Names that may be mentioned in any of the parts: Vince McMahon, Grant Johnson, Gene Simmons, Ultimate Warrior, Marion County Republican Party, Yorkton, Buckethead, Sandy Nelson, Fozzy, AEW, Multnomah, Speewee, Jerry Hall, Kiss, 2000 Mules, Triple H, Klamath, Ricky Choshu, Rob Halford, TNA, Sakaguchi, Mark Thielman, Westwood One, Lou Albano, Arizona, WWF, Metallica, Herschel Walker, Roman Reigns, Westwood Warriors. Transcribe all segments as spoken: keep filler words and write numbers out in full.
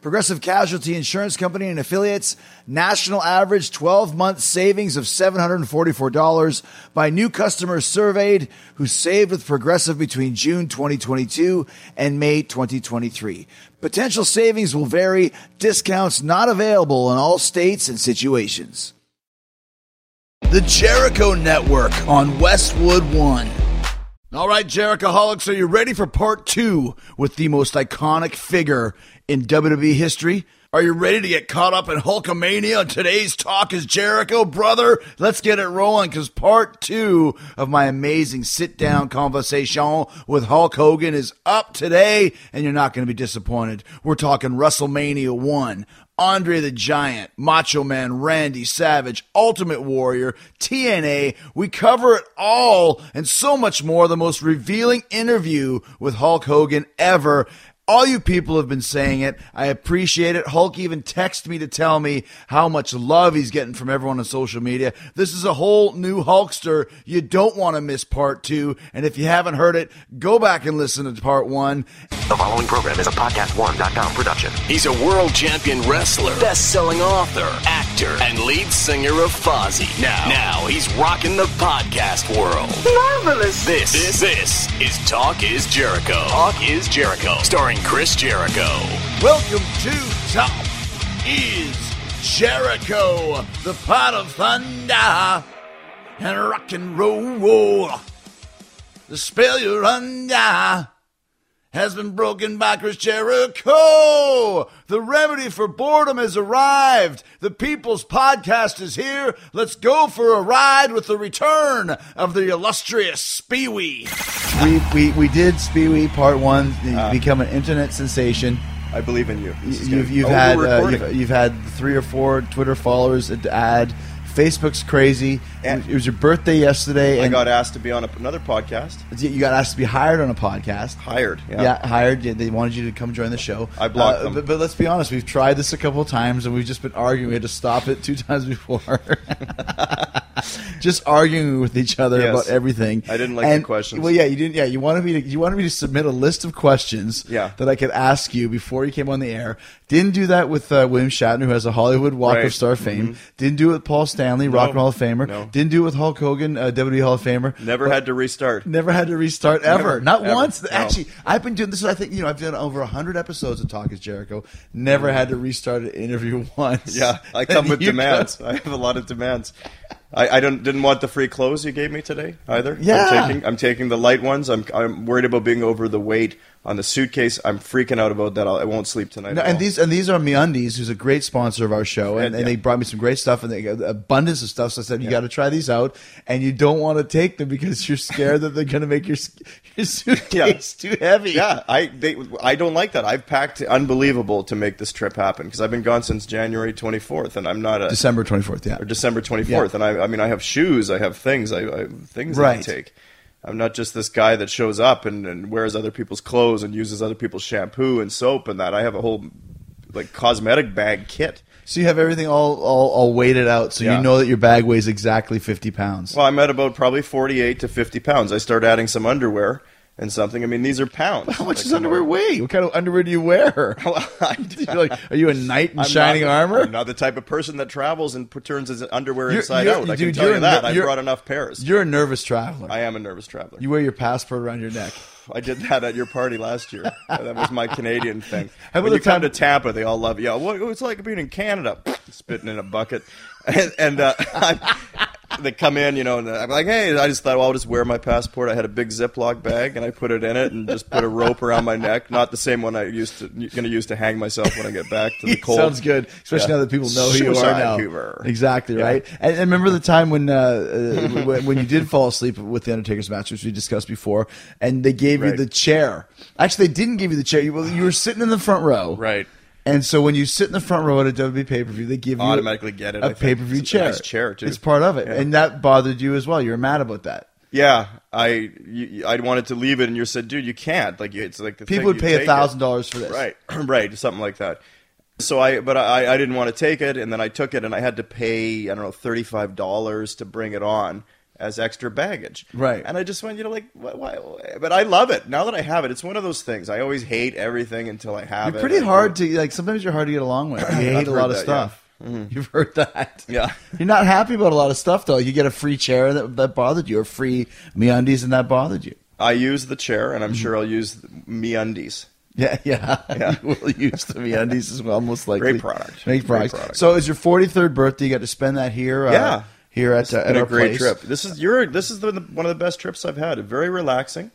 Progressive Casualty Insurance Company and Affiliates, national average twelve-month savings of seven hundred forty-four dollars by new customers surveyed who saved with Progressive between June twenty twenty-two and May twenty twenty-three. Potential savings will vary. Discounts not available in all states and situations. The Jericho Network on Westwood One. All right, Jerichoholics, are you ready for part two with the most iconic figure in W W E history? Are you ready to get caught up in Hulkamania on today's Talk is Jericho, brother? Let's get it rolling, because part two of my amazing sit-down conversation with Hulk Hogan is up today, and you're not going to be disappointed. We're talking WrestleMania one. Andre the Giant, Macho Man Randy Savage, Ultimate Warrior, T N A. We cover it all and so much more. The most revealing interview with Hulk Hogan ever. All you people have been saying it. I appreciate it. Hulk even texted me to tell me how much love he's getting from everyone on social media. This is a whole new Hulkster. You don't want to miss part two. And if you haven't heard it, go back and listen to part one. The following program is a podcast one dot com production. He's a world champion wrestler, best-selling author, actor, and lead singer of Fozzy. Now, now he's rocking the podcast world. Marvelous. This, this, this is Talk is Jericho. Talk is Jericho. Starring Chris Jericho. Welcome to Top is Jericho, the pot of thunder and rock and roll. The spell you're under has been broken by Chris Jericho. The remedy for boredom has arrived. The People's Podcast is here. Let's go for a ride with the return of the illustrious Speewee. We, we, we did Speewee Part One, uh, become an internet sensation. I believe in you. You've, be, you've, oh, had, uh, you've, you've had three or four Twitter followers to add. Facebook's crazy. And it was your birthday yesterday. I and got asked to be on a, another podcast. You got asked to be hired on a podcast. Hired. Yeah, yeah hired. Yeah, they wanted you to come join the show. I blocked uh, them. But, but let's be honest. We've tried this a couple of times, and we've just been arguing. We had to stop it two times before. Just arguing with each other yes. about everything. I didn't like and, the questions. Well, yeah, you didn't. Yeah, you wanted me to. You wanted me to submit a list of questions. Yeah. That I could ask you before you came on the air. Didn't do that with uh, William Shatner, who has a Hollywood Walk right. of Star Fame. Mm-hmm. Didn't do it with Paul Stanley, no. Rock and Hall of Famer. No. Didn't do it with Hulk Hogan, uh, W W E Hall of Famer. Never but had to restart. Never had to restart ever. Never, Not ever. once. No. Actually, I've been doing this. I think you know I've done over a hundred episodes of Talk is Jericho. Never mm-hmm. had to restart an interview once. Yeah, I come and with demands. Come. I have a lot of demands. I, I don't didn't want the free clothes you gave me today either. Yeah, I'm taking, I'm taking the light ones. I'm I'm worried about being over the weight on the suitcase. I'm freaking out about that. I'll, I won't sleep tonight. No, and all. these and these are MeUndies, who's a great sponsor of our show, and, and, yeah. and they brought me some great stuff and they got abundance of stuff. So I said you yeah. got to try these out, and you don't want to take them because you're scared that they're going to make your your suitcase yeah. too heavy. Yeah, I they I don't like that. I've packed unbelievable to make this trip happen because I've been gone since January twenty-fourth, and I'm not a December twenty-fourth, yeah, or December twenty-fourth, yeah. and I. I mean, I have shoes. I have things. I, I have things right. I take. I'm not just this guy that shows up and, and wears other people's clothes and uses other people's shampoo and soap and that. I have a whole like cosmetic bag kit. So you have everything all all, all weighted out, so yeah. you know that your bag weighs exactly fifty pounds. Well, I'm at about probably forty-eight to fifty pounds. I start adding some underwear and something. I mean, these are pounds. Well, how much like, does underwear weigh? What kind of underwear do you wear? You're like, are you a knight in I'm shining not, armor? I'm not the type of person that travels and turns his underwear you're, inside you're, out. I dude, can tell you that. I brought enough pairs. You're a nervous traveler. I am a nervous traveler. You wear your passport around your neck. I did that at your party last year. That was my Canadian thing. How about when you time- come to Tampa, they all love you. Yeah, well, it's like being in Canada, spitting in a bucket. And, and uh, I'm... they come in, you know, and I'm like, hey, I just thought, well, I'll just wear my passport. I had a big Ziploc bag, and I put it in it and just put a rope around my neck. Not the same one I used to going to use to hang myself when I get back to the cold. Sounds good, especially yeah. now that people know who Suicide you are now. Hoover. Exactly, yeah. right? And, and remember the time when uh, when, when you did fall asleep with The Undertaker's match, which we discussed before, and they gave right. you the chair. Actually, they didn't give you the chair. You, you were sitting in the front row. Right. And so when you sit in the front row at a W W E pay-per-view, they give you automatically get it, a pay-per-view chair. Nice chair too. It's part of it. Yeah. And that bothered you as well. You were mad about that. Yeah. I you, I wanted to leave it, and you said, dude, you can't. Like it's like the people thing would pay a thousand dollars for this. Right. Right. Something like that. So I, but I, I didn't want to take it, and then I took it, and I had to pay, I don't know, thirty-five dollars to bring it on as extra baggage. Right. And I just went, you know, like, why, why, why? But I love it. Now that I have it, it's one of those things. I always hate everything until I have it. You're pretty it. hard to, like, sometimes you're hard to get along with. You hate a lot that, of stuff. Yeah. Mm-hmm. You've heard that. Yeah. You're not happy about a lot of stuff, though. You get a free chair that, that bothered you, or free MeUndies, and that bothered you. I use the chair, and I'm sure I'll use MeUndies. Yeah, yeah, yeah. You will use the MeUndies as well, most likely. Great product. Great product. Great product. So it's your forty-third birthday. You got to spend that here. Yeah. Uh, Here at, uh, at our a great place. Trip. This is your. This is the, one of the best trips I've had. Very relaxing,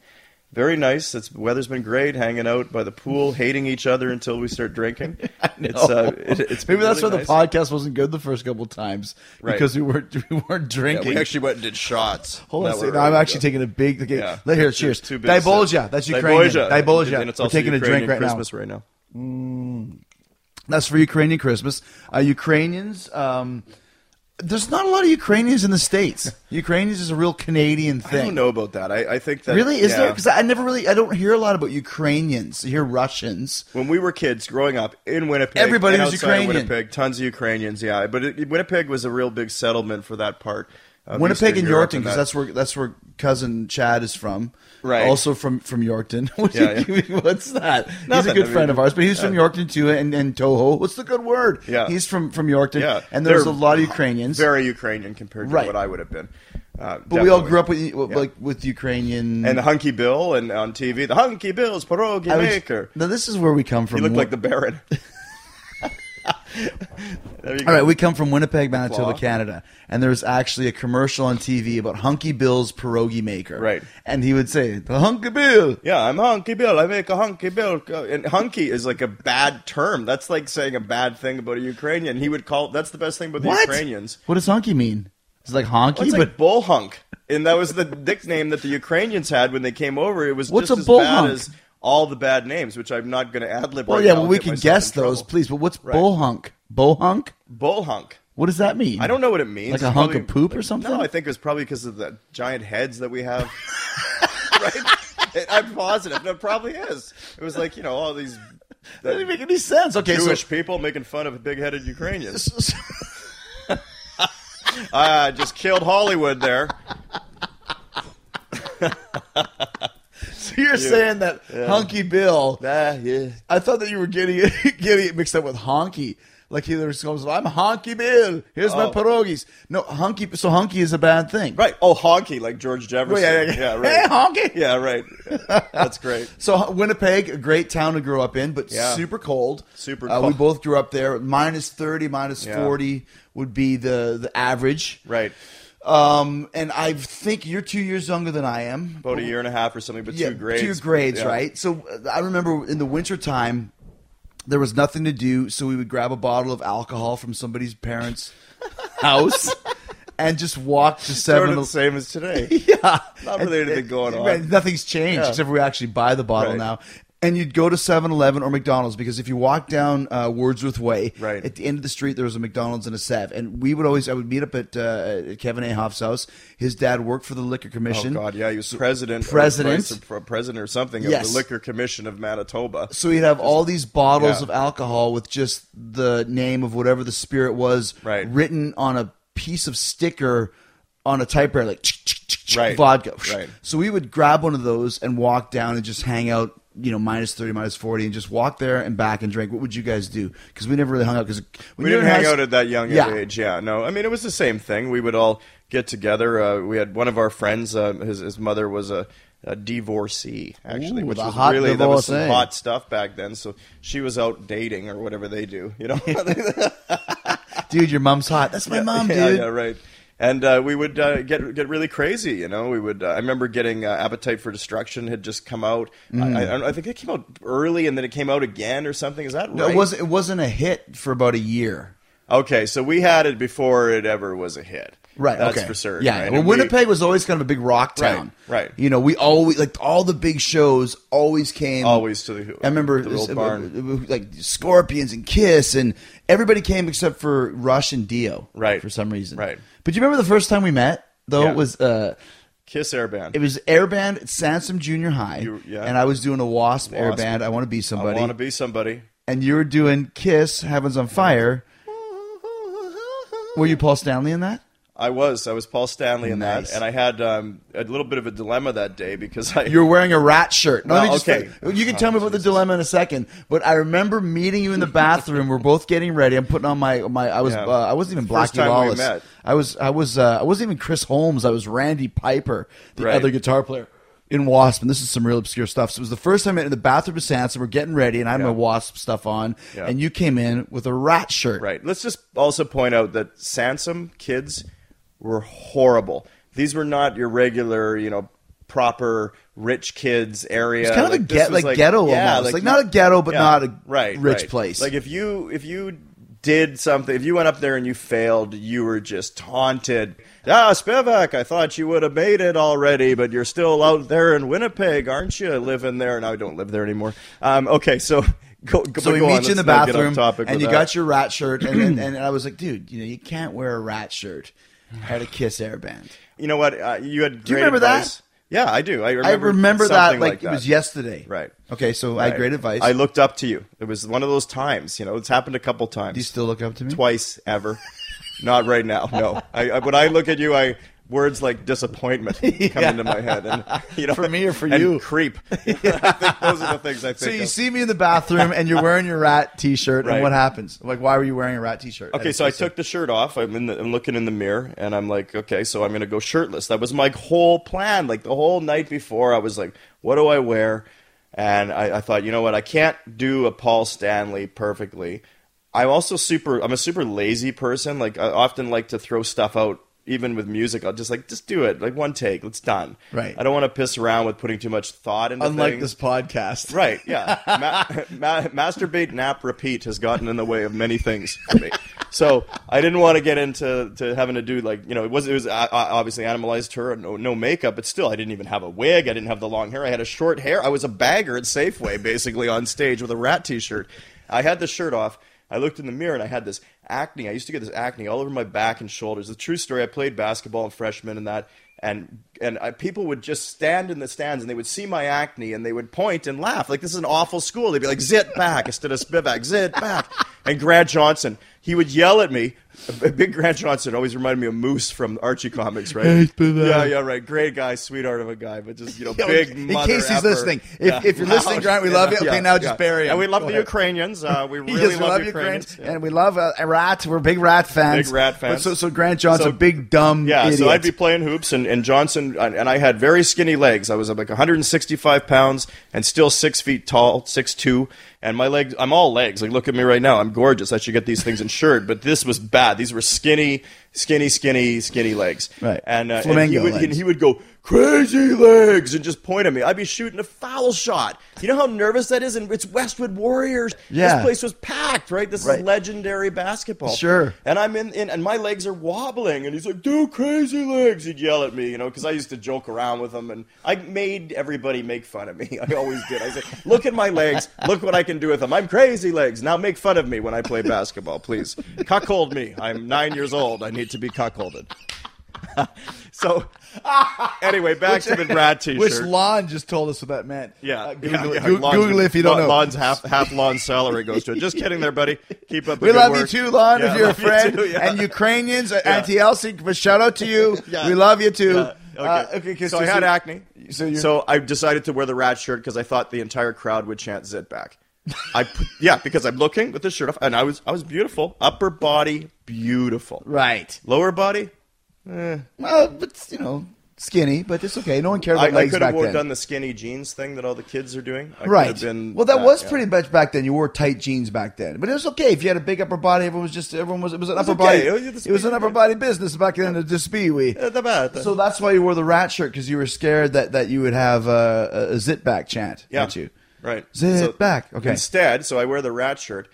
very nice. It's weather's been great. Hanging out by the pool, hating each other until we start drinking. I know. It's, uh, it, it's maybe that's really why nice. The podcast wasn't good the first couple of times right. because we weren't we weren't drinking. Yeah, we actually went and did shots. Hold on, a second. No, I'm actually taking a big. Okay, yeah. Let here. Cheers. Two, two Dibolja. That's Ukrainian. Dibolja. And it's also we're taking Ukrainian a drink right Christmas now. Right now. Mm. That's for Ukrainian Christmas. Uh, Ukrainians. Um, There's not a lot of Ukrainians in the States. Ukrainians is a real Canadian thing. I don't know about that. I, I think that... Really? Is yeah. there? Because I never really... I don't hear a lot about Ukrainians. I hear Russians. When we were kids growing up in Winnipeg... Everybody was Ukrainian. Winnipeg, tons of Ukrainians, yeah. But it, Winnipeg was a real big settlement for that part. Winnipeg Eastern and Yorkton, because that. that's where that's where cousin Chad is from. Right. Also from, from Yorkton. What yeah, you, yeah. What's that? Nothing. He's a good I mean, friend of ours, but he's yeah. from Yorkton too, and, and Toho. What's the good word? Yeah. He's from, from Yorkton, yeah. and there's They're a lot of Ukrainians. Very Ukrainian compared to right. what I would have been. Uh, but definitely. We all grew up with like yeah. with Ukrainian and the Hunky Bill, and on T V the Hunky Bill's pierogi maker. Now this is where we come from. He looked what? like the Baron. All right, we come from Winnipeg, Manitoba, Canada, and there's actually a commercial on T V about Hunky Bill's pierogi maker. Right. And he would say, the Hunky Bill. Yeah, I'm Hunky Bill. I make a Hunky Bill. And Hunky is like a bad term. That's like saying a bad thing about a Ukrainian. He would call, that's the best thing about the what? Ukrainians. What does Hunky mean? It's like honky, well, it's like but bull hunk. And that was the nickname that the Ukrainians had when they came over. It was What's just a as bull bad hunk? as all the bad names, which I'm not going to ad-lib. Well, right yeah, now well, we can guess those, please. But what's right. bull hunk? Bull hunk? Bull hunk. What does that mean? I don't know what it means. Like a it's hunk probably, of poop like, or something? No, I think it was probably because of the giant heads that we have. Right? I'm positive. It probably is. It was like, you know, all these... That didn't make any sense. Okay, Jewish so... people making fun of big-headed Ukrainians. I uh, just killed Hollywood there. So you're yeah. saying that yeah. Hunky Bill? Nah, yeah. I thought that you were getting it, getting it mixed up with honky. Like he was going, I'm Hunky Bill. Here's oh. my pierogies. No, hunky. So hunky is a bad thing, right? Oh, honky, like George Jefferson. Yeah, yeah, yeah. yeah right. Hey, honky. Yeah, right. Yeah. That's great. So Winnipeg, a great town to grow up in, but yeah. super cold. Super cold. Uh, we both grew up there. Minus thirty, minus yeah. forty would be the the average, right? Um, and I think you're two years younger than I am. About a year and a half or something, but yeah, two grades. Two grades, yeah. right? So I remember in the wintertime, there was nothing to do, so we would grab a bottle of alcohol from somebody's parents' house and just walk to seven. Sort of the same as today. yeah. Not really and, anything going and, on. Nothing's changed yeah. except we actually buy the bottle right. now. And you'd go to seven eleven or McDonald's, because if you walk down uh, Wordsworth Way, right. at the end of the street, there was a McDonald's and a seven. And we would always, I would meet up at, uh, at Kevin Ahoff's house. His dad worked for the Liquor Commission. Oh, God, yeah. He was president. President. Or president or something yes. of the Liquor Commission of Manitoba. So he'd have just, all these bottles yeah. of alcohol with just the name of whatever the spirit was right. written on a piece of sticker on a typewriter, like right. vodka. Right. So we would grab one of those and walk down and just hang out. You know, minus thirty, minus forty, and just walk there and back and drink. What would you guys do? Because we never really hung out. Because we, we didn't hang out at that young yeah. age. Yeah, no. I mean, it was the same thing. We would all get together. Uh, we had one of our friends. Uh, his, his mother was a, a divorcee, actually, Ooh, which was really that was some hot stuff back then. So she was out dating or whatever they do. You know, dude, your mom's hot. That's my yeah, mom, dude. Yeah, yeah, right. And uh, we would uh, get get really crazy, you know. We would. Uh, I remember getting uh, Appetite for Destruction had just come out. Mm. I, I, I think it came out early, and then it came out again or something. Is that right? No, it was it wasn't a hit for about a year. Okay, so we had it before it ever was a hit. Right. That's okay. for certain. Yeah. Right? Well, and Winnipeg we, was always kind of a big rock town. Right. right. You know, we always like all the big shows always came. Always to the. I remember the old barn. Like Scorpions and Kiss and everybody came except for Rush and Dio. Right. For some reason. Right. But you remember the first time we met though? Yeah. It was uh, Kiss Air Band. It was Air Band at Sansom Junior High, you, yeah. and I was doing a Wasp, Wasp Air Band. I want to be somebody. I want to be somebody. And you were doing Kiss Heaven's on Fire. Were you Paul Stanley in that? I was. I was Paul Stanley in nice. that. And I had um, a little bit of a dilemma that day because I... You were wearing a rat shirt. No, well, just okay. You can tell oh, me about Jesus. the dilemma in a second. But I remember meeting you in the bathroom. We're both getting ready. I'm putting on my... my. I, was, yeah. uh, I wasn't even Blackie Lawless. Met. I, was, I, was, uh, I wasn't even Chris Holmes. I was Randy Piper, the right. other guitar player in Wasp. And this is some real obscure stuff. So it was the first time I met in the bathroom of Sansa. We're getting ready. And I had yeah. my Wasp stuff on. Yeah. And you came in with a rat shirt. Right. Let's just also point out that Sansom kids... were horrible. These were not your regular, you know, proper rich kids area. It's kind of like, a get, like, like ghetto yeah, almost. Like, like not a ghetto, but yeah, not a right, rich right. place. Like if you if you did something, if you went up there and you failed, you were just taunted. Ah, Spivak, I thought you would have made it already, but you're still out there in Winnipeg, aren't you? Living there. Now I don't live there anymore. Um, okay, so... Go, go, so we meet on. you in the bathroom, and you that. got your rat shirt, and, and, and I was like, dude, you know, you can't wear a rat shirt. I had a Kiss Air Band. You know what? Uh, you had. Do you remember advice. that? Yeah, I do. I remember, I remember that like, like that. It was yesterday. Right. Okay, so right. I had great advice. I looked up to you. It was one of those times. You know, it's happened a couple times. Do you still look up to me? Twice ever. Not right now. No. I, I, when I look at you, I words like disappointment come yeah. into my head. And you know, for me or for and you, creep. Yeah. I think those are the things I think. So you of. see me in the bathroom and you're wearing your rat T-shirt, right. and what happens? Like, why were you wearing a rat T-shirt? Okay, so I took the shirt off. I'm in the, I'm looking in the mirror, and I'm like, okay, so I'm gonna go shirtless. That was my whole plan. Like the whole night before, I was like, what do I wear? And I, I thought, you know what? I can't do a Paul Stanley perfectly. I'm also super. I'm a super lazy person. Like I often like to throw stuff out. Even with music, I'll just like, just do it. Like one take, it's done. Right. I don't want to piss around with putting too much thought into Unlike things. Unlike this podcast. Right, yeah. ma ma masturbate, nap, repeat has gotten in the way of many things for me. So I didn't want to get into to having to do like, you know, it was, it was I, I obviously animalized her, no, no makeup, but still I didn't even have a wig. I didn't have the long hair. I had a short hair. I was a bagger at Safeway basically on stage with a rat T-shirt. I had the shirt off. I looked in the mirror and I had this acne. I used to get this acne all over my back and shoulders. The true story, I played basketball in freshman and that, and and I, people would just stand in the stands and they would see my acne and they would point and laugh. Like, this is an awful school. They'd be like, zit back instead of spit back, zit back. And Grant Johnson, he would yell at me. A big Grant Johnson always reminded me of Moose from Archie Comics, right? Yeah, yeah, right. Great guy, sweetheart of a guy, but just, you know, yeah, big in mother In case he's effort. listening. If, yeah. if you're listening, Grant, we yeah, love you. Okay, yeah, now yeah. just bury him. And we love Go the ahead. Ukrainians. Uh, we really love, love Ukrainians. Ukrainians. Yeah. And we love uh, Rat. We're big Rat fans. Big Rat fans. So, so Grant Johnson, so, big, dumb Yeah, idiot. So I'd be playing hoops, and, and Johnson, and I had very skinny legs. I was like one hundred sixty-five pounds and still six feet tall, six two. And my legs, I'm all legs. Like, look at me right now. I'm gorgeous. I should get these things insured. But this was bad. These were skinny, skinny, skinny, skinny legs. Right. And, uh, and he, would, legs. He, he would go, crazy legs, and just point at me. I'd be shooting a foul shot. You know how nervous that is? And it's Westwood Warriors. Yeah. This place was packed, right? This right. is legendary basketball. Sure. And I'm in, in, and my legs are wobbling. And he's like, do crazy legs. He'd yell at me, you know, because I used to joke around with him. And I made everybody make fun of me. I always did. I said, look at my legs. Look what I can do with them. I'm crazy legs. Now make fun of me when I play basketball, please. Cuckold me. I'm nine years old. I need to be cuckolded. So anyway, back which, to the rat T-shirt. Which Lon just told us what that meant. Yeah, uh, Google, yeah, yeah. Google, Google if you don't know. Lon's half half Lon's salary goes to it. Just kidding, there, buddy. Keep up. The we good love work. you too, Lon, yeah, if you're a friend. You too, yeah. And Ukrainians, yeah. Auntie Elsie, but shout out to you. Yeah. We love you too. Yeah. Okay, uh, okay so, so I had so, acne. So, so I decided to wear the rat shirt because I thought the entire crowd would chant "zit back." I put, yeah, because I'm looking with the shirt off, and I was I was beautiful. Upper body beautiful, right? Lower body. Eh. Well, but you know, skinny, but it's okay. No one cared about I, legs back then. I could have done the skinny jeans thing that all the kids are doing. I right. Been well, that, that was yeah. pretty much back then. You wore tight jeans back then, but it was okay if you had a big upper body. Everyone was just everyone was it was an it was upper okay. body. It was, it was an upper body business back then. Yeah. The Speewee. So that's why you wore the rat shirt, because you were scared that that you would have a, a zit back chant. Yeah. Weren't you? Right. Zit so back. Okay. Instead, so I wear the rat shirt,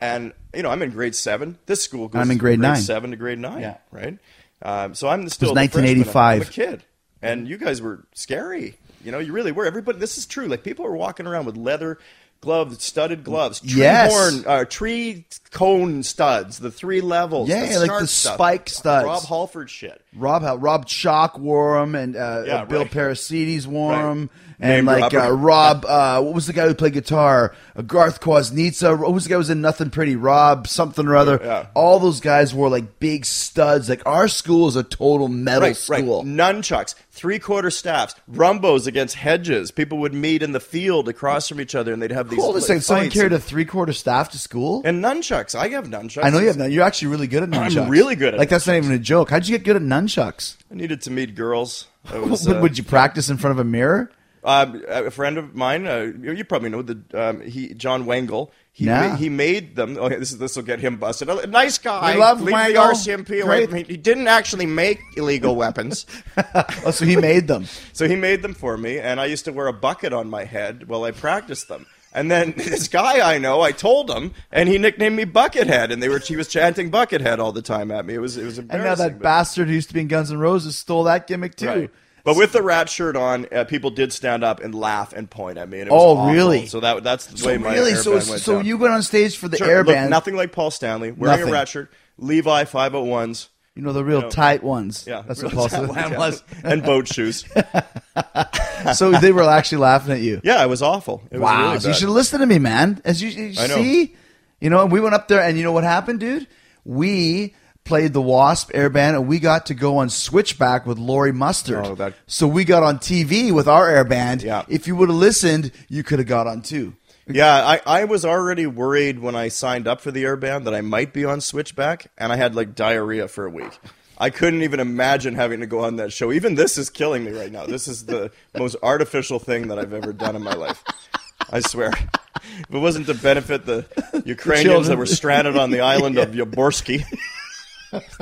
and you know I'm in grade seven. This school goes. I'm in grade, grade nine. Seven to grade nine. Yeah. Right. Um, so I'm still it was nineteen eighty-five. I'm a kid, and you guys were scary. You know, you really were. Everybody, this is true. Like, people were walking around with leather gloves, studded gloves, tree yes. horn, uh, tree cone studs, the three levels, yeah, the like the stuff. Spike studs, Rob Halford shit. Rob Rob Schock wore them, and uh, yeah, Bill right. Paracetes wore right. them, and Named like uh, Rob, uh, what was the guy who played guitar? Uh, Garth Kwasnica. What was the guy who was in Nothing Pretty? Rob something or other. Yeah, yeah. All those guys wore like big studs. Like, our school is a total metal right, school. Right. Nunchucks, three quarter staffs, rumbos against hedges. People would meet in the field across from each other, and they'd have these. Cool. It's like someone carried a three quarter staff to school, and nunchucks. I have nunchucks. I know you have nunchucks. You're actually really good at nunchucks. I'm really good at. Like nunchucks. That's not even a joke. How'd you get good at nunchucks? I needed to meet girls. I was, uh, would you practice in front of a mirror? Um, a friend of mine, uh, you probably know the um, he John Wangle. He nah. ma- he made them. Oh, this this will get him busted. A nice guy. I love Leave Wangle. The R C M P away from me. He didn't actually make illegal weapons. Oh, so he made them. So he made them for me, and I used to wear a bucket on my head while I practiced them. And then this guy I know, I told him, and he nicknamed me Buckethead, and they were he was chanting Buckethead all the time at me. It was it was embarrassing. And now that but... bastard who used to be in Guns N' Roses stole that gimmick too. Right. But with the rat shirt on, uh, people did stand up and laugh and point at me. And it was oh, awful. Really? So that that's the so way my really? Air so, band went So down. You went on stage for the sure, air look, band. Nothing like Paul Stanley, wearing nothing. A rat shirt, Levi five oh ones. You know, the real you know, tight ones. Yeah. That's what Paul Stanley was. And boat shoes. So they were actually laughing at you. Yeah, it was awful. It wow. was really bad. So you should listen to me, man. As you, you see, know. You know, we went up there, and you know what happened, dude? We... played the Wasp air band, and we got to go on Switchback with Laurie Mustard. Oh, that... So we got on T V with our air band. Yeah. If you would have listened, you could have got on too. Yeah, I, I was already worried when I signed up for the air band that I might be on Switchback, and I had like diarrhea for a week. I couldn't even imagine having to go on that show. Even this is killing me right now. This is the most artificial thing that I've ever done in my life. I swear. If it wasn't to benefit the Ukrainians the that were stranded on the island yeah. of Yaborsky.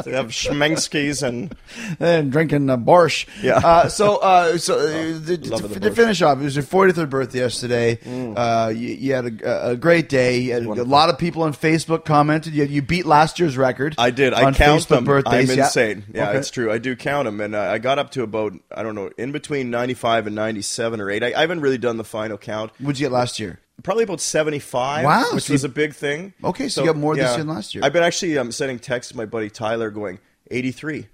They have Schmenskis and and drinking uh, borscht. Yeah. Uh, so uh, so uh, oh, to, to, to finish off, it was your forty-third birthday yesterday. Mm. Uh, you, you had a, a great day. You had a lot of people on Facebook commented. You, you beat last year's record. I did. I count Facebook them. Birthdays. I'm insane. Yeah, yeah okay. It's true. I do count them, and uh, I got up to about I don't know in between ninety-five and ninety-seven or eight. I, I haven't really done the final count. What'd you get last year? Probably about seventy-five, wow, which so was a big thing. Okay, so, so you got more yeah, this year than last year. I've been actually um, sending texts to my buddy Tyler going, eighty-three,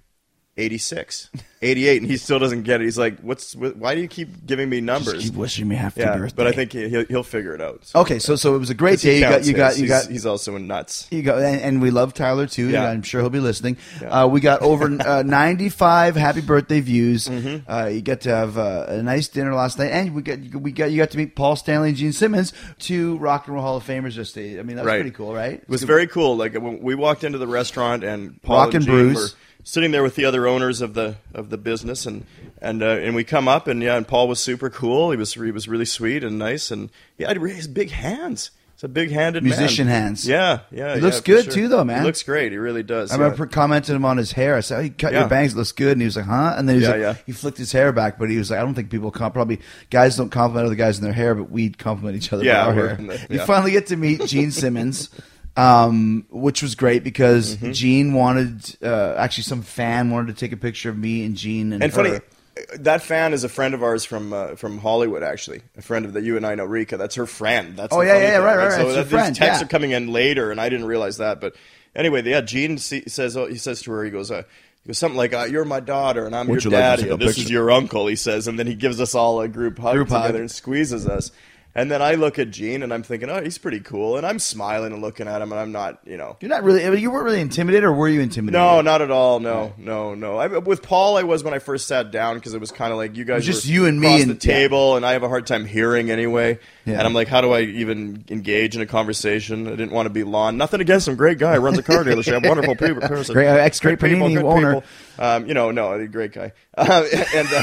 eighty-six, eighty-eight, and he still doesn't get it. He's like, "What's? Wh- why do you keep giving me numbers? Just keep wishing me happy yeah, birthday." But I think he, he'll, he'll figure it out. So, okay, so so it was a great day. You got, you got, you got. He's, he's also nuts. You got, and, and we love Tyler too. Yeah. And I'm sure he'll be listening. Yeah. Uh, we got over uh, ninety-five happy birthday views. Mm-hmm. Uh, you got to have uh, a nice dinner last night, and we got we got you got to meet Paul Stanley and Gene Simmons, two Rock and Roll Hall of Famers this day. I mean, that was right. pretty cool, right? It was it's very cool. cool. Like when we walked into the restaurant, and Paul Rock and, and Gene Bruce. Were, sitting there with the other owners of the of the business, and and uh, and we come up, and yeah, and Paul was super cool. He was he was really sweet and nice, and yeah, his big hands. He's a big-handed musician man. Hands. Yeah, yeah. He yeah, looks good sure. too, though, man. He looks great. He really does. I yeah. remember commenting him on his hair. I said, "Oh, you cut yeah. your bangs. It looks good." And he was like, "Huh?" And then he, was yeah, like, yeah. he flicked his hair back, but he was like, "I don't think people comp- probably guys don't compliment other guys in their hair, but we compliment each other yeah, with our hair." The, yeah. You finally get to meet Gene Simmons. Um, which was great because mm-hmm. Gene wanted, uh, actually some fan wanted to take a picture of me and Gene and, and her. Funny, that fan is a friend of ours from uh, from Hollywood, actually. A friend of that you and I know, Rika. That's her friend. That's oh, yeah, yeah, right, right, right. So that, friend, these texts yeah. are coming in later, and I didn't realize that. But anyway, yeah, Gene see, says, oh, he says to her, he goes, uh, he goes something like, uh, you're my daughter, and I'm Wouldn't your you daddy, like and this picture? Is your uncle, he says. And then he gives us all a group hug group together hug. And squeezes us. And then I look at Gene and I'm thinking, oh, he's pretty cool. And I'm smiling and looking at him and I'm not, you know. You're not really, you weren't really intimidated, or were you intimidated? No, not at all. No, right. no, no. I, with Paul, I was when I first sat down, because it was kind of like you guys were just you and me across the table, yeah. and I have a hard time hearing anyway. Yeah. And I'm like, how do I even engage in a conversation? I didn't want to be lawn. Nothing against him. Great guy. Runs a car dealership. Wonderful people. Person. Great, ex great, great people. Good owner. People. Um, you know, no, great guy. Uh, and. Uh,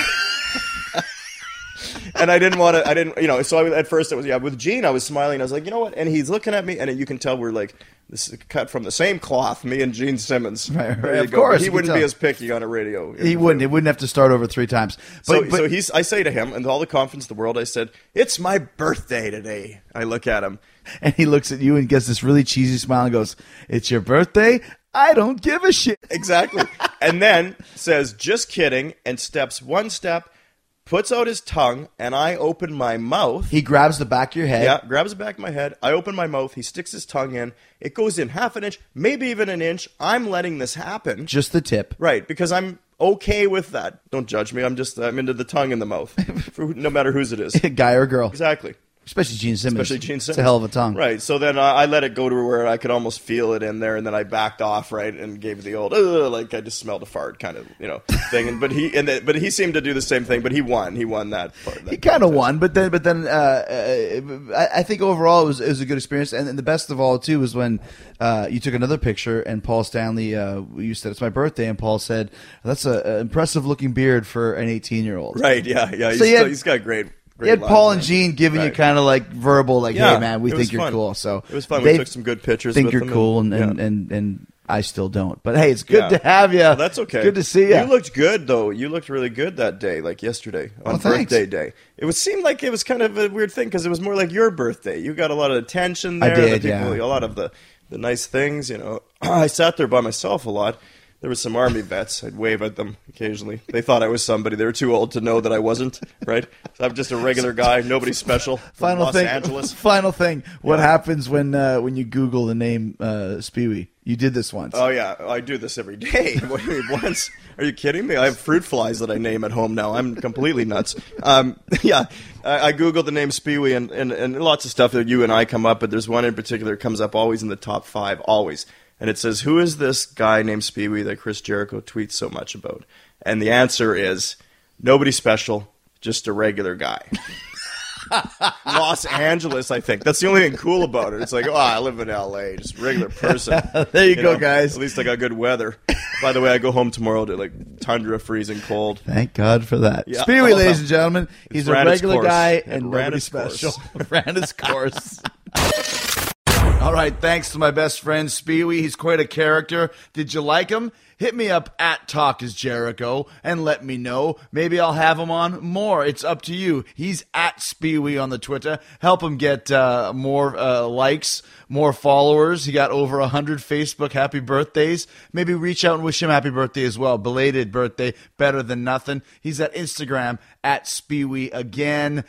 and I didn't want to, I didn't, you know, so I, at first it was, yeah, with Gene, I was smiling. I was like, you know what? And he's looking at me, and you can tell we're like, this is cut from the same cloth, me and Gene Simmons. Right, right. Of go. course. He wouldn't be as picky on a radio. He wouldn't. He wouldn't have to start over three times. But, so, but, so he's, I say to him, and all the confidence in the world, I said, it's my birthday today. I look at him. And he looks at you and gets this really cheesy smile and goes, it's your birthday? I don't give a shit. Exactly. And then says, just kidding, and steps one step. Puts out his tongue, and I open my mouth. He grabs the back of your head. Yeah, grabs the back of my head. I open my mouth. He sticks his tongue in. It goes in half an inch, maybe even an inch. I'm letting this happen. Just the tip. Right, because I'm okay with that. Don't judge me. I'm just I'm into the tongue in the mouth, for no matter whose it is. Guy or girl. Exactly. Especially Gene Simmons. Especially Gene Simmons. It's a hell of a tongue. Right. So then I, I let it go to where I could almost feel it in there, and then I backed off, right, and gave it the old, like I just smelled a fart kind of, you know, thing. And but he and the, but he seemed to do the same thing. But he won. He won that part. That he kind of won. But then, but then, uh, I, I think overall it was, it was a good experience. And, and the best of all too was when uh, you took another picture, and Paul Stanley, uh, you said it's my birthday, and Paul said that's an impressive looking beard for an eighteen year old. Right. Yeah. Yeah. So he's, he had, he's got great. You had Paul and Gene giving right. you kind of like verbal, like, yeah, hey, man, we think you're fun. cool. So it was fun. We took some good pictures think with you're them cool, and, and, yeah. and, and, and I still don't. But, hey, it's good yeah. to have you. Well, that's okay. It's good to see you. You looked good, though. You looked really good that day, like yesterday, on oh, birthday day. It was, seemed like it was kind of a weird thing because it was more like your birthday. You got a lot of attention there. I did, the people, yeah. A lot of the, the nice things, you know. I sat there by myself a lot. There were some army vets. I'd wave at them occasionally. They thought I was somebody. They were too old to know that I wasn't, right? So I'm just a regular guy, nobody special. Final Los thing. Angeles. Final thing. What yeah. happens when uh, when you Google the name uh, Speewee? You did this once. Oh, yeah. I do this every day. What do you mean once? Are you kidding me? I have fruit flies that I name at home now. I'm completely nuts. Um, yeah. I, I Googled the name Speewee, and, and, and lots of stuff that you and I come up, but there's one in particular that comes up always in the top five, always. And it says, who is this guy named Speewee that Chris Jericho tweets so much about? And the answer is, nobody special, just a regular guy. Los Angeles, I think. That's the only thing cool about it. It's like, oh, I live in L A, just a regular person. There you, you go, know? guys. At least I got good weather. By the way, I go home tomorrow to like tundra, freezing cold. Thank God for that. Yeah. Speewee, ladies and gentlemen, he's a regular course. guy and nobody special. Ran his course. All right, thanks to my best friend, Speewee. He's quite a character. Did you like him? Hit me up at Talk is Jericho and let me know. Maybe I'll have him on more. It's up to you. He's at Speewee on the Twitter. Help him get uh, more uh, likes, more followers. He got over one hundred Facebook happy birthdays. Maybe reach out and wish him happy birthday as well. Belated birthday, better than nothing. He's at Instagram, at Speewee again.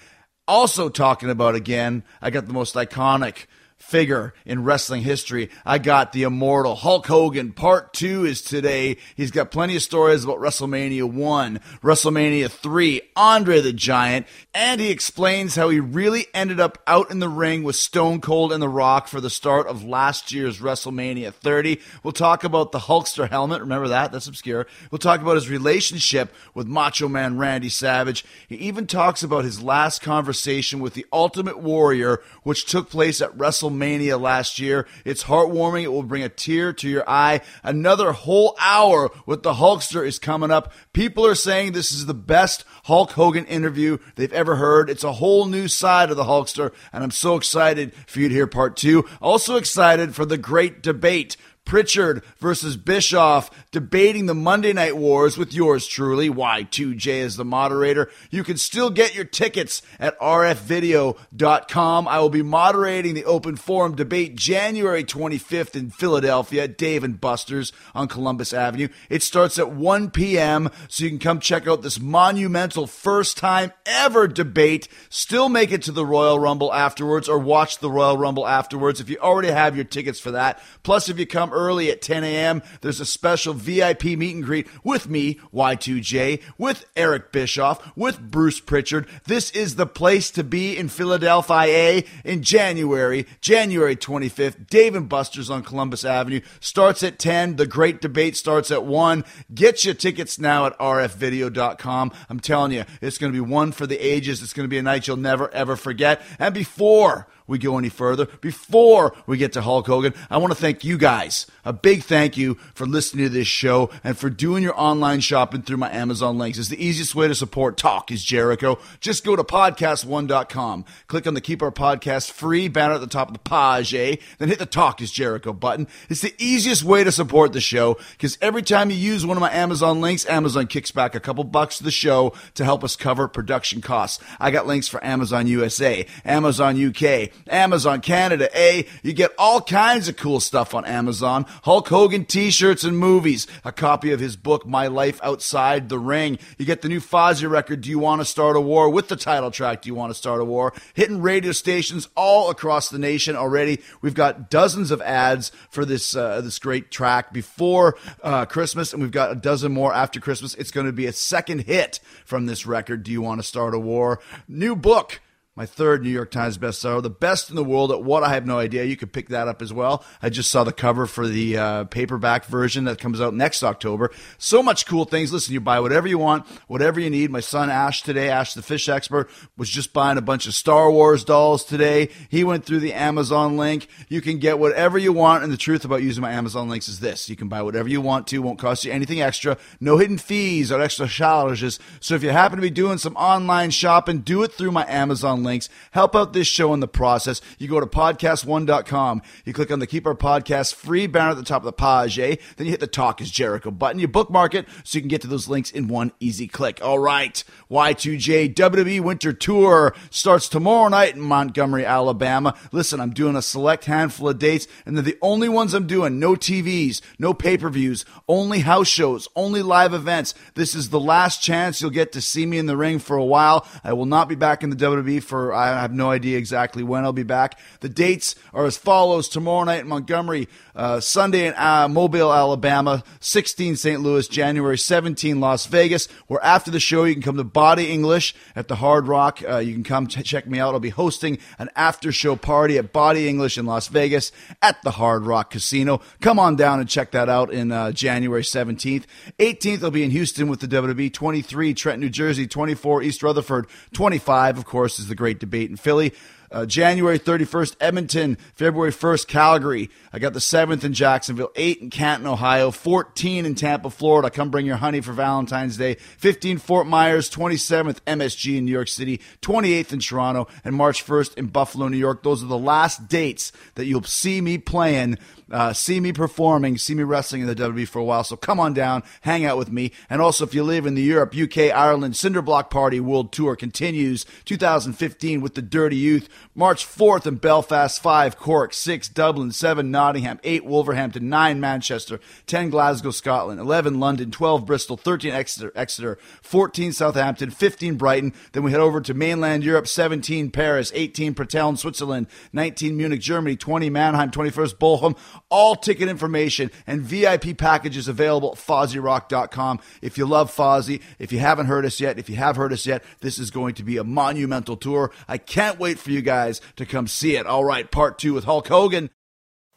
Also talking about again, I got the most iconic figure in wrestling history. I got the immortal Hulk Hogan. Part two is today. He's got plenty of stories about WrestleMania one, WrestleMania three, Andre the Giant, and he explains how he really ended up out in the ring with Stone Cold and The Rock for the start of last year's WrestleMania thirty. We'll talk about the Hulkster helmet. Remember that? That's obscure. We'll talk about his relationship with Macho Man Randy Savage. He even talks about his last conversation with the Ultimate Warrior, which took place at WrestleMania last year. It's heartwarming. It will bring a tear to your eye. Another whole hour with the Hulkster is coming up. People are saying this is the best Hulk Hogan interview they've ever heard. It's a whole new side of the Hulkster, and I'm so excited for you to hear part two. Also excited for the great debate. Pritchard versus Bischoff, debating the Monday Night Wars with yours truly, Y two J as the moderator. You can still get your tickets at r f video dot com. I will be moderating the open forum debate January twenty-fifth in Philadelphia at Dave and Buster's on Columbus Avenue. It starts at one p m, so you can come check out this monumental first time ever debate. Still make it to the Royal Rumble afterwards, or watch the Royal Rumble afterwards if you already have your tickets for that. Plus, if you come early at ten a.m. There's a special V I P meet and greet with me, Y two J, with Eric Bischoff, with Bruce Pritchard. This is the place to be in Philadelphia in January, January twenty-fifth. Dave and Buster's on Columbus Avenue starts at ten. The Great Debate starts at one. Get your tickets now at r f video dot com. I'm telling you, it's going to be one for the ages. It's going to be a night you'll never, ever forget. And before we go any further, before we get to Hulk Hogan, I want to thank you guys. A big thank you for listening to this show and for doing your online shopping through my Amazon links. It's the easiest way to support Talk is Jericho. Just go to podcast one dot com, click on the Keep Our Podcast Free banner at the top of the page, eh? Then hit the Talk is Jericho button. It's the easiest way to support the show because every time you use one of my Amazon links, Amazon kicks back a couple bucks to the show to help us cover production costs. I got links for Amazon U S A, Amazon U K, Amazon Canada, eh? You get all kinds of cool stuff on Amazon. Hulk Hogan t-shirts and movies. A copy of his book, My Life Outside the Ring. You get the new Fozzy record, Do You Want to Start a War? With the title track, Do You Want to Start a War? Hitting radio stations all across the nation already. We've got dozens of ads for this uh, this great track before uh, Christmas, and we've got a dozen more after Christmas. It's going to be a second hit from this record, Do You Want to Start a War? New book. My third New York Times bestseller, The Best in the World at What I Have No Idea. You could pick that up as well. I just saw the cover for the uh, paperback version that comes out next October. So much cool things. Listen, you buy whatever you want, whatever you need. My son Ash today, Ash the Fish Expert, was just buying a bunch of Star Wars dolls today. He went through the Amazon link. You can get whatever you want. And the truth about using my Amazon links is this. You can buy whatever you want to. Won't cost you anything extra. No hidden fees or extra charges. So if you happen to be doing some online shopping, do it through my Amazon link. links. Help out this show in the process. You go to podcast one dot com. You click on the Keep Our Podcast Free banner at the top of the page, eh? Then you hit the Talk is Jericho button. You bookmark it so you can get to those links in one easy click. All right. Y two J W W E Winter Tour starts tomorrow night in Montgomery, Alabama. Listen, I'm doing a select handful of dates, and they're the only ones I'm doing. No T Vs, no pay-per-views, only house shows, only live events. This is the last chance you'll get to see me in the ring for a while. I will not be back in the W W E for For, I have no idea exactly when I'll be back. The dates are as follows. Tomorrow night in Montgomery, uh, Sunday in uh, Mobile, Alabama, sixteen Saint Louis, January seventeenth, Las Vegas, where after the show you can come to Body English at the Hard Rock. Uh, you can come t- check me out. I'll be hosting an after-show party at Body English in Las Vegas at the Hard Rock Casino. Come on down and check that out in uh, January seventeenth. eighteenth, I'll be in Houston with the W W E, twenty-three, Trenton, New Jersey, twenty-four, East Rutherford, twenty-five, of course, is the Great Debate in Philly. Uh, January thirty-first, Edmonton. February first, Calgary. I got the seventh in Jacksonville, eight in Canton, Ohio, fourteen in Tampa, Florida. Come bring your honey for Valentine's Day. fifteen, Fort Myers, twenty-seventh, M S G in New York City, twenty-eighth in Toronto, and March first in Buffalo, New York. Those are the last dates that you'll see me playing, uh, see me performing, see me wrestling in the W W E for a while. So come on down, hang out with me. And also, if you live in the Europe, U K, Ireland, Cinderblock Party World Tour continues two thousand fifteen with the Dirty Youth. March fourth in Belfast, five, Cork, six, Dublin, seven, Nottingham, eight, Wolverhampton, nine, Manchester, ten, Glasgow, Scotland, eleven, London, twelve, Bristol, thirteen, Exeter, Exeter, fourteen, Southampton, fifteen, Brighton. Then we head over to mainland Europe, seventeen, Paris, eighteen, Pretown, Switzerland, nineteen, Munich, Germany, twenty, Mannheim, twenty-first, Bochum. All ticket information and V I P packages available at fozzy rock dot com. If you love Fozzy, if you haven't heard us yet, if you have heard us yet, this is going to be a monumental tour. I can't wait for you guys. guys to come see it. All right, part two with Hulk Hogan.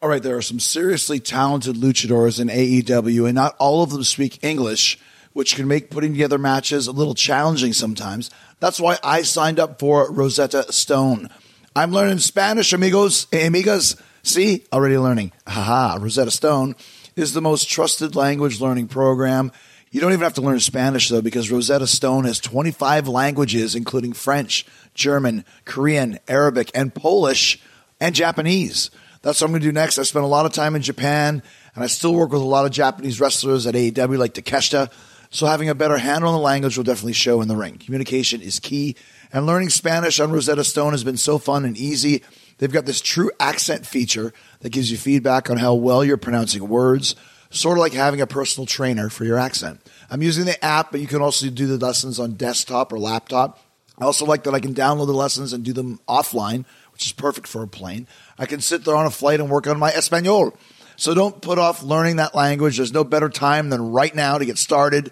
All right, there are some seriously talented luchadors in A E W, and not all of them speak English, which can make putting together matches a little challenging sometimes. That's why I signed up for Rosetta Stone. I'm learning Spanish, amigos, amigas. See, already learning. Haha, Rosetta Stone is the most trusted language learning program. You don't even have to learn Spanish, though, because Rosetta Stone has twenty-five languages, including French, German, Korean, Arabic, and Polish, and Japanese. That's what I'm going to do next. I spent a lot of time in Japan, and I still work with a lot of Japanese wrestlers at A E W, like Takeshita. So having a better handle on the language will definitely show in the ring. Communication is key, and learning Spanish on Rosetta Stone has been so fun and easy. They've got this true accent feature that gives you feedback on how well you're pronouncing words, sort of like having a personal trainer for your accent. I'm using the app, but you can also do the lessons on desktop or laptop. I also like that I can download the lessons and do them offline, which is perfect for a plane. I can sit there on a flight and work on my Espanol. So don't put off learning that language. There's no better time than right now to get started.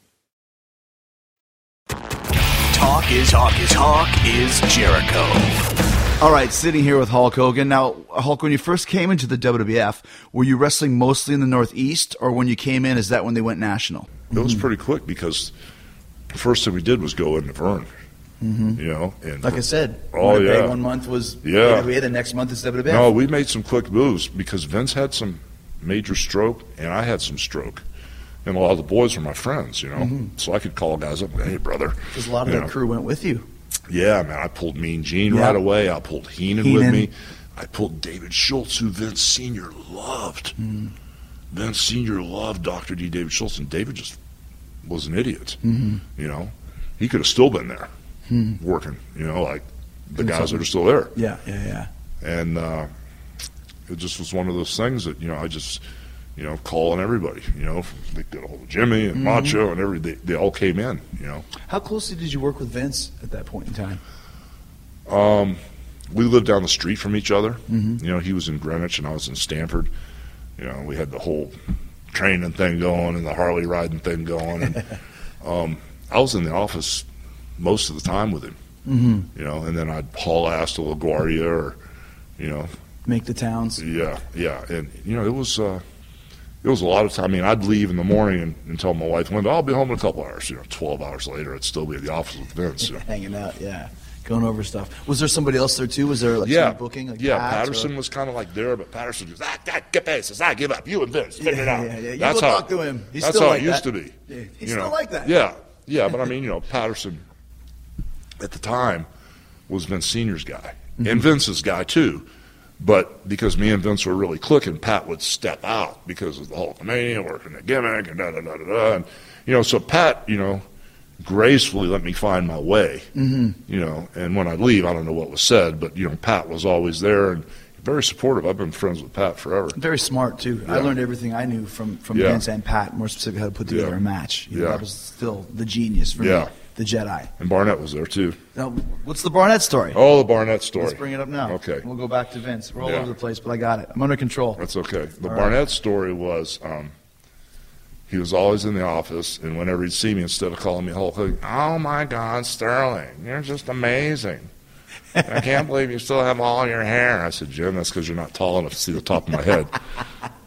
Talk is, talk is, talk is Jericho. All right, sitting here with Hulk Hogan. Now, Hulk, when you first came into the W W F, were you wrestling mostly in the Northeast, or when you came in, is that when they went national? It was pretty quick because the first thing we did was go into Vern. Mm-hmm. You know, and like I said, oh, yeah. one month was yeah. W W A, the next month is W W F. No, we made some quick moves because Vince had some major stroke, and I had some stroke. And a lot of the boys were my friends, you know. Mm-hmm. So I could call guys up and, hey, brother. Because a lot of you their know. crew went with you. Yeah, man. I pulled Mean Gene yeah. right away. I pulled Heenan, Heenan with me. I pulled David Schultz, who Vince Senior loved. Mm-hmm. Vince Senior loved Doctor D. David Schultz, and David just was an idiot. Mm-hmm. You know, he could have still been there mm-hmm. working, you know, like the and guys so, that are still there. Yeah, yeah, yeah. And uh, it just was one of those things that, you know, I just – you know, calling everybody, you know, they got all Jimmy and mm-hmm. Macho and every they, they all came in, you know. How closely did you work with Vince at that point in time? Um, we lived down the street from each other. Mm-hmm. You know, he was in Greenwich and I was in Stamford. You know, we had the whole training thing going and the Harley riding thing going. And um, I was in the office most of the time with him, mm-hmm. you know, and then I'd haul ass to LaGuardia or, you know. Make the towns. Yeah, yeah. And, you know, it was uh, – it was a lot of time. I mean, I'd leave in the morning and, and tell my wife, Linda, I'll be home in a couple hours. You know, twelve hours later, I'd still be at the office with Vince. You know. Hanging out, yeah. Going over stuff. Was there somebody else there, too? Was there, like, yeah. booking? Like yeah, Patterson or... was kind of, like, there, but Patterson was, ah, that, get bases, I give up. You and Vince, figure yeah, it out. Yeah, yeah. You that's go how, talk to him. He's that's still how like it used that. to be. Yeah. He's you know? still like that. Yeah, yeah, but, I mean, you know, Patterson at the time was Vince Senior's guy mm-hmm. and Vince's guy, too. But because me and Vince were really clicking, Pat would step out because of the Hulkamania, working the gimmick, and da-da-da-da-da. And, you know, so Pat, you know, gracefully let me find my way, mm-hmm. you know. And when I leave, I don't know what was said, but, you know, Pat was always there and very supportive. I've been friends with Pat forever. Very smart, too. Yeah. I learned everything I knew from, from yeah. Vince and Pat, more specifically how to put together yeah. a match. You know, yeah. That was still the genius for yeah. me. The Jedi. And Barnett was there, too. Now, what's the Barnett story? Oh, the Barnett story. Let's bring it up now. Okay. We'll go back to Vince. We're all yeah. over the place, but I got it. I'm under control. That's okay. The all Barnett right. story was um, he was always in the office, and whenever he'd see me, instead of calling me Hulk Hogan, oh, my God, Sterling, you're just amazing. I can't believe you still have all your hair. I said, Jim, that's because you're not tall enough to see the top of my head.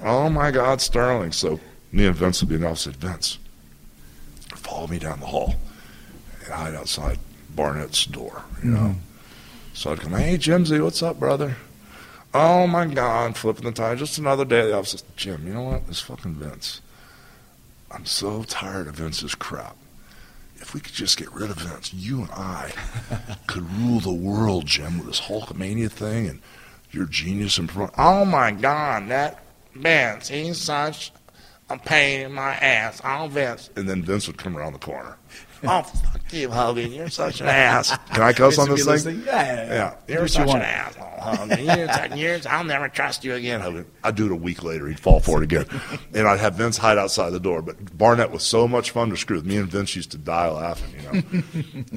Oh, my God, Sterling. So me and Vince would be in the office. I said, Vince, follow me down the hall. Hide outside Barnett's door, you know. Mm-hmm. So I'd come, hey, Jimsy, what's up, brother? Oh, my God, flipping the time. Just another day at the office. Jim, you know what? This fucking Vince. I'm so tired of Vince's crap. If we could just get rid of Vince, you and I could rule the world, Jim, with this Hulkamania thing and your genius in front. Oh, my God, that Vince, he's such a pain in my ass. Oh, Vince. And then Vince would come around the corner. Oh, fuck you, Hogan. You're such an ass. Can I cuss on this thing? Yeah, yeah, yeah. yeah. You're such an asshole, Hogan. You're such, you're, I'll never trust you again, Hogan. I'd do it a week later. He'd fall for it again. And I'd have Vince hide outside the door. But Barnett was so much fun to screw with. Me and Vince used to die laughing, you know.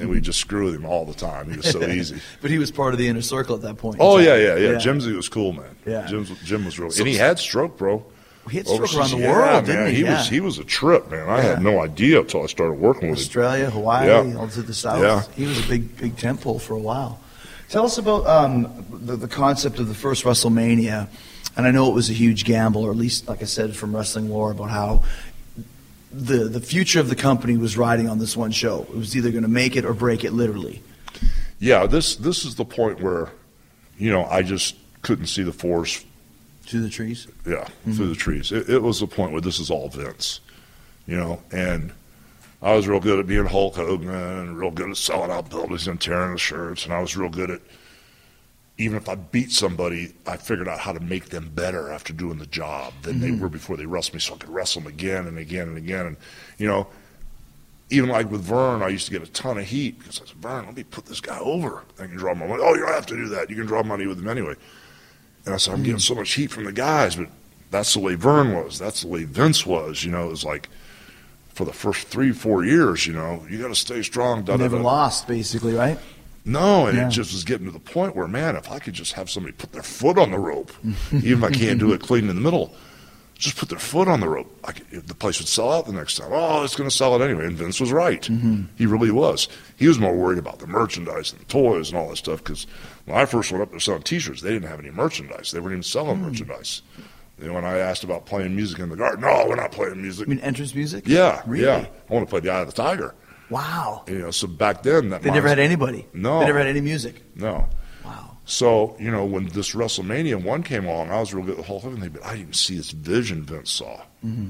And we'd just screw with him all the time. He was so easy. But he was part of the inner circle at that point. Oh, yeah, yeah, yeah, yeah. Jimsy was cool, man. Yeah. Jim's, Jim was really so, – and he had stroke, bro. He had stroke around the yeah, world, didn't man. he? He, yeah. was, he was a trip, man. I yeah. had no idea until I started working with him. Australia, Hawaii, yeah. all to the south. Yeah. He was a big, big temple for a while. Tell us about um, the, the concept of the first WrestleMania. And I know it was a huge gamble, or at least, like I said, from Wrestling Lore, about how the, the future of the company was riding on this one show. It was either going to make it or break it, literally. Yeah, this this is the point where, you know, I just couldn't see the force. Through the trees? Yeah, mm-hmm. through the trees. It, it was the point where this is all Vince, you know, and I was real good at being Hulk Hogan and real good at selling out buildings and tearing the shirts, and I was real good at, even if I beat somebody, I figured out how to make them better after doing the job than mm-hmm. they were before they wrestled me, so I could wrestle them again and again and again. And, you know, even like with Vern, I used to get a ton of heat because I said, Vern, let me put this guy over. I can draw my money. Oh, you don't have to do that. You can draw money with him anyway. And I said, I'm getting so much heat from the guys, but that's the way Vern was. That's the way Vince was. You know, it was like for the first three, four years, you know, you got to stay strong. Da, never da, da. Lost, basically, right? No, and yeah. It just was getting to the point where, man, if I could just have somebody put their foot on the rope, even if I can't do it clean in the middle, just put their foot on the rope. I could, the place would sell out the next time. Oh, it's going to sell out anyway. And Vince was right. Mm-hmm. He really was. He was more worried about the merchandise and the toys and all that stuff because when I first went up there selling T-shirts, they didn't have any merchandise. They weren't even selling mm. merchandise. You know, when I asked about playing music in the garden, no, we're not playing music. You mean entrance music? Yeah, really? Yeah. I want to play The Eye of the Tiger. Wow. You know, so back then that they never had anybody. No. They never had any music. No. Wow. So, you know, when this WrestleMania one came along, I was real good at the whole thing, but I didn't see this vision Vince saw. Mm-hmm.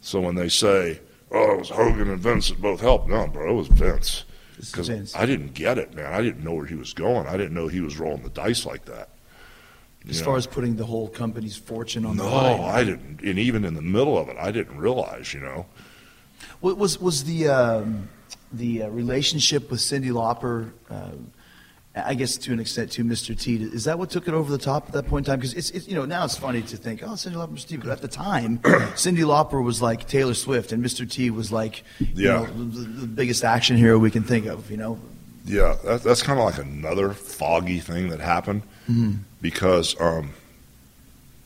So when they say, oh, it was Hogan and Vince that both helped, no, bro, it was Vince. Because I didn't get it, man. I didn't know where he was going. I didn't know he was rolling the dice like that. As you far know. As putting the whole company's fortune on no, the line. No, I didn't. And even in the middle of it, I didn't realize, you know. What was, was the... Um... The uh, relationship with Cyndi Lauper, uh, I guess to an extent, to Mister T, is that what took it over the top at that point in time? Because it's, it's, you know, now it's funny to think, oh, Cyndi Lauper, Mister T, but at the time, Cyndi Lauper was like Taylor Swift, and Mister T was like, yeah, you know, the, the biggest action hero we can think of, you know. Yeah, that, that's kind of like another foggy thing that happened mm-hmm. because um,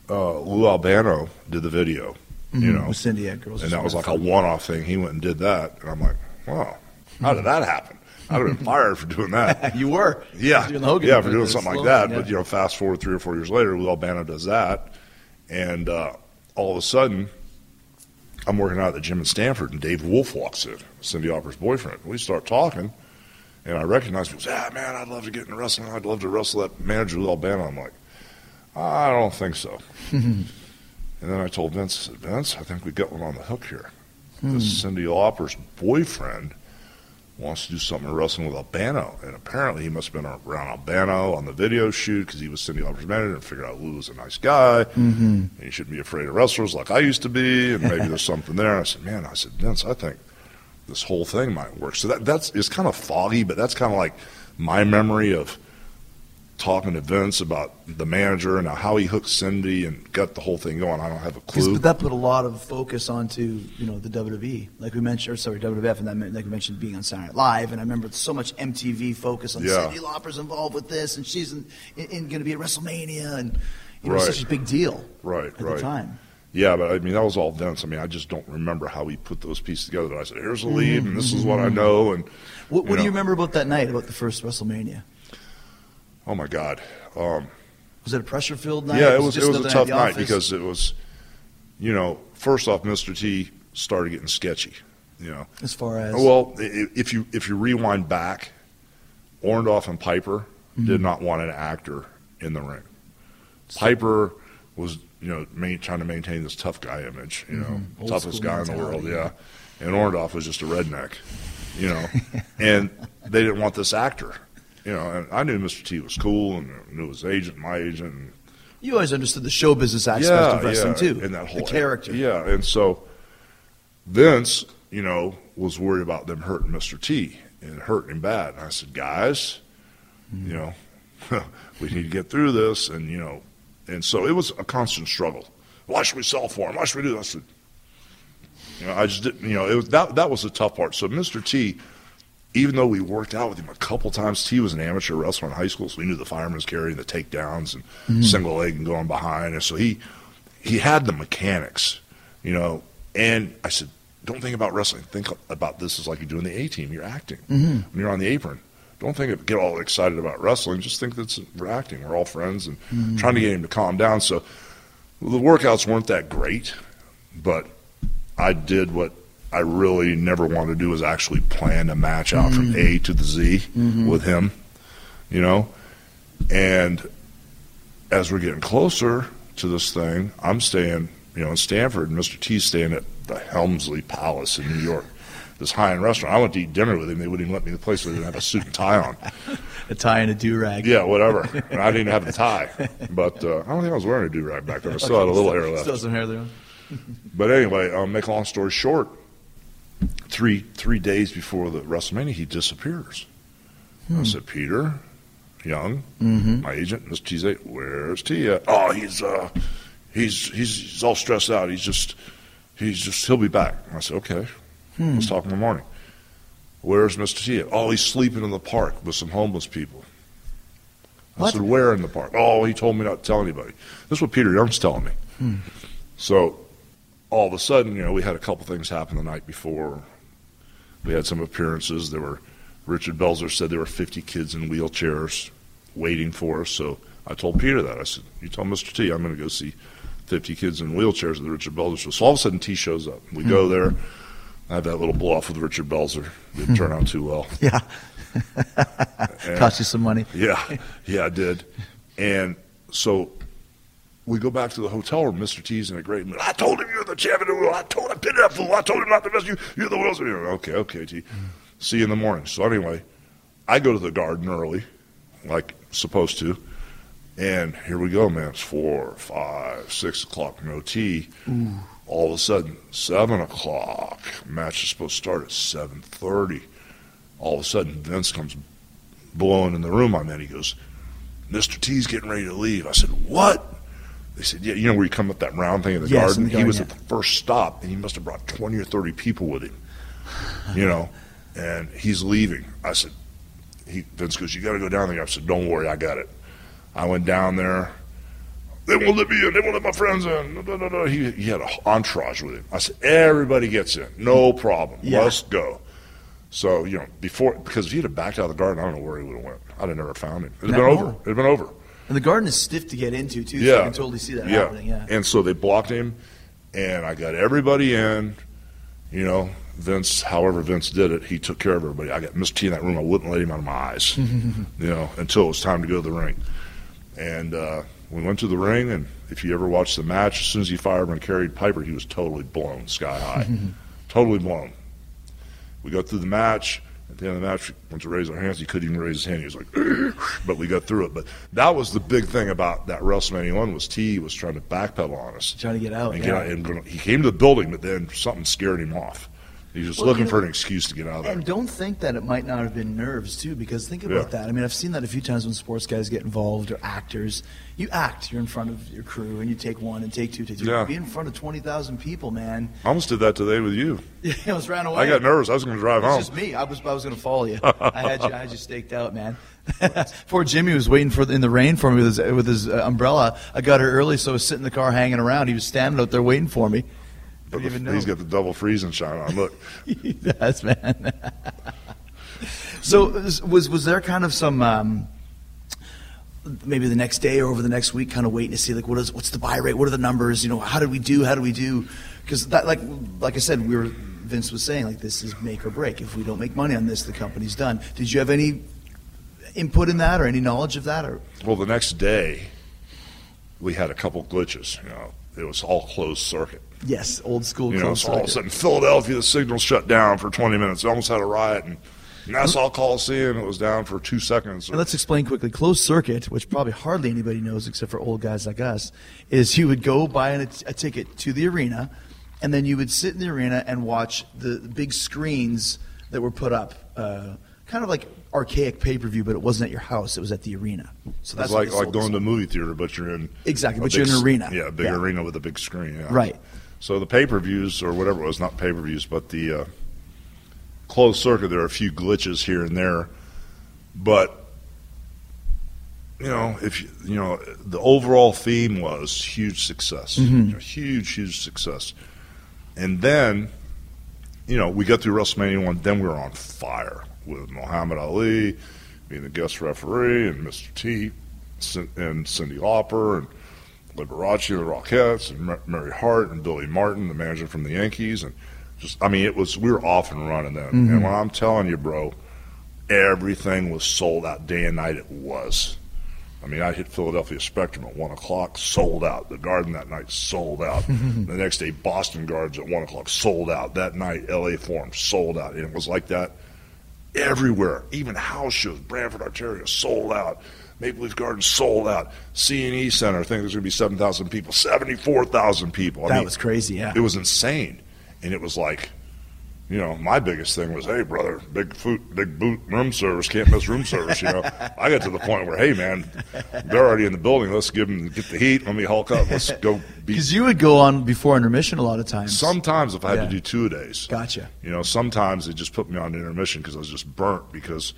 uh, Lou Albano did the video, mm-hmm. you know, with Cyndi at Girls, and that was like a one-off thing. He went and did that, and I'm like, wow. How did that happen? I would have been fired for doing that. You were. Yeah. Doing Hogan, yeah, for doing something like that. Yeah. But, you know, fast forward three or four years later, Lou Albano does that. And uh, all of a sudden, I'm working out at the gym in Stanford, and Dave Wolf walks in, Cyndi Lauper's boyfriend. We start talking, and I recognize him. He goes, ah, man, I'd love to get into wrestling. I'd love to wrestle that manager, Lou Albano. I'm like, I don't think so. And then I told Vince, I said, Vince, I think we got one on the hook here. Hmm. This Cyndi Lauper's boyfriend wants to do something in wrestling with Albano, and apparently he must have been around Albano on the video shoot because he was Cyndi Lauper's manager and figured out Lou was a nice guy, mm-hmm. and he shouldn't be afraid of wrestlers like I used to be, and maybe there's something there. And I said, man, I said, Vince, I think this whole thing might work. So that that's it's kind of foggy, but that's kind of like my memory of talking to Vince about the manager and how he hooked Cyndi and got the whole thing going. I don't have a clue. But that put a lot of focus onto, you know, the W W E, like we mentioned, or sorry, W W F, and that, like we mentioned, being on Saturday Night Live. And I remember so much M T V focus on yeah. Cyndi Lauper's involved with this, and she's in, in, in going to be at WrestleMania, and you know, right. It was such a big deal, right? At right. the time. Yeah, but I mean, that was all Vince. I mean, I just don't remember how he put those pieces together. But I said, "Here's the lead, mm-hmm. and this is what I know." And what, what you know, do you remember about that night, about the first WrestleMania? Oh, my God. Um, was it a pressure-filled night? Yeah, it was, it was, it was a tough night because it was, you know, first off, Mister T started getting sketchy, you know. As far as? Well, if you if you rewind back, Orndorff and Piper mm-hmm. did not want an actor in the ring. So, Piper was, you know, main, trying to maintain this tough guy image, you know, mm-hmm. toughest guy in the world, yeah. And Orndorff was just a redneck, you know. And they didn't want this actor. You know, and I knew Mister T was cool, and I knew his agent, my agent. You always understood the show business aspect yeah, of wrestling, yeah. too. And that whole the character. Yeah, and so Vince, you know, was worried about them hurting Mister T and hurting him bad. And I said, guys, mm-hmm. you know, we need to get through this. And, you know, and so it was a constant struggle. Why should we sell for him? Why should we do this? And, you know, I just didn't, you know, it was, that, that was the tough part. So Mister T, even though we worked out with him a couple times, he was an amateur wrestler in high school, so he knew the fireman's carry, the takedowns, and mm-hmm. single leg and going behind. And so he he had the mechanics, you know. And I said, don't think about wrestling. Think about this as like you do in the A-team. You're acting. Mm-hmm. When you're on the apron, don't think of, get all excited about wrestling. Just think that we're acting. We're all friends and mm-hmm. trying to get him to calm down. So the workouts weren't that great, but I did what I really never wanted to do, was actually plan a match out mm-hmm. from A to the Z mm-hmm. with him, you know. And as we're getting closer to this thing, I'm staying, you know, in Stanford, and Mister T's staying at the Helmsley Palace in New York, this high-end restaurant. I went to eat dinner with him. They wouldn't even let me in the place where they didn't have a suit and tie on. A tie and a do-rag. Yeah, whatever. And I didn't have a tie. But uh, I don't think I was wearing a do-rag back then. I still okay, had a little still, hair left. Still some hair there. But anyway, um, make a long story short, three three days before the WrestleMania, he disappears. Hmm. I said, Peter Young, mm-hmm. my agent, Mister T's like, where's T at? Oh, he's uh, he's he's he's all stressed out. He's just he's just he'll be back. I said, okay, hmm. let's talk in the morning. Where's Mister T at? Oh, he's sleeping in the park with some homeless people. I what? said, where in the park? Oh, he told me not to tell anybody. This is what Peter Young's telling me. Hmm. So all of a sudden, you know, we had a couple things happen the night before. We had some appearances. There were Richard Belzer said there were fifty kids in wheelchairs waiting for us. So I told Peter that. I said, you tell Mister T I'm going to go see fifty kids in wheelchairs at the Richard Belzer show. So all of a sudden T shows up. We hmm. go there. I had that little blow-off with Richard Belzer. Didn't turn out too well. Yeah. And, cost you some money. Yeah. Yeah, I did. And so we go back to the hotel room. Mister T's in a great mood. I told him you're the champion of the world. I told him, pin it up, fool. I told him not to mess you. You're the world's champion. Okay, okay, T. See you in the morning. So anyway, I go to the garden early, like supposed to. And here we go, man. It's four, five, six o'clock, no T. Ooh. All of a sudden, seven o'clock, match is supposed to start at seven thirty. All of a sudden, Vince comes blowing in the room I'm in. He goes, Mister T's getting ready to leave. I said, what? They said, yeah, you know where you come up that round thing in the, yes, garden? In the garden? He was yeah. at the first stop, and he must have brought twenty or thirty people with him, you know, and he's leaving. I said, he, Vince goes, you got to go down there. I said, don't worry, I got it. I went down there. They won't let me in. They won't let my friends in. No, no, no, no. He, he had an entourage with him. I said, everybody gets in. No problem. Yeah. Let's go. So, you know, before, because if he had backed out of the garden, I don't know where he would have went. I'd have never found him. It would have been over. It would have been over. And the garden is stiff to get into, too. Yeah. So you can totally see that yeah. happening. Yeah. And so they blocked him, and I got everybody in. You know, Vince, however Vince did it, he took care of everybody. I got Mister T in that room. I wouldn't let him out of my eyes, you know, until it was time to go to the ring. And, uh, we went to the ring, and if you ever watched the match, as soon as he fired and carried Piper, he was totally blown sky high. Totally blown. We got through the match. At the end of the match, we went to raise our hands. He couldn't even raise his hand. He was like, but we got through it. But that was the big thing about that WrestleMania one was T was trying to backpedal on us. Trying to get out. And, yeah. get out, and he came to the building, but then something scared him off. He's just well, looking you know, for an excuse to get out of there. And don't think that it might not have been nerves, too, because think about yeah. that. I mean, I've seen that a few times when sports guys get involved or actors. You act. You're in front of your crew, and you take one and take two. Take two. Yeah. Be in front of twenty thousand people, man. I almost did that today with you. Yeah, I was ran away. I got nervous. I was going to drive home. It was home. Just me. I was, I was going to follow you. I had you. I had you staked out, man. Poor Jimmy was waiting for in the rain for me with his, with his uh, umbrella. I got here early, so I was sitting in the car hanging around. He was standing out there waiting for me. But even the, he's got the double freezing shine on. Look, he does, man. So was was there kind of some um, maybe the next day or over the next week, kind of waiting to see like what is what's the buy rate? What are the numbers? You know, how did we do? How do we do? Because that like like I said, we were Vince was saying like this is make or break. If we don't make money on this, the company's done. Did you have any input in that or any knowledge of that? Or well, the next day we had a couple glitches. You know, it was all closed circuit. Yes, old school. You know, so all of a sudden, Philadelphia, the signal shut down for twenty minutes. They almost had a riot, and Nassau Coliseum, it was down for two seconds. And let's explain quickly. Closed circuit, which probably hardly anybody knows except for old guys like us, is you would go buy a, a ticket to the arena, and then you would sit in the arena and watch the big screens that were put up, uh, kind of like archaic pay-per-view, but it wasn't at your house. It was at the arena. So that's it's like like going to a movie theater, but you're in exactly, but big, you're in an arena. Yeah, a big yeah. arena with a big screen. Yeah. Right. So the pay-per-views, or whatever it was, not pay-per-views, but the uh, closed circuit, there are a few glitches here and there. But, you know, if you, you know, the overall theme was huge success. Mm-hmm. You know, huge, huge success. And then, you know, we got through WrestleMania one, then we were on fire with Muhammad Ali being the guest referee and Mister T and Cyndi Lauper and Liberace, the Rockettes, and Mary Hart, and Billy Martin, the manager from the Yankees, and just—I mean, it was—we were off and running then. Mm-hmm. And when I'm telling you, bro, everything was sold out day and night. It was. I mean, I hit Philadelphia Spectrum at one o'clock, sold out. The Garden that night, sold out. The next day, Boston Gardens at one o'clock, sold out. That night, L A Forum, sold out. And it was like that everywhere. Even house shows, Branford Arteria, sold out. Maple Leaf Garden sold out. C and E Center, I think there's going to be seven thousand people. seventy-four thousand people. I that mean, was crazy, yeah. It was insane. And it was like, you know, my biggest thing was, hey, brother, big food, big boot, room service, can't miss room service, you know. I got to the point where, hey, man, they're already in the building. Let's give them, get the heat. Let me Hulk up. Let's go beat. Because you would go on before intermission a lot of times. Sometimes if I had yeah. to do two-a-days. Gotcha. You know, sometimes they just put me on intermission because I was just burnt because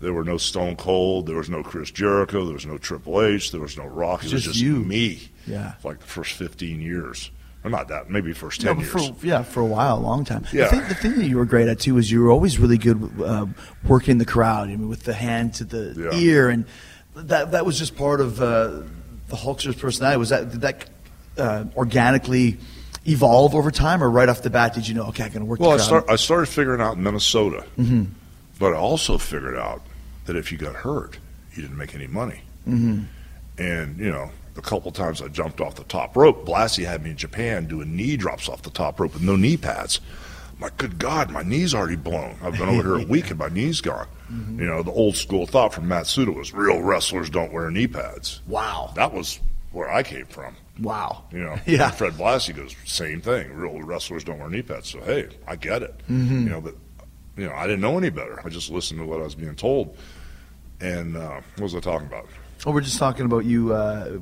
there were no Stone Cold. There was no Chris Jericho. There was no Triple H. There was no Rock. It just was just you. me. Yeah. For like the first fifteen years. Well, not that, maybe first ten no, years. For, yeah, for a while, a long time. Yeah. I think the thing that you were great at, too, was you were always really good with, uh, working the crowd, I mean, with the hand to the yeah. ear. And that that was just part of uh, the Hulkster's personality. Was that, did that uh, organically evolve over time, or right off the bat did you know, okay, I can work well, the crowd? Well, I, start, I started figuring out in Minnesota, mm-hmm. but I also figured out that if you got hurt, you didn't make any money. Mm-hmm. And, you know, a couple times I jumped off the top rope. Blassie had me in Japan doing knee drops off the top rope with no knee pads. My good God, my knee's already blown. I've been over here a week and my knee's gone. Mm-hmm. You know, the old school thought from Matsuda was real wrestlers don't wear knee pads. Wow. That was where I came from. Wow. You know, yeah. Fred Blassie goes, same thing. Real wrestlers don't wear knee pads. So, hey, I get it. Mm-hmm. You know, but, you know, I didn't know any better. I just listened to what I was being told. And uh, what was I talking about? Oh, we're just talking about you uh,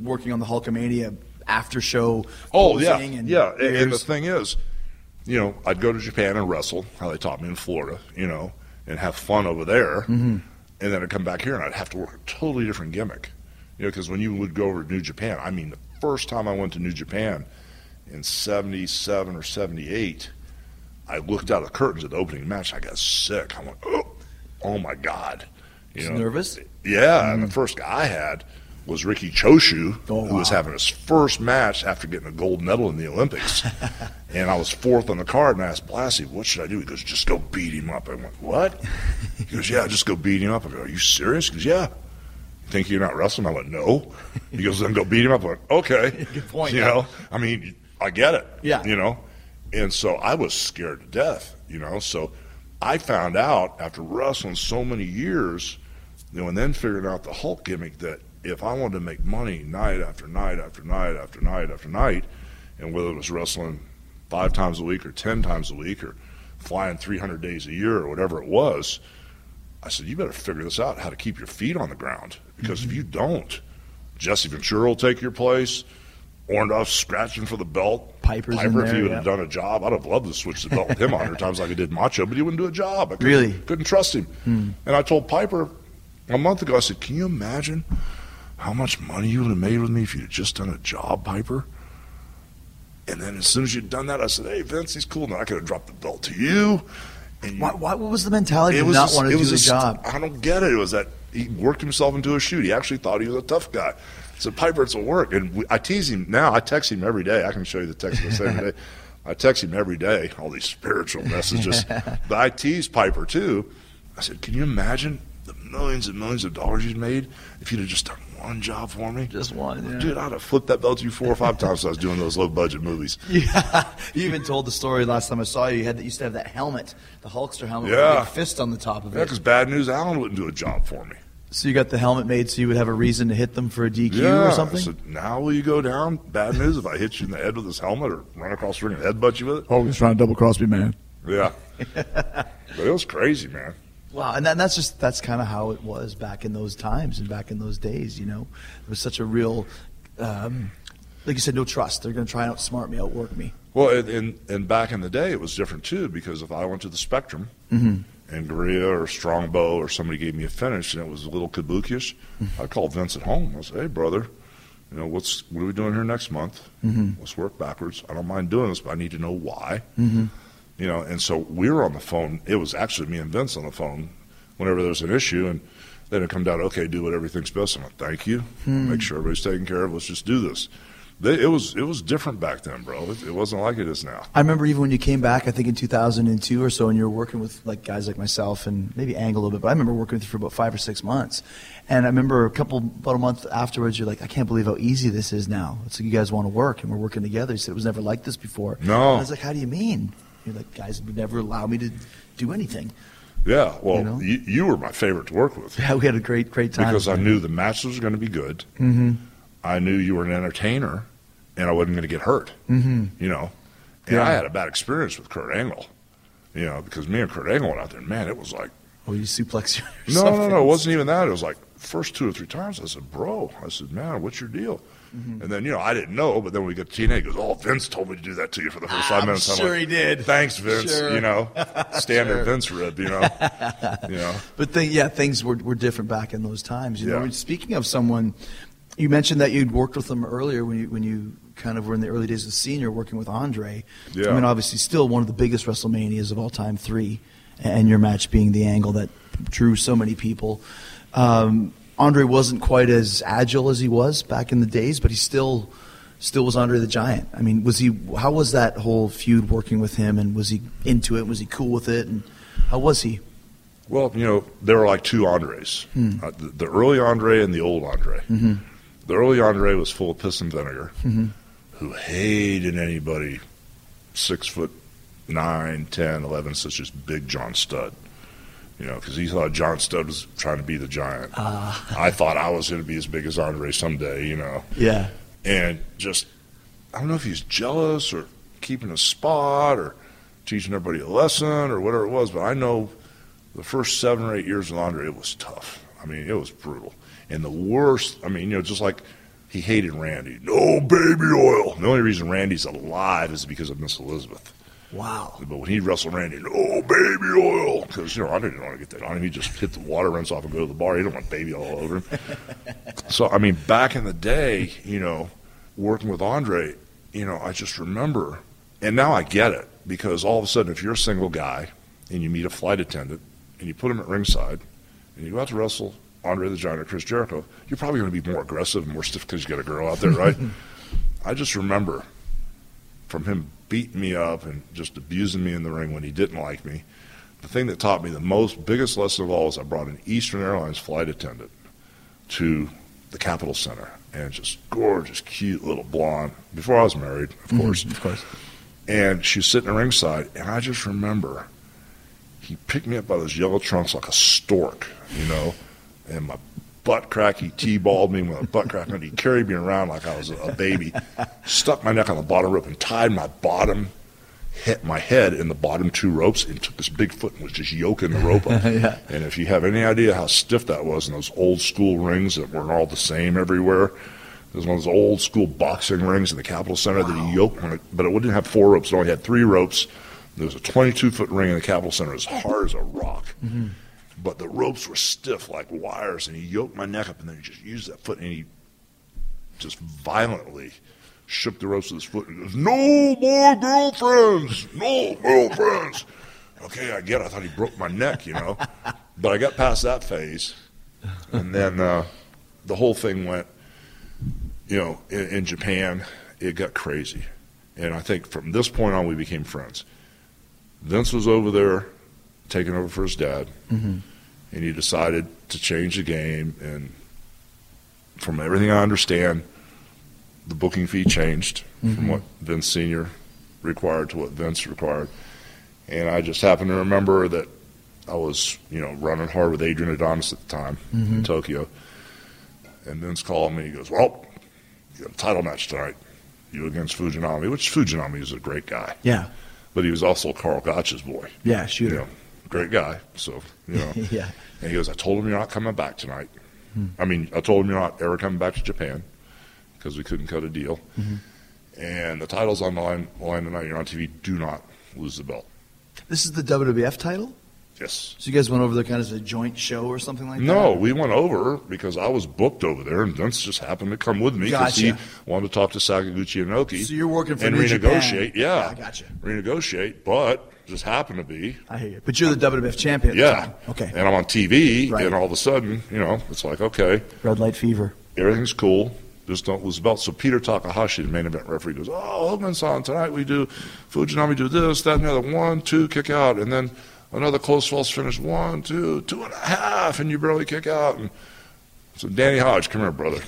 working on the Hulkamania after show. Oh, yeah, and yeah. And, and the thing is, you know, I'd go to Japan and wrestle, how they taught me in Florida, you know, and have fun over there. Mm-hmm. And then I'd come back here and I'd have to work a totally different gimmick. You know, because when you would go over to New Japan, I mean, the first time I went to New Japan in seventy-seven or seventy-eight, I looked out of the curtains at the opening match. I got sick. I went, oh, oh my God. You know, nervous? Yeah, mm. and the first guy I had was Ricky Choshu, oh, who wow. was having his first match after getting a gold medal in the Olympics. And I was fourth on the card, and I asked Blassie, what should I do? He goes, just go beat him up. I went, what? He goes, yeah, just go beat him up. I go, are you serious? He goes, yeah. You think you're not wrestling? I went, no. He goes, then go beat him up. I went, okay. Good point. You yeah. know, I mean, I get it. Yeah. You know, and so I was scared to death, you know, so I found out after wrestling so many years, you know, and then figuring out the Hulk gimmick, that if I wanted to make money night after night after night after night after night, and whether it was wrestling five times a week or ten times a week or flying three hundred days a year or whatever it was, I said, you better figure this out, how to keep your feet on the ground. Because mm-hmm. if you don't, Jesse Ventura will take your place. Orndorff scratching for the belt. Piper's Piper, in there, if he would yeah. have done a job, I'd have loved to switch the belt with him one hundred times like I did Macho, but he wouldn't do a job. I couldn't, really? couldn't trust him. Hmm. And I told Piper a month ago, I said, can you imagine how much money you would have made with me if you had just done a job, Piper? And then as soon as you'd done that, I said, hey, Vince, he's cool. Now I could have dropped the belt to you. And you, why, why, what was the mentality of not wanting to do a job? I don't get it. It was that he worked himself into a shoot. He actually thought he was a tough guy. So Piper, it's a work, and we, I tease him now. I text him every day. I can show you the text I send every day. I text him every day, all these spiritual messages. But I tease Piper, too. I said, can you imagine the millions and millions of dollars you'd made if you'd have just done one job for me? Just one, yeah. Dude, I'd have flipped that belt to you four or five times when I was doing those low-budget movies. Yeah. You even told the story last time I saw you. You had that, used to have that helmet, the Hulkster helmet yeah. with a big fist on the top of it. Yeah, because Bad News Allen wouldn't do a job for me. So you got the helmet made so you would have a reason to hit them for a D Q yeah, or something? So now will you go down? Bad news if I hit you in the head with this helmet or run across the ring and headbutt you with it? Hogan's trying to double-cross me, man. Yeah. But it was crazy, man. Wow, and, that, and that's just that's kind of how it was back in those times and back in those days, you know. It was such a real, um, like you said, no trust. They're going to try and outsmart me, outwork me. Well, and, and, and back in the day it was different, too, because if I went to the Spectrum mm-hmm. – and Gorilla or Strongbow or somebody gave me a finish and it was a little kabuki-ish, I called Vince at home. I said, hey, brother, you know, what's what are we doing here next month? Mm-hmm. Let's work backwards. I don't mind doing this, but I need to know why. Mm-hmm. You know, and so we were on the phone. It was actually me and Vince on the phone whenever there's an issue, and then it come down, okay, do what everything's best. I'm like, thank you. Mm. Make sure everybody's taken care of. Let's just do this. They, it was it was different back then, bro. It, it wasn't like it is now. I remember even when you came back, I think in two thousand two or so, and you were working with like guys like myself and maybe Ang a little bit, but I remember working with you for about five or six months. And I remember a couple, about a month afterwards, you're like, I can't believe how easy this is now. It's like you guys want to work, and we're working together. You said it was never like this before. No. And I was like, how do you mean? You're like, guys would never allow me to do anything. Yeah, well, you, know? you, you were my favorite to work with. Yeah, we had a great, great time. Because I knew the matches were going to be good. Mm-hmm. I knew you were an entertainer, and I wasn't going to get hurt, mm-hmm. you know. And yeah. I had a bad experience with Kurt Angle. You know, because me and Kurt Angle went out there, and man, it was like... Oh, you suplex you or No, something. no, no, it wasn't even that. It was like first two or three times, I said, bro, I said, man, what's your deal? Mm-hmm. And then, you know, I didn't know, but then we got to T N A, he goes, oh, Vince told me to do that to you for the first five I'm minutes. I'm sure like, he did. Thanks, Vince, sure. you know, standard sure. Vince rib, you know. you know. But, the, yeah, things were, were different back in those times. You yeah. know, speaking of someone, you mentioned that you'd worked with them earlier when you when you kind of were in the early days of Senior working with Andre. Yeah. I mean, obviously still one of the biggest WrestleManias of all time, three, and your match being the angle that drew so many people. Um, Andre wasn't quite as agile as he was back in the days, but he still still was Andre the Giant. I mean, was he? How was that whole feud working with him, and was he into it? Was he cool with it? And how was he? Well, you know, there were like two Andres, hmm. uh, the, the early Andre and the old Andre. Mm-hmm. The early Andre was full of piss and vinegar, mm-hmm. who hated anybody six foot nine, ten, eleven, such as Big John Studd. You know, because he thought John Studd was trying to be the Giant. Uh, I thought I was going to be as big as Andre someday, you know. Yeah. And just, I don't know if he's jealous or keeping a spot or teaching everybody a lesson or whatever it was, but I know the first seven or eight years of Andre, it was tough. I mean, it was brutal. And the worst, I mean, you know, just like he hated Randy. No baby oil. The only reason Randy's alive is because of Miss Elizabeth. Wow. But when he wrestled Randy, oh, baby oil. Because, you know, Andre didn't want to get that on him. He just hit the water rinse off and go to the bar. He didn't want baby all over him. So, I mean, back in the day, you know, working with Andre, you know, I just remember. And now I get it. Because all of a sudden, if you're a single guy and you meet a flight attendant and you put him at ringside and you go out to wrestle Andre the Giant or Chris Jericho, you're probably going to be more aggressive and more stiff because you got a girl out there, right? I just remember from him beating me up and just abusing me in the ring when he didn't like me. The thing that taught me the most, biggest lesson of all is I brought an Eastern Airlines flight attendant to the Capitol Center, and just gorgeous, cute little blonde, before I was married, of course. Mm, of course. And she was sitting ringside, and I just remember he picked me up by those yellow trunks like a stork, you know, and my butt crack, he T-balled me with a butt crack, and he carried me around like I was a baby, stuck my neck on the bottom rope and tied my bottom, hit my head in the bottom two ropes and took this big foot and was just yoking the rope up. yeah. And if you have any idea how stiff that was in those old school rings that weren't all the same everywhere, there's one of those old school boxing rings in the Capitol Center wow. that he yoked, on it, but it didn't have four ropes, it only had three ropes. There was a twenty-two foot ring in the Capitol Center as hard as a rock. Mm-hmm. But the ropes were stiff like wires, and he yoked my neck up, and then he just used that foot, and he just violently shook the ropes with his foot, and goes, no more girlfriends, no girlfriends. Okay, I get it. I thought he broke my neck, you know. But I got past that phase, and then uh, the whole thing went, you know, in, in Japan, it got crazy. And I think from this point on, we became friends. Vince was over there, taking over for his dad, mm-hmm. and he decided to change the game, and from everything I understand, the booking fee changed mm-hmm. from what Vince Senior required to what Vince required, and I just happened to remember that I was, you know, running hard with Adrian Adonis at the time mm-hmm. in Tokyo, and Vince called me, he goes, well, you got a title match tonight, you against Fujinami, which Fujinami is a great guy. Yeah. But he was also Carl Gotch's boy. Yeah, shooter. You know, great guy, so, you know. yeah. And he goes, I told him you're not coming back tonight. Hmm. I mean, I told him you're not ever coming back to Japan because we couldn't cut a deal. Mm-hmm. And the title's on the line, line tonight. You're on T V. Do not lose the belt. This is the W W F title? Yes. So you guys went over there kind of as a joint show or something like no, that? No, we went over because I was booked over there, and Vince just happened to come with me because gotcha. He wanted to talk to Sakaguchi and Oki. So you're working for and New renegotiate, Japan. Yeah. I gotcha. Renegotiate, but just happened to be. I hear you. But you're the W W F champion. Yeah. At the time. Okay. And I'm on T V, right. and all of a sudden, you know, it's like, okay. Red light fever. Everything's cool. Just don't lose the belt. So Peter Takahashi, the main event referee, goes, oh, Hogan-san, tonight we do Fujinami, do this, that, and the other. One, two, kick out, and then another close falls finish, one, two, two and a half, and you barely kick out. And so Danny Hodge, come here, brother.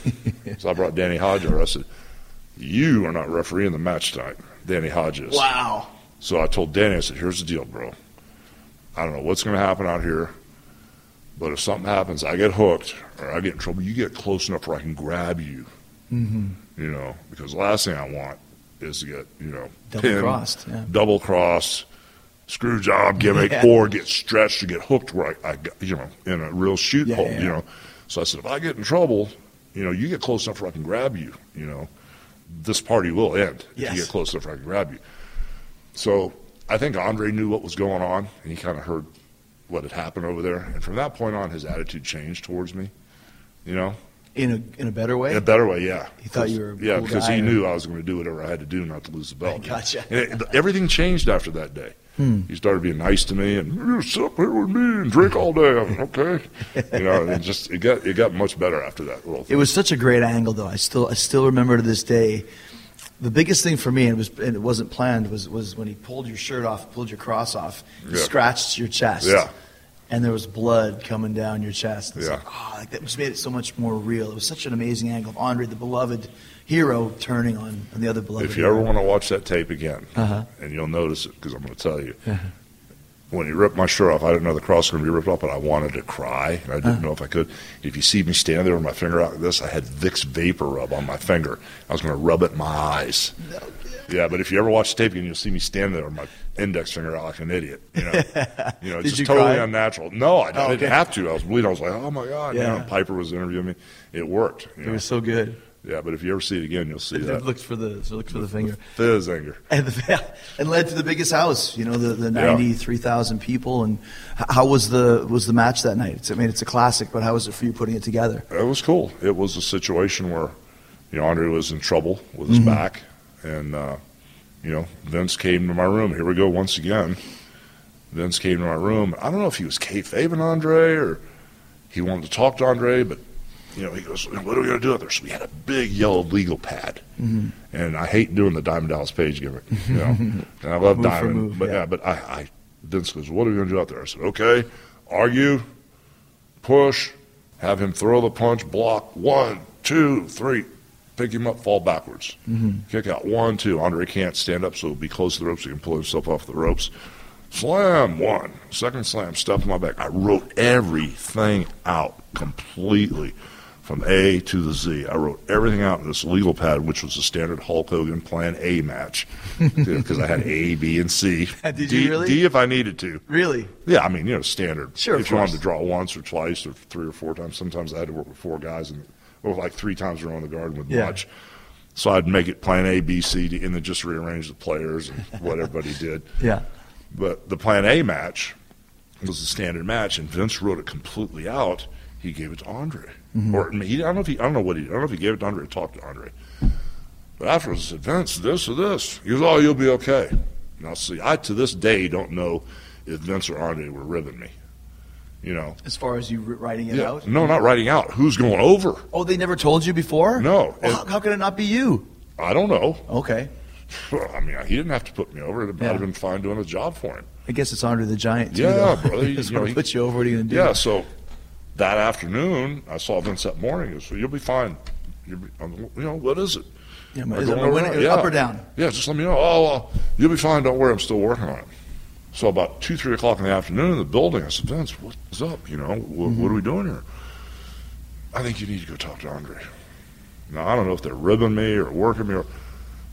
So I brought Danny Hodge over. I said, you are not refereeing the match tonight. Danny Hodge is. Wow. So I told Danny, I said, here's the deal, bro. I don't know what's going to happen out here, but if something happens, I get hooked or I get in trouble, you get close enough where I can grab you. Mm-hmm. You know, because the last thing I want is to get, you know, double-crossed. Yeah. Double-crossed. screw job gimmick, yeah. or get stretched or get hooked where I, I got, you know, in a real shoot yeah, hole, yeah. you know. So I said, if I get in trouble, you know, you get close enough where I can grab you, you know, this party will end if yes. you get close enough where I can grab you. So I think Andre knew what was going on, and he kind of heard what had happened over there. And from that point on, his attitude changed towards me, you know. In a, in a better way? In a better way, yeah. He thought you were a Yeah, cool because guy he or... knew I was going to do whatever I had to do not to lose the belt. Gotcha. And it, everything changed after that day. Hmm. He started being nice to me and you sit here with me and drink all day. I'm okay, you know. And just it got it got much better after that little thing. It was such a great angle, though. I still I still remember to this day. The biggest thing for me, and it was and it wasn't planned, was was when he pulled your shirt off, pulled your cross off, yeah. scratched your chest, yeah, and there was blood coming down your chest. It's yeah, like, oh, like that just made it so much more real. It was such an amazing angle of Andre, the beloved hero, turning on, on the other beloved. If you hero. ever want to watch that tape again, uh-huh. and you'll notice it because I'm going to tell you, uh-huh. when he ripped my shirt off, I didn't know the cross was going to be ripped off, but I wanted to cry, and I didn't uh-huh. know if I could. If you see me stand there with my finger out like this, I had Vicks Vapor Rub on my finger. I was going to rub it in my eyes. No. Yeah, but if you ever watch the tape again, you'll see me standing there with my index finger out like an idiot. You know, you know, it's just totally cry? unnatural. No, I, oh, I didn't okay. have to. I was bleeding. I was like, oh my God. Yeah. You know, Piper was interviewing me. It worked. It know. was so good. Yeah, but if you ever see it again, you'll see it, that. It looks for the so look for the, the finger. The finger. And, the, and led to the biggest house, you know, the, the ninety-three thousand yeah. people. And how was the was the match that night? It's, I mean, it's a classic, but how was it for you putting it together? It was cool. It was a situation where, you know, Andre was in trouble with his mm-hmm. back. And, uh, you know, Vince came to my room. Here we go once again. Vince came to my room. I don't know if he was kayfabing Andre or he wanted to talk to Andre, but, you know, he goes, what are we going to do with this? So we had a big yellow legal pad. Mm-hmm. And I hate doing the Diamond Dallas Page gimmick. You know? And I love move Diamond. Move, but, yeah. Yeah, but I, I, Vince goes, what are we going to do out there? I said, okay, argue, push, have him throw the punch, block, one, two, three. Pick him up, fall backwards. Mm-hmm. Kick out, one, two. Andre can't stand up, so he'll be close to the ropes. He can pull himself off the ropes. Slam, one. Second slam, stuff in my back. I wrote everything out completely. From A to the Z, I wrote everything out in this legal pad, which was the standard Hulk Hogan Plan A match, because I had A, B, and C. Did D, you really? D if I needed to. Really? Yeah, I mean, you know, standard. Sure. If you wanted to draw once or twice or three or four times, sometimes I had to work with four guys, and or like three times around the garden with yeah. watch. So I'd make it Plan A, B, C, D, and then just rearrange the players and what everybody did. Yeah. But the Plan A match was the standard match, and Vince wrote it completely out. He gave it to Andre. Mm-hmm. Or he, I don't know if he, I don't know what he, I don't know if he gave it to Andre or talked to Andre. But afterwards, I said, Vince, this or this. He goes, oh, you'll be okay. Now, see, I to this day don't know if Vince or Andre were ribbing me. You know, as far as you writing it yeah. out. No, not writing out. Who's going over? Oh, they never told you before. No. Well, how, how could it not be you? I don't know. Okay. Well, I mean, he didn't have to put me over. It might yeah. have been fine doing a job for him. I guess it's Andre the Giant. Too, yeah, though. brother. He's going to put you over. What are you going to do? Yeah, so. That afternoon, I saw Vince that morning. He goes, well, you'll be fine. You'll be, you know, what is it? Yeah, is it winning, yeah. Up or down? Yeah, just let me know. Oh, well, you'll be fine. Don't worry. I'm still working on it. So about two, three o'clock in the afternoon in the building, I said, Vince, what's up? You know, what, mm-hmm. what are we doing here? I think you need to go talk to Andre. Now, I don't know if they're ribbing me or working me. Or...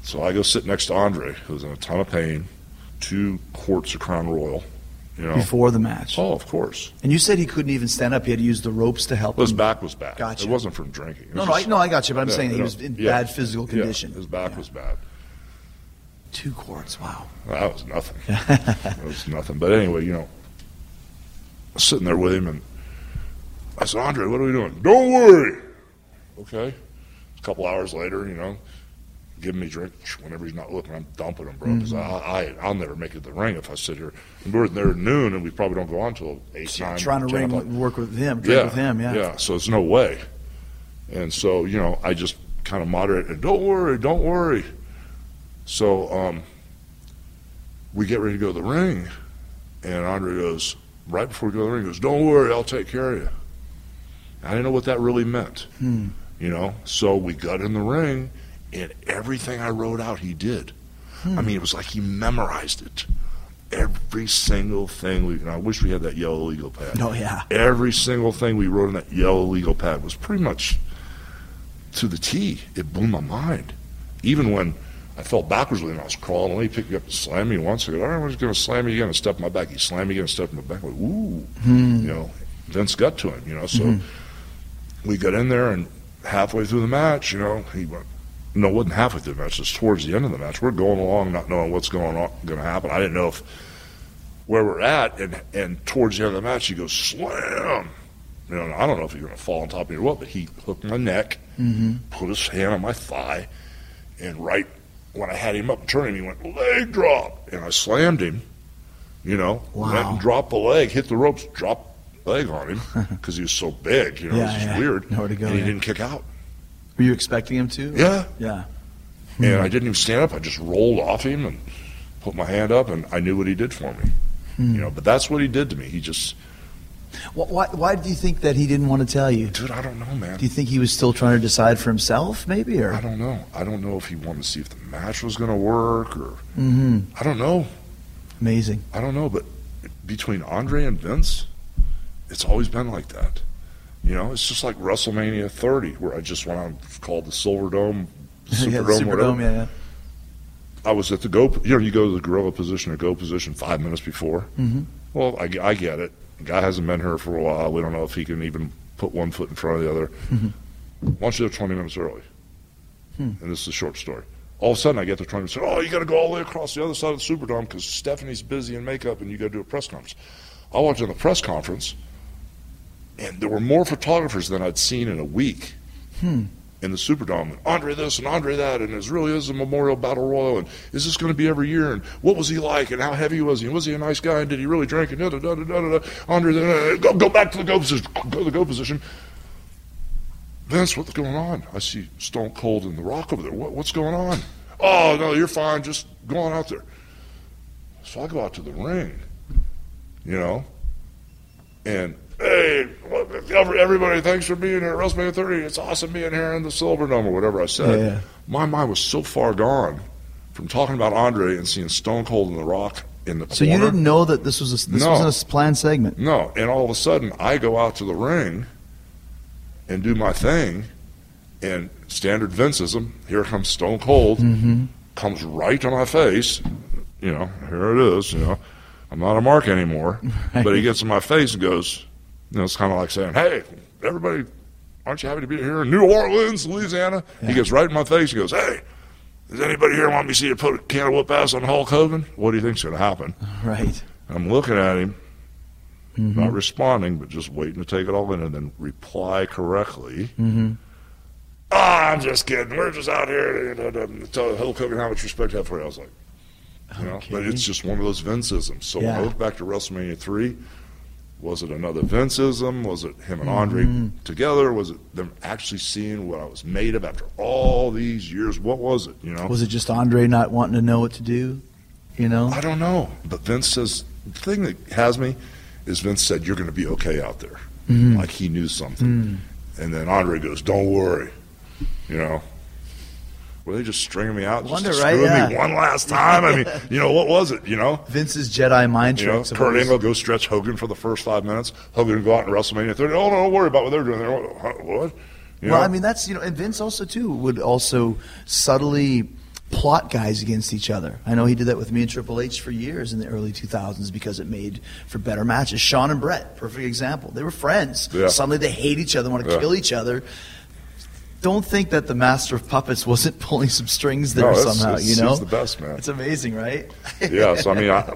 So I go sit next to Andre, who's in a ton of pain, two quarts of Crown Royal. You know. Before the match. Oh, of course. And you said he couldn't even stand up. He had to use the ropes to help well, his him. His back was bad. Gotcha. It wasn't from drinking. No, no, just, I, no, I got you, but I'm yeah, saying he was in yeah, bad physical condition. Yeah, his back yeah. was bad. Two quarts, wow. That was nothing. That was nothing. But anyway, you know, I was sitting there with him, and I said, Andre, what are we doing? Don't worry. Okay. A couple hours later, you know, giving me drinks whenever he's not looking. I'm dumping him, bro, because mm-hmm. I, I, I'll never make it to the ring if I sit here. And we're there at noon, and we probably don't go on until eight, so nine. Trying to ring, like, work with him, drink yeah, with him, yeah. Yeah, so there's no way. And so, you know, I just kind of moderated. Don't worry, don't worry. So um, we get ready to go to the ring, and Andre goes, right before we go to the ring, goes, don't worry, I'll take care of you. I didn't know what that really meant, hmm. you know. So we got in the ring, and everything I wrote out, he did. Hmm. I mean, it was like he memorized it. Every single thing we, and I wish we had that yellow legal pad. Oh, yeah. Every single thing we wrote in that yellow legal pad was pretty much to the T. It blew my mind. Even when I fell backwards with him. I was crawling away. He picked me up and slammed me once. I go, all right, I'm just going to slam you again and step my back. He slammed me again and stepped my back. I went, ooh. Mm. You know, Vince got to him, you know. So mm-hmm. we got in there, and halfway through the match, you know, he went, no, it wasn't halfway through the match. It's towards the end of the match. We're going along not knowing what's going on, going to happen. I didn't know if where we're at, and, and towards the end of the match, he goes, slam. You know, I don't know if you're going to fall on top of me or what, but he hooked my neck, mm-hmm. put his hand on my thigh, and right when I had him up and turned him, he went, leg drop. And I slammed him, you know, wow. went and dropped the leg, hit the ropes, dropped the leg on him because he was so big, you know, yeah, it was just yeah. weird. Nowhere to go, and he yeah. didn't kick out. Were you expecting him to? Yeah. Yeah. And mm-hmm. I didn't even stand up. I just rolled off him and put my hand up, and I knew what he did for me. Mm. You know, but that's what he did to me. He just... Why, why do you think that he didn't want to tell you? Dude, I don't know, man. Do you think he was still trying to decide for himself, maybe? Or I don't know. I don't know if he wanted to see if the match was going to work or... Mm-hmm. I don't know. Amazing. I don't know, but between Andre and Vince, it's always been like that. You know, it's just like WrestleMania thirty, where I just went on called the Silver Dome, Superdome, yeah, Superdome, whatever. Yeah, yeah. I was at the go... You know, you go to the gorilla position or go position five minutes before. Mm-hmm. Well, I, I get it. The guy hasn't been here for a while. We don't know if he can even put one foot in front of the other. Mm-hmm. Why don't you do twenty minutes early? Hmm. And this is a short story. All of a sudden, I get to twenty minutes. Oh, you got to go all the way across the other side of the Superdome because Stephanie's busy in makeup, and you got to do a press conference. I walked in the press conference, and there were more photographers than I'd seen in a week hmm. in the Superdome. And Andre this and Andre that, and it really is a Memorial Battle Royal, and is this going to be every year, and what was he like, and how heavy was he, and was he a nice guy, and did he really drink, and da da da da da da. Andre, da, da, da. Go, go back to the go position, go to the go position. Vince, what's going on? I see Stone Cold and The Rock over there. What, what's going on? Oh, no, you're fine, just go on out there. So I go out to the ring, you know, and... Hey, everybody, thanks for being here at WrestleMania thirty. It's awesome being here in the Silverdome or whatever I said. Yeah, yeah. My mind was so far gone from talking about Andre and seeing Stone Cold and The Rock in the corner. So you didn't know that this was a, this no. wasn't a planned segment? No, and all of a sudden I go out to the ring and do my thing, and standard Vinceism, here comes Stone Cold, mm-hmm. comes right to my face. You know, here it is. You know, I'm not a mark anymore. Right. But he gets in my face and goes... You know, it's kind of like saying, hey, everybody, aren't you happy to be here in New Orleans, Louisiana? Yeah. He gets right in my face. He goes, hey, does anybody here want me to see you put a can of whoop ass on Hulk Hogan? What do you think's going to happen? Right. And I'm looking at him, mm-hmm. not responding, but just waiting to take it all in and then reply correctly. Mm-hmm. Ah, I'm just kidding. We're just out here to, to, to tell Hulk Hogan how much respect I have for you. I was like, you know, okay. But it's just one of those Vinceisms. So yeah. When I look back to WrestleMania three, was it another Vinceism? Was it him and Andre mm-hmm. together? Was it them actually seeing what I was made of after all these years? What was it, you know? Was it just Andre not wanting to know what to do, you know? I don't know. But Vince says, the thing that has me is Vince said, you're going to be okay out there. Mm-hmm. Like he knew something. Mm-hmm. And then Andre goes, don't worry, you know? Were they just stringing me out, Wonder, just right? screwing yeah. me one last time? I mean, you know, what was it, you know? Vince's Jedi mind you tricks. Know, Kurt Angle go stretch Hogan for the first five minutes. Hogan go out in WrestleMania thirty. Oh, no, don't worry about what they're doing there. What? You well, know? I mean, that's, you know, and Vince also, too, would also subtly plot guys against each other. I know he did that with me and Triple H for years in the early two thousands because it made for better matches. Shawn and Brett, perfect example. They were friends. Yeah. Suddenly they hate each other, want to yeah. kill each other. Don't think that the master of puppets wasn't pulling some strings there no, it's, somehow, it's, you know? It's the best, man. It's amazing, right? Yeah, so I mean, I,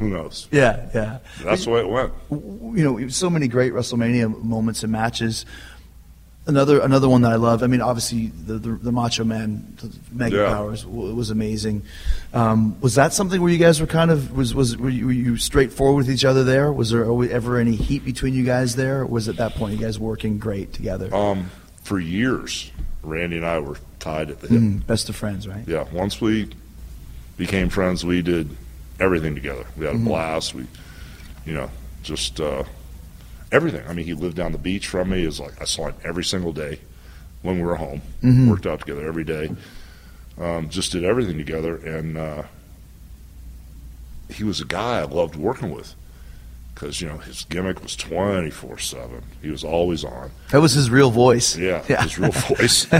who knows? Yeah, yeah. That's but, the way it went. You know, so many great WrestleMania moments and matches. Another another one that I loved, I mean, obviously, the, the, the Macho Man, the Mega yeah. Powers, w- was amazing. Um, was that something where you guys were kind of, was was were you, were you straightforward with each other there? Was there ever any heat between you guys there? Or was at that point you guys working great together? Um. For years, Randy and I were tied at the hip. Mm, best of friends, right? Yeah. Once we became friends, we did everything together. We had a mm-hmm. blast. We, you know, just uh, everything. I mean, he lived down the beach from me. It was like I saw him every single day when we were home. Mm-hmm. Worked out together every day. Um, just did everything together. And uh, he was a guy I loved working with. because, you know, his gimmick was twenty-four seven. He was always on. That was his real voice. Yeah, yeah. His real voice.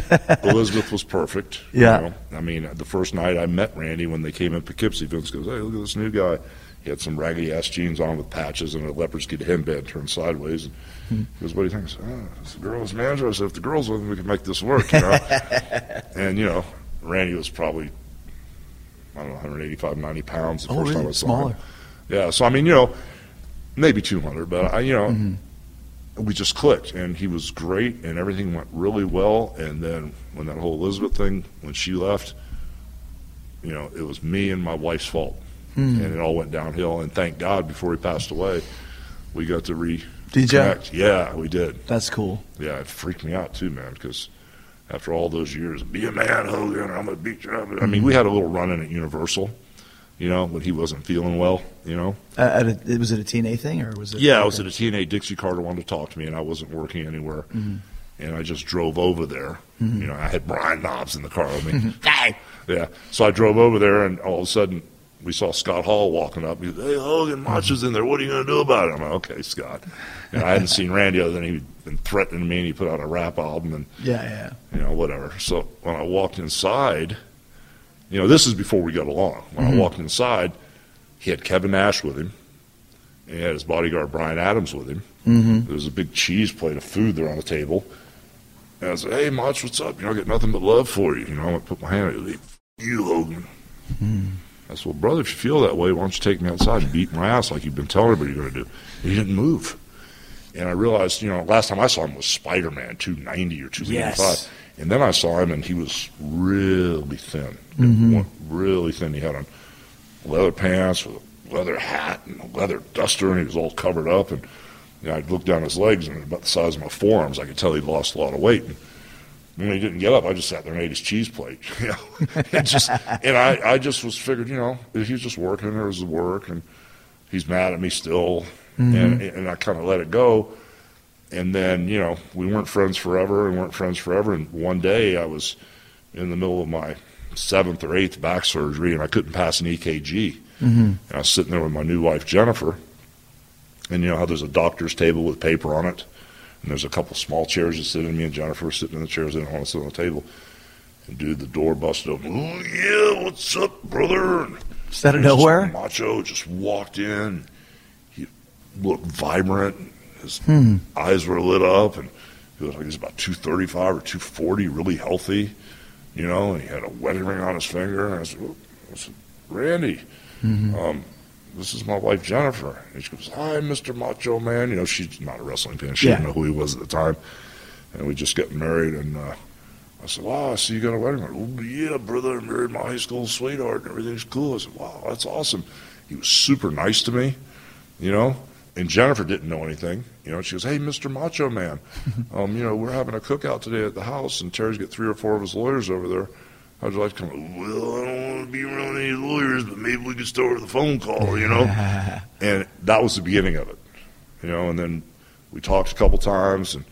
Elizabeth was perfect. Yeah. You know? I mean, the first night I met Randy when they came in Poughkeepsie, Vince goes, hey, look at this new guy. He had some raggy-ass jeans on with patches and a leopard skin headband turned sideways. And hmm. he goes, what do you think? I said, oh, it's the girl's manager. I said, if the girl's with him, we can make this work, you know. And, you know, Randy was probably, I don't know, one eighty-five, ninety pounds the oh, first really? time I saw Smaller. him. Yeah, so, I mean, you know, maybe two hundred, but, I, you know, mm-hmm. we just clicked. And he was great, and everything went really well. And then when that whole Elizabeth thing, when she left, you know, it was me and my wife's fault. Mm. And it all went downhill, and thank God before he passed away, we got to reconnect. Yeah, we did. That's cool. Yeah, it freaked me out too, man, because after all those years, be a man, Hogan, I'm going to beat you up. I mean, we had a little run-in at Universal, you know, when he wasn't feeling well, you know. Uh, at a, was it a T N A thing? or was it? Yeah, okay. It was at a T N A. Dixie Carter wanted to talk to me, and I wasn't working anywhere. Mm-hmm. And I just drove over there. Mm-hmm. You know, I had Brian Knobs in the car with me. Hey! Yeah, so I drove over there, and all of a sudden, we saw Scott Hall walking up. He goes, hey, Hogan, Macho's in there. What are you going to do about it? I'm like, okay, Scott. You know, I hadn't seen Randy other than he'd been threatening me, and he put out a rap album. And, yeah, yeah. You know, whatever. So when I walked inside, you know, this is before we got along. When mm-hmm. I walked inside, he had Kevin Nash with him. And he had his bodyguard, Brian Adams, with him. Mm-hmm. There was a big cheese plate of food there on the table. And I said, hey, Mach, what's up? You know, I got nothing but love for you. You know, I put my hand on it. Hey, f*** you, Hogan. Mm-hmm. I said, well, brother, if you feel that way, why don't you take me outside and beat my ass like you've been telling everybody you're going to do? And he didn't move. And I realized, you know, last time I saw him was Spider-Man two ninety or two eighty-five. Yes. And then I saw him, and he was really thin. Mm-hmm. Really thin. He had on leather pants with a leather hat and a leather duster, and he was all covered up. And you know, I'd look down his legs, and about the size of my forearms, I could tell he'd lost a lot of weight. And, when he didn't get up, I just sat there and ate his cheese plate. You know? it just, and I, I just was figured, you know, he was just working. There was the work, and he's mad at me still. Mm-hmm. And, and I kind of let it go. And then, you know, we weren't friends forever and weren't friends forever. And one day I was in the middle of my seventh or eighth back surgery, and I couldn't pass an E K G. Mm-hmm. And I was sitting there with my new wife, Jennifer. And you know how there's a doctor's table with paper on it? And there's a couple small chairs that sit in. Me and Jennifer were sitting in the chairs. They didn't want to sit on the table. And, dude, the door busted open. Oh, yeah, what's up, brother? Is that out of nowhere? Just, Macho just walked in. He looked vibrant. His hmm. eyes were lit up. And he was like he was about two thirty-five or two forty, really healthy. You know, and he had a wedding ring on his finger. And I said, well, I said Randy, mm-hmm. um, this is my wife, Jennifer. And she goes, hi, Mister Macho Man. You know, she's not a wrestling fan. She yeah. didn't know who he was at the time. And we just got married. And uh, I said, wow, I see you got a wedding ring. Oh, yeah, brother. I married my high school sweetheart, and everything's cool. I said, wow, that's awesome. He was super nice to me, you know. And Jennifer didn't know anything. You know, she goes, hey, Mister Macho Man, um, you know, we're having a cookout today at the house, and Terry's got three or four of his lawyers over there. I'd like to come, well, I don't want to be around any lawyers, but maybe we could start with a phone call, you know? And that was the beginning of it, you know? And then we talked a couple times, and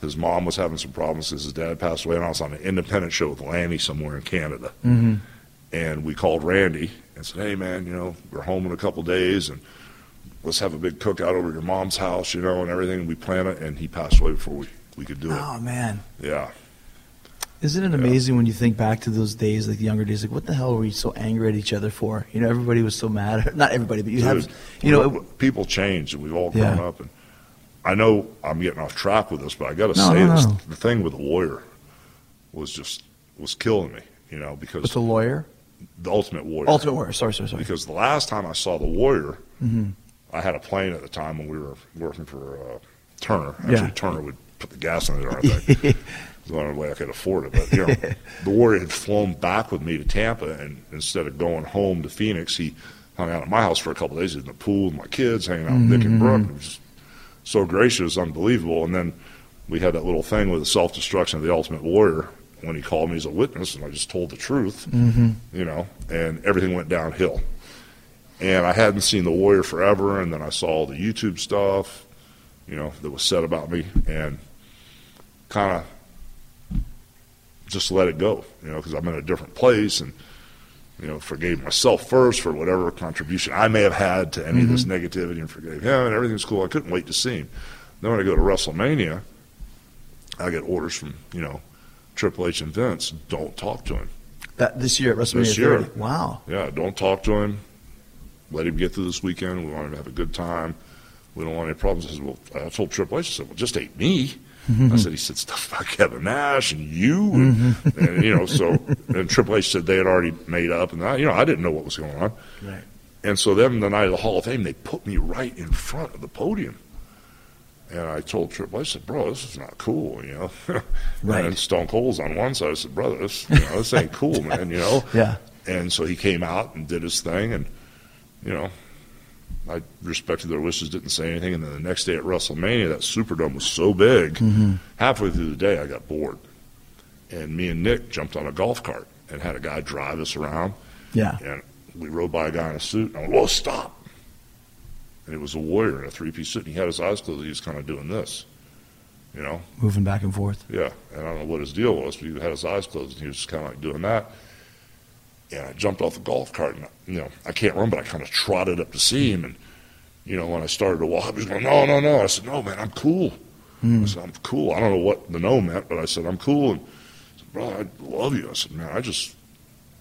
his mom was having some problems because his dad passed away, and I was on an independent show with Lanny somewhere in Canada. Mm-hmm. And we called Randy and said, hey, man, you know, we're home in a couple days, and let's have a big cookout over at your mom's house, you know, and everything. And we planned it, and he passed away before we, we could do it. Oh, man. Yeah. Isn't it amazing yeah. when you think back to those days, like the younger days, like what the hell were we so angry at each other for? You know, everybody was so mad. Not everybody, but you Dude, have, you know. It, people change, and we've all grown yeah. up. And I know I'm getting off track with this, but I got to no, say no, this. No. The thing with the lawyer was just, was killing me, you know, because. With the lawyer? The Ultimate Warrior. Ultimate Warrior, sorry, sorry, sorry. Because the last time I saw the Warrior, mm-hmm. I had a plane at the time when we were working for uh, Turner. Actually, yeah. Turner would put the gas in it, aren't they? The only way I could afford it, but you know, the Warrior had flown back with me to Tampa, and instead of going home to Phoenix, he hung out at my house for a couple of days in the pool with my kids, hanging out with Nick mm-hmm. and Brooke. It was just so gracious, unbelievable. And then we had that little thing with the self-destruction of the Ultimate Warrior when he called me as a witness, and I just told the truth, mm-hmm. you know, and everything went downhill. And I hadn't seen the Warrior forever, and then I saw all the YouTube stuff, you know, that was said about me, and kind of just let it go, you know, because I'm in a different place, and you know, forgave myself first for whatever contribution I may have had to any mm-hmm. of this negativity, and forgave him, and everything was cool. I couldn't wait to see him. Then when I go to WrestleMania, I get orders from, you know, Triple H and Vince, don't talk to him. That this year at WrestleMania this year, thirty. Wow. Yeah, don't talk to him. Let him get through this weekend. We want him to have a good time. We don't want any problems. I said, well, I told Triple H, I said, well, just hate me. I said, he said stuff about Kevin Nash and you, and, and you know, so, and Triple H said they had already made up, and I, you know, I didn't know what was going on. Right. And so then the night of the Hall of Fame, they put me right in front of the podium. And I told Triple H, I said, bro, this is not cool, you know. Right. And Stone Cold's on one side. I said, brother, this, you know, this ain't cool, man, you know. Yeah. And so he came out and did his thing, and, you know, I respected their wishes, didn't say anything. And then the next day at WrestleMania, that Superdome was so big, mm-hmm. halfway through the day I got bored. And me and Nick jumped on a golf cart and had a guy drive us around. Yeah. And we rode by a guy in a suit, and I went, whoa, stop. And it was a Warrior in a three-piece suit, and he had his eyes closed. He was kind of doing this, you know. Moving back and forth. Yeah, and I don't know what his deal was, but he had his eyes closed, and he was just kind of like doing that. And I jumped off the golf cart, and, you know, I can't run, but I kind of trotted up to see him. And, you know, when I started to walk up, he was going, no, no, no. I said, no, man, I'm cool. Mm. I said, I'm cool. I don't know what the no meant, but I said, I'm cool. And I said, bro, I love you. I said, man, I just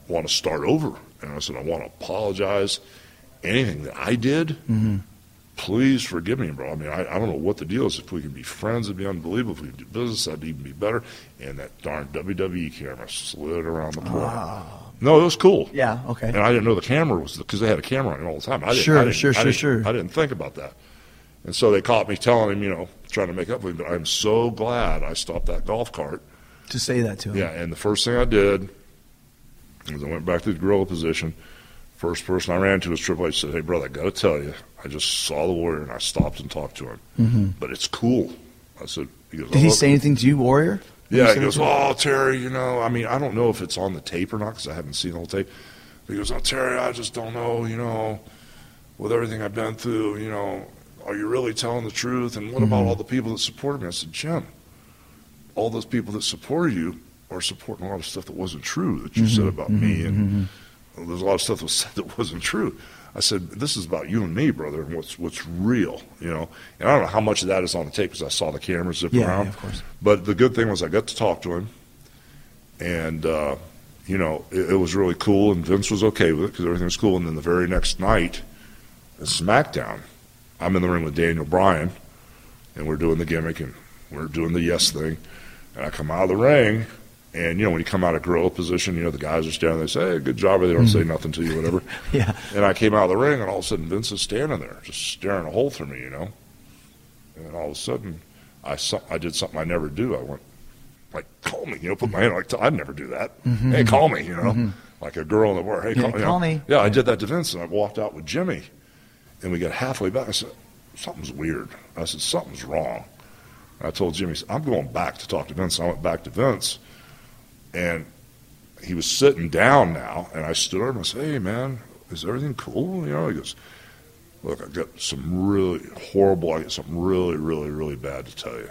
want to start over. And I said, I want to apologize. Anything that I did, mm-hmm. please forgive me, bro. I mean, I, I don't know what the deal is. If we can be friends, it'd be unbelievable. If we could do business, that'd even be better. And that darn W W E camera slid around the corner. Ah. No, it was cool. Yeah, okay. And I didn't know the camera was, because they had a camera on it all the time. I didn't, sure, I didn't, sure, I didn't, sure, sure. I didn't think about that. And so they caught me telling him, you know, trying to make up for him, but I'm so glad I stopped that golf cart. To say that to him. Yeah, and the first thing I did was I went back to the gorilla position. First person I ran to was Triple H. Said, hey, brother, I got to tell you, I just saw the Warrior, and I stopped and talked to him. Mm-hmm. But it's cool. I said, he goes, did he say anything to you, Warrior? Yeah, he goes, oh, Terry, you know, I mean, I don't know if it's on the tape or not because I haven't seen the whole tape. But he goes, oh, Terry, I just don't know, you know, with everything I've been through, you know, are you really telling the truth? And what mm-hmm. about all the people that supported me? I said, Jim, all those people that supported you are supporting a lot of stuff that wasn't true that you mm-hmm. said about mm-hmm. me. And mm-hmm. there's a lot of stuff that was said that wasn't true. I said, this is about you and me, brother, and what's what's real, you know. And I don't know how much of that is on the tape because I saw the cameras zip yeah, around. Yeah, of course. But the good thing was I got to talk to him, and, uh, you know, it, it was really cool, and Vince was okay with it because everything was cool. And then the very next night at SmackDown, I'm in the ring with Daniel Bryan, and we're doing the gimmick, and we're doing the yes thing. And I come out of the ring, and, you know, when you come out of gorilla position, you know, the guys are standing there. They say, hey, good job. They don't mm. say nothing to you, whatever. Yeah. And I came out of the ring, and all of a sudden, Vince is standing there, just staring a hole through me, you know. And all of a sudden, I I did something I never do. I went, like, call me, you know, put my hand, like, I'd never do that. Mm-hmm. Hey, call me, you know, mm-hmm. like a girl in the war. Hey, yeah, call, call me. Yeah, I did that to Vince, and I walked out with Jimmy. And we got halfway back. I said, something's weird. I said, something's wrong. And I told Jimmy, I'm going back to talk to Vince. And I went back to Vince. And he was sitting down now, and I stood up and I said, hey, man, is everything cool? You know, he goes, look, I got some really horrible, I got something really, really, really bad to tell you.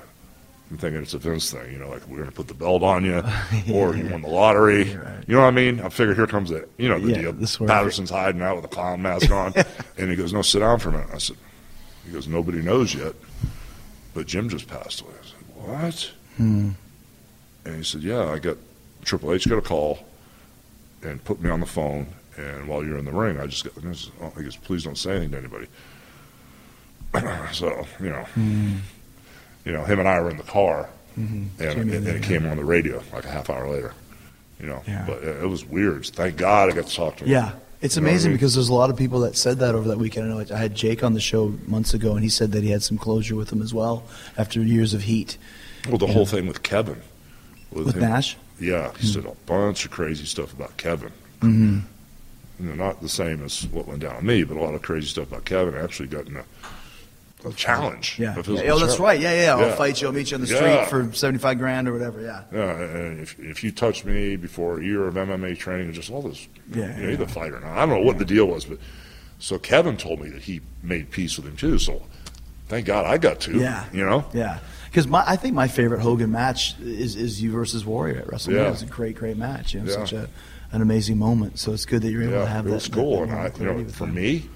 I'm thinking it's a Vince thing, you know, like we're going to put the belt on you, or you won the lottery. Yeah, right. You know what I mean? I figure here comes the, you know, the yeah, deal. Patterson's hiding out with a clown mask on. And he goes, no, sit down for a minute. I said, he goes, nobody knows yet, but Jim just passed away. I said, what? Hmm. And he said, yeah, I got, Triple H got a call and put me on the phone, and while you're in the ring, I just got, and said, oh, he goes, please don't say anything to anybody. So, you know, mm. you know, him and I were in the car, mm-hmm. and, it, and it came on the radio like a half hour later, you know, yeah. but it was weird. Thank God I got to talk to him. Yeah, it's you amazing I mean? Because there's a lot of people that said that over that weekend. I know I had Jake on the show months ago, and he said that he had some closure with him as well after years of heat. Well, the and, whole thing with Kevin. With, with him, Nash? Yeah, he said a bunch of crazy stuff about Kevin. Mm-hmm. You know, not the same as what went down on me, but a lot of crazy stuff about Kevin. I actually got in a, a challenge. Yeah, a yeah. oh, that's right. Yeah, yeah, yeah, I'll fight you. I'll meet you on the yeah. street for seventy-five grand or whatever, yeah. Yeah, and if, if you touch me before a year of M M A training, just all this, yeah, you know, yeah. either fight or not. I don't know yeah. what the deal was, but so Kevin told me that he made peace with him too, so thank God I got to, yeah. you know? Yeah. Because my, I think my favorite Hogan match is, is you versus Warrior at WrestleMania. Yeah. It was a great, great match. You know, yeah. such a, an amazing moment. So it's good that you're able yeah, to have it that. It was cool. And I, you know, for me,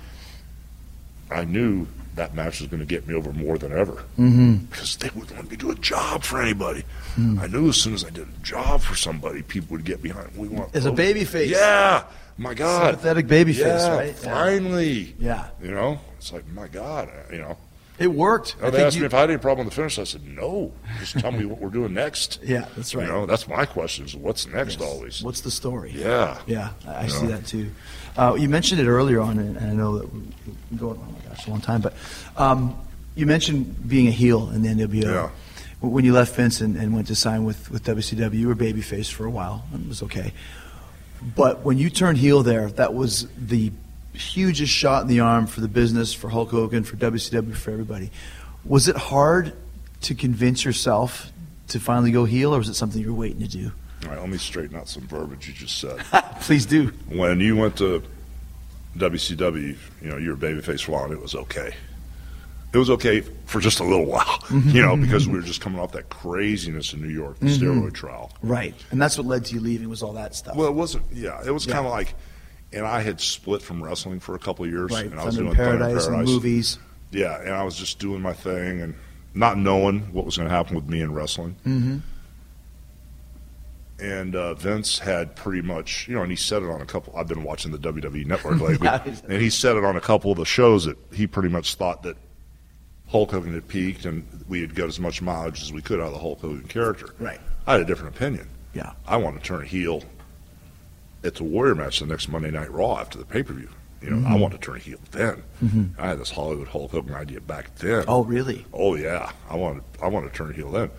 I knew that match was going to get me over more than ever mm-hmm. because they wouldn't let me do a job for anybody. Mm. I knew as soon as I did a job for somebody, people would get behind. We want as a baby face. Yeah. My God. Sympathetic baby yeah, face, right? Finally. Yeah. You know, it's like, my God, you know. It worked. They asked you... me if I had any problem with the finish. I said, no. Just tell me what we're doing next. Yeah, that's right. You know, that's my question is what's next yes. always. What's the story? Yeah. Yeah, I you see know? that too. Uh, you mentioned it earlier on, and I know that we're going, oh my gosh, a long time, but um, you mentioned being a heel in the N W O. Yeah. When you left Vince and, and went to sign with, with W C W, you were babyface for a while, and it was okay. But when you turned heel there, that was the hugest shot in the arm for the business, for Hulk Hogan, for W C W, for everybody. Was it hard to convince yourself to finally go heel, or was it something you were waiting to do? All right, let me straighten out some verbiage you just said. Please do. When you went to W C W, you know, you were babyface for a while, and it was okay. It was okay for just a little while, you know, because we were just coming off that craziness in New York, the mm-hmm. steroid trial. Right, and that's what led to you leaving was all that stuff. Well, it wasn't, yeah, it was yeah. kind of like, and I had split from wrestling for a couple of years. Right, and I was doing Paradise, Thunder Paradise. movies. Yeah, and I was just doing my thing and not knowing what was going to happen with me in wrestling. Mm-hmm. And uh, Vince had pretty much, you know, and he said it on a couple, I've been watching the W W E Network lately, and he said it on a couple of the shows that he pretty much thought that Hulk Hogan had peaked, and we had got as much mileage as we could out of the Hulk Hogan character. Right. I had a different opinion. Yeah. I want to turn heel at the Warrior match the next Monday Night Raw after the pay-per-view. You know, mm-hmm. I want to turn heel then. Mm-hmm. I had this Hollywood Hulk Hogan idea back then. Oh, really? Oh, yeah. I wanted, I wanted to turn heel then.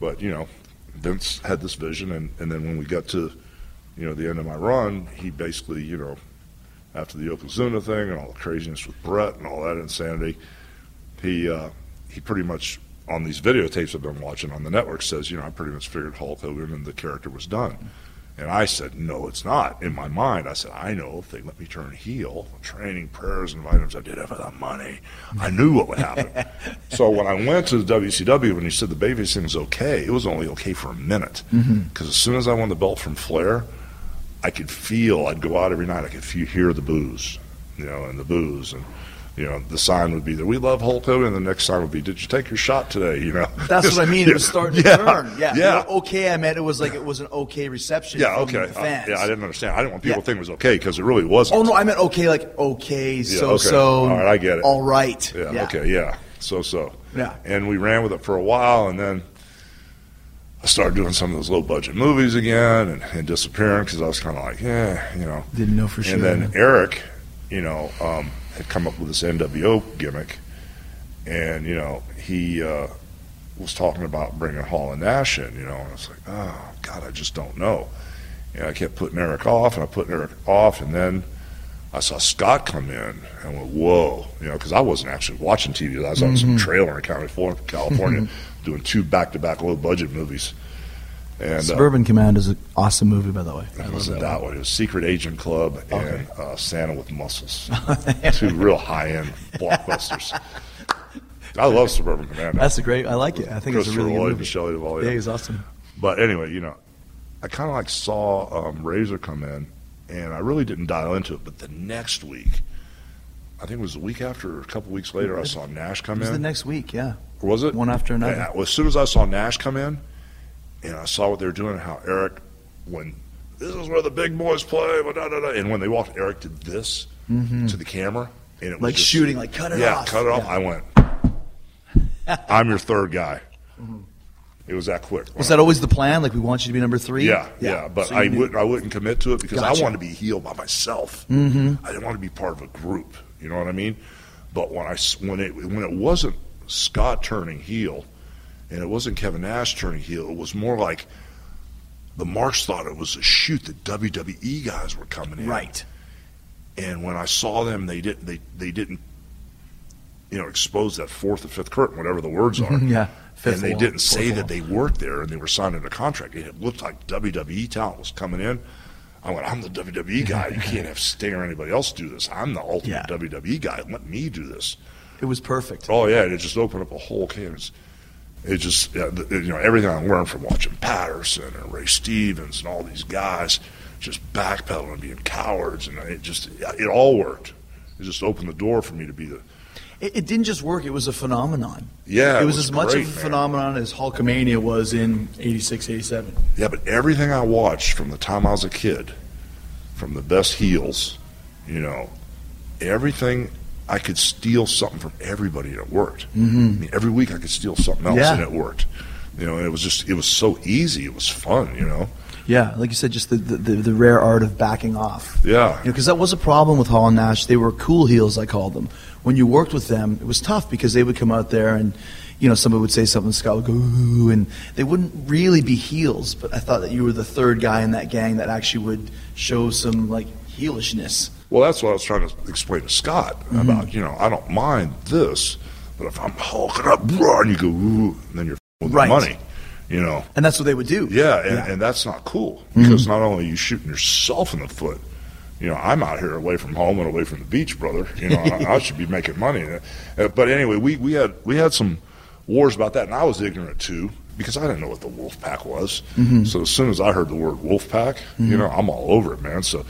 But, you know, Vince had this vision, and, and then when we got to, you know, the end of my run, he basically, you know, after the Yokozuna thing and all the craziness with Brett and all that insanity, He uh, he pretty much, on these videotapes I've been watching on the network, says, you know, I pretty much figured Hulk Hogan and the character was done. And I said, no, it's not. In my mind, I said, I know if they let me turn heel, training, prayers, and items I did it for the money, I knew what would happen. So when I went to the W C W, when he said the babyface thing was okay, it was only okay for a minute. Because mm-hmm. as soon as I won the belt from Flair, I could feel, I'd go out every night, I could feel, hear the boos, you know, and the boos, and you know, the sign would be that we love Hulk Hogan, and the next sign would be, did you take your shot today, you know? That's what I mean. It was starting yeah. to turn. Yeah. yeah. Okay, I meant it was like it was an okay reception yeah, okay. from the fans. Uh, yeah, I didn't understand. I didn't want people yeah. to think it was okay because it really wasn't. Oh, no, I meant okay, like okay, so-so. Yeah, okay. All right, I get it. All right. Yeah, yeah. okay, yeah, so-so. Yeah. And we ran with it for a while, and then I started doing some of those low-budget movies again and, and disappearing because I was kind of like, yeah, you know. Didn't know for sure. And then Eric, you know, um, had come up with this N W O gimmick, and you know he uh, was talking about bringing Hall and Nash in, you know, and I was like, oh God, I just don't know. And I kept putting Eric off, and I put Eric off, and then I saw Scott come in, and I went, whoa, you know, because I wasn't actually watching T V. I was mm-hmm. on some trailer in California, doing two back-to-back low-budget movies. And, Suburban uh, Command is an awesome movie, by the way. It wasn't that one. It was Secret Agent Club okay. and uh, Santa with Muscles. Two real high-end blockbusters. I love Suburban Command. That's a great. I like it. I think it's a really good movie. Michelle DeVolia. Yeah, he's awesome. But anyway, you know, I kind of like saw um, Razor come in, and I really didn't dial into it. But the next week, I think it was the week after, or a couple weeks later, I saw Nash come in. It was the next week, yeah. Was it? One after another. Yeah, well, as soon as I saw Nash come in, and I saw what they were doing, how Eric, when this is where the big boys play, da, da, da, and when they walked, Eric did this mm-hmm. to the camera. And it was like just, shooting, like cut it yeah, off. Cut it yeah, cut it off. I went, I'm your third guy. Mm-hmm. It was that quick. Was that always the plan? Like, we want you to be number three? Yeah, yeah. yeah but so I, wouldn't, I wouldn't commit to it because gotcha. I wanted to be healed by myself. Mm-hmm. I didn't want to be part of a group. You know what I mean? But when I, when it, when it wasn't Scott turning heel, and it wasn't Kevin Nash turning heel. It was more like the marks thought it was a shoot that W W E guys were coming in. Right. And when I saw them, they didn't. They, they didn't. You know, expose that fourth or fifth curtain, whatever the words are. yeah. Fifth and they wall, didn't say wall. that they worked there and they were signing a contract. It looked like W W E talent was coming in. I went, I'm the W W E guy. You can't have Stinger or anybody else do this. I'm the ultimate yeah. W W E guy. Let me do this. It was perfect. Oh yeah, and it just opened up a whole can. It just, you know, everything I learned from watching Patterson and Ray Stevens and all these guys, just backpedaling and being cowards, and it just, it all worked. It just opened the door for me to be the... It, it didn't just work, it was a phenomenon. Yeah, it, it was, was as great, much of a man. phenomenon as Hulkamania was in eighty-six, eighty-seven. Yeah, but everything I watched from the time I was a kid, from the best heels, you know, everything, I could steal something from everybody and it worked. Mm-hmm. I mean, every week I could steal something else yeah. and it worked. You know, and it was just, it was so easy, it was fun, you know. Yeah, like you said, just the, the, the rare art of backing off. Yeah. Because you know, that was a problem with Hall and Nash. They were cool heels, I called them. When you worked with them, it was tough because they would come out there and, you know, somebody would say something, Scott would go, ooh, and they wouldn't really be heels. But I thought that you were the third guy in that gang that actually would show some, like, heelishness. Well, that's what I was trying to explain to Scott mm-hmm. about, you know, I don't mind this, but if I'm hulking up, and you go, ooh, and then you're with right. the money. You know, and that's what they would do. Yeah, and, yeah. and that's not cool because mm-hmm. not only are you shooting yourself in the foot, you know, I'm out here away from home and away from the beach, brother. You know, I, I should be making money. Uh, but anyway, we, we had we had some wars about that, and I was ignorant too because I didn't know what the wolf pack was. Mm-hmm. So as soon as I heard the word wolf pack, mm-hmm. you know, I'm all over it, man. So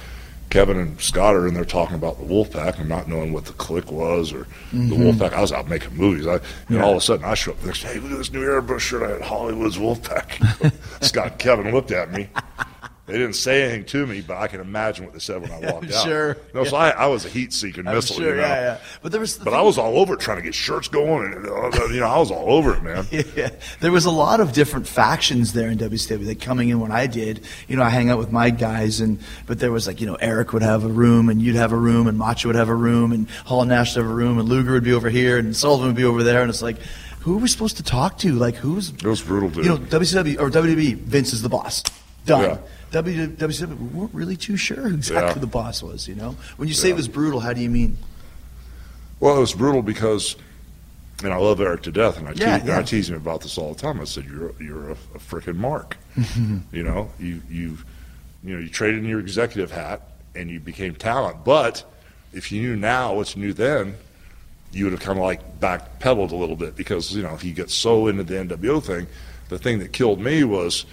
Kevin and Scott are in there talking about the wolf pack and not knowing what the clique was or mm-hmm. the wolf pack. I was out making movies. I, and yeah. all of a sudden, I show up next, hey, look at this new airbrush shirt. I had Hollywood's wolf pack. Scott and Kevin looked at me. They didn't say anything to me, but I can imagine what they said when I walked out. Sure. No, yeah. So I, I was a heat-seeking missile, sure, you know. Yeah, yeah. But, there was the but I was all over it, trying to get shirts going, and you know, I was all over it, man. Yeah. There was a lot of different factions there in W C W. Like coming in when I did, you know, I hang out with my guys, and but there was like, you know, Eric would have a room, and you'd have a room, and Macho would have a room, and Hall and Nash would have a room, and Luger would be over here, and Sullivan would be over there, and it's like, who are we supposed to talk to? Like, who's it was brutal, dude. You know, W C W or W W E, Vince is the boss. Done. Yeah. W W F, we weren't really too sure exactly yeah. who the boss was, you know? When you say yeah. it was brutal, how do you mean? Well, it was brutal because, and I love Eric to death, and I, yeah, te yeah. and I tease him about this all the time. I said, you're, you're a, a frickin' mark. You know, you, you, you know, you traded in your executive hat, and you became talent. But if you knew now what's new then, you would have kind of like backpedaled a little bit because, you know, he gets so into the N W O thing. The thing that killed me was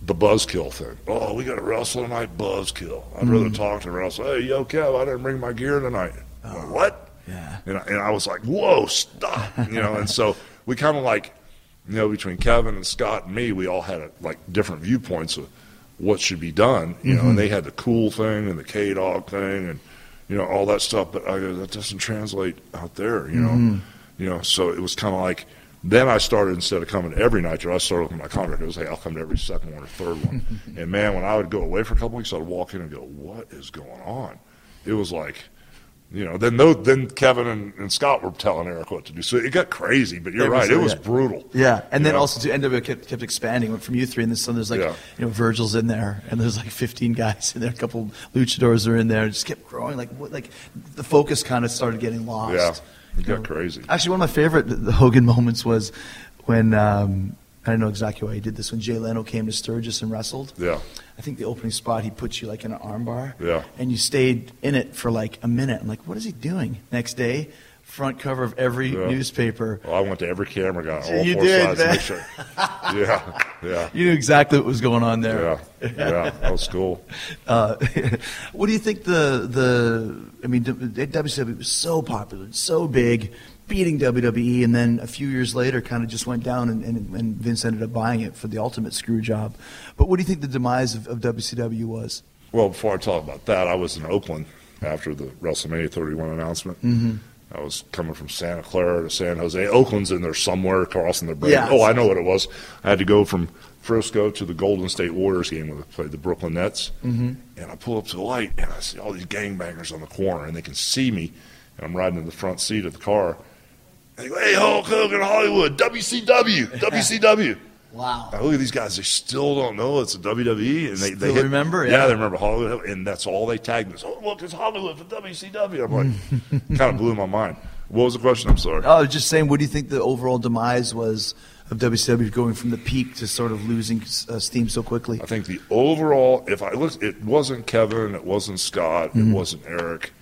the buzzkill thing. Oh, we got to wrestle tonight, buzzkill. I'd mm-hmm. rather talk to wrestle. Hey, yo, Kev, I didn't bring my gear tonight. Oh, like, what? Yeah. And I, and I was like, whoa, stop. You know, and so we kind of like, you know, between Kevin and Scott and me, we all had a, like different viewpoints of what should be done. You mm-hmm. know, and they had the cool thing and the K-Dog thing and, you know, all that stuff. But I go, that doesn't translate out there, you know. Mm-hmm. You know, so it was kind of like, then I started, instead of coming to every nitro, I started looking at my contract. It was like, I'll come to every second one or third one. And, man, when I would go away for a couple weeks, I'd walk in and go, what is going on? It was like, you know, then those, then Kevin and, and Scott were telling Eric what to do. So it got crazy, but you're right. It was brutal. Yeah, and then also, too, N W O kept, kept expanding. Went from you three, and then some, there's like, yeah. you know, Virgil's in there, and there's like fifteen guys in there. A couple luchadors are in there. It just kept growing. Like, what, like the focus kind of started getting lost. Yeah. It got crazy. Actually, one of my favorite the Hogan moments was when, um, I don't know exactly why he did this, when Jay Leno came to Sturgis and wrestled. Yeah. I think the opening spot, he put you like in an arm bar. Yeah. And you stayed in it for like a minute. I'm like, what is he doing? Next day, front cover of every yeah. newspaper. Well, I went to every camera guy, all you four did, sides man. to make sure. Yeah, yeah. You knew exactly what was going on there. Yeah, yeah, that was cool. Uh, what do you think the, the I mean, W C W was so popular, so big, beating W W E, and then a few years later kind of just went down, and, and, and Vince ended up buying it for the ultimate screw job. But what do you think the demise of, of W C W was? Well, before I talk about that, I was in Oakland after the WrestleMania thirty-one announcement. Mm-hmm. I was coming from Santa Clara to San Jose. Oakland's in there somewhere, crossing their brain. Yeah. Oh, I know what it was. I had to go from Frisco to the Golden State Warriors game where they played the Brooklyn Nets. Mm-hmm. And I pull up to the light, and I see all these gangbangers on the corner, and they can see me. And I'm riding in the front seat of the car. And they go, hey, Hulk Hogan, Hollywood, W C W, W C W. Wow. Now, look at these guys. They still don't know it's a W W E. And they, they hit, remember? Yeah. yeah, they remember Hollywood. And that's all they tagged us. Oh, look, it's Hollywood for W C W. I'm like, kind of blew my mind. What was the question? I'm sorry. I was just saying, what do you think the overall demise was of W C W going from the peak to sort of losing uh, steam so quickly? I think the overall, if I look, it wasn't Kevin, it wasn't Scott, mm-hmm. it wasn't Eric.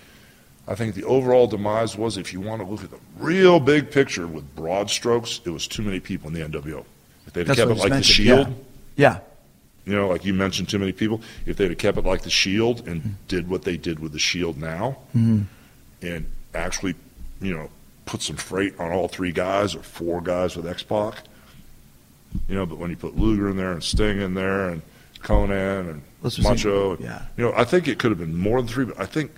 I think the overall demise was, if you want to look at the real big picture with broad strokes, it was too many people in the N W O. If they'd kept it like the Shield, yeah. yeah, you know, like you mentioned, too many people. If they'd have kept it like the Shield and did what they did with the Shield now, mm-hmm. and actually, you know, put some freight on all three guys or four guys with X-Pac, you know, but when you put Luger in there and Sting in there and Conan and Let's Macho, and, yeah. you know, I think it could have been more than three, but I think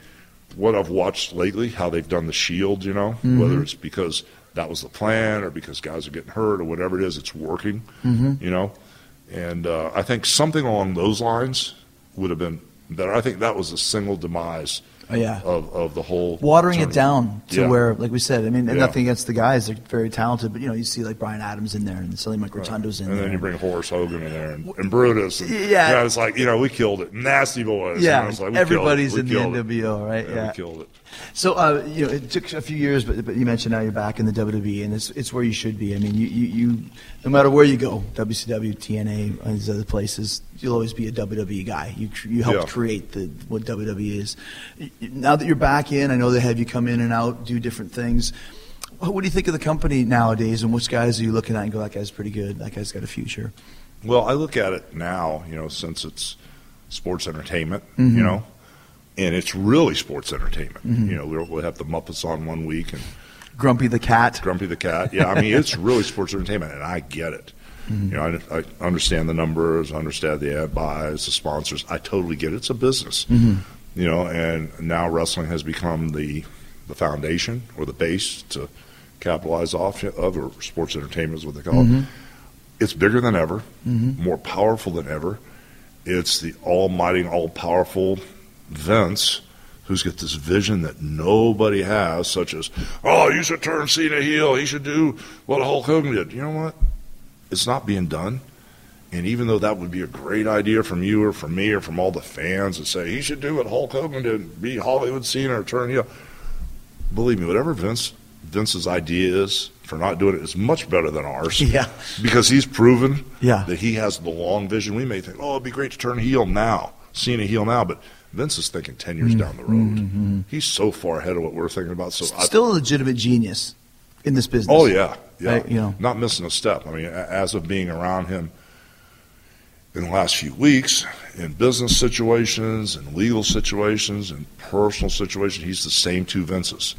what I've watched lately, how they've done the Shield, you know, mm-hmm. whether it's because that was the plan or because guys are getting hurt or whatever it is, it's working, mm-hmm. you know. And uh, I think something along those lines would have been better. I think that was a single demise oh, yeah. of, of the whole watering tournament. It down to yeah. where, like we said, I mean, yeah. nothing against the guys. They're very talented. But, you know, you see, like, Brian Adams in there and Silly Mike Rotundo's right. in and there. And then you bring Horace Hogan in there and, and Brutus. And, yeah. You know, it's like, you know, we killed it. Nasty Boys. Yeah. You know, it's like, we everybody's in the N W O, right? Yeah, yeah. We killed it. So, uh, you know, it took a few years, but, but you mentioned now you're back in the W W E, and it's it's where you should be. I mean, you, you, you no matter where you go, W C W, T N A, and these other places, you'll always be a W W E guy. You you helped yeah. create the what W W E is. Now that you're back in, I know they have you come in and out, do different things. What do you think of the company nowadays, and which guys are you looking at and go, that guy's pretty good, that guy's got a future? Well, I look at it now, you know, since it's sports entertainment, mm-hmm. you know. And it's really sports entertainment. Mm-hmm. You know, we'll, we'll have the Muppets on one week and Grumpy the Cat. Grumpy the Cat. Yeah, I mean, it's really sports entertainment, and I get it. Mm-hmm. You know, I, I understand the numbers, I understand the ad buys, the sponsors. I totally get it. It's a business. Mm-hmm. You know, and now wrestling has become the the foundation or the base to capitalize off of, or sports entertainment is what they call mm-hmm. it. It's bigger than ever, mm-hmm. more powerful than ever. It's the almighty, all-powerful Vince, who's got this vision that nobody has, such as, oh, you should turn Cena heel, he should do what Hulk Hogan did. You know what? It's not being done. And even though that would be a great idea from you or from me or from all the fans that say, he should do what Hulk Hogan did, be Hollywood Cena or turn heel. Believe me, whatever Vince Vince's idea is for not doing it is much better than ours. Yeah. Because he's proven yeah. that he has the long vision. We may think, oh, it'd be great to turn heel now, Cena heel now, but Vince is thinking ten years mm-hmm. down the road. Mm-hmm. He's so far ahead of what we're thinking about. So still I, a legitimate genius in this business. Oh yeah, yeah. Right? You know. Not missing a step. I mean, as of being around him in the last few weeks, in business situations, in legal situations, in personal situations, he's the same two Vinces.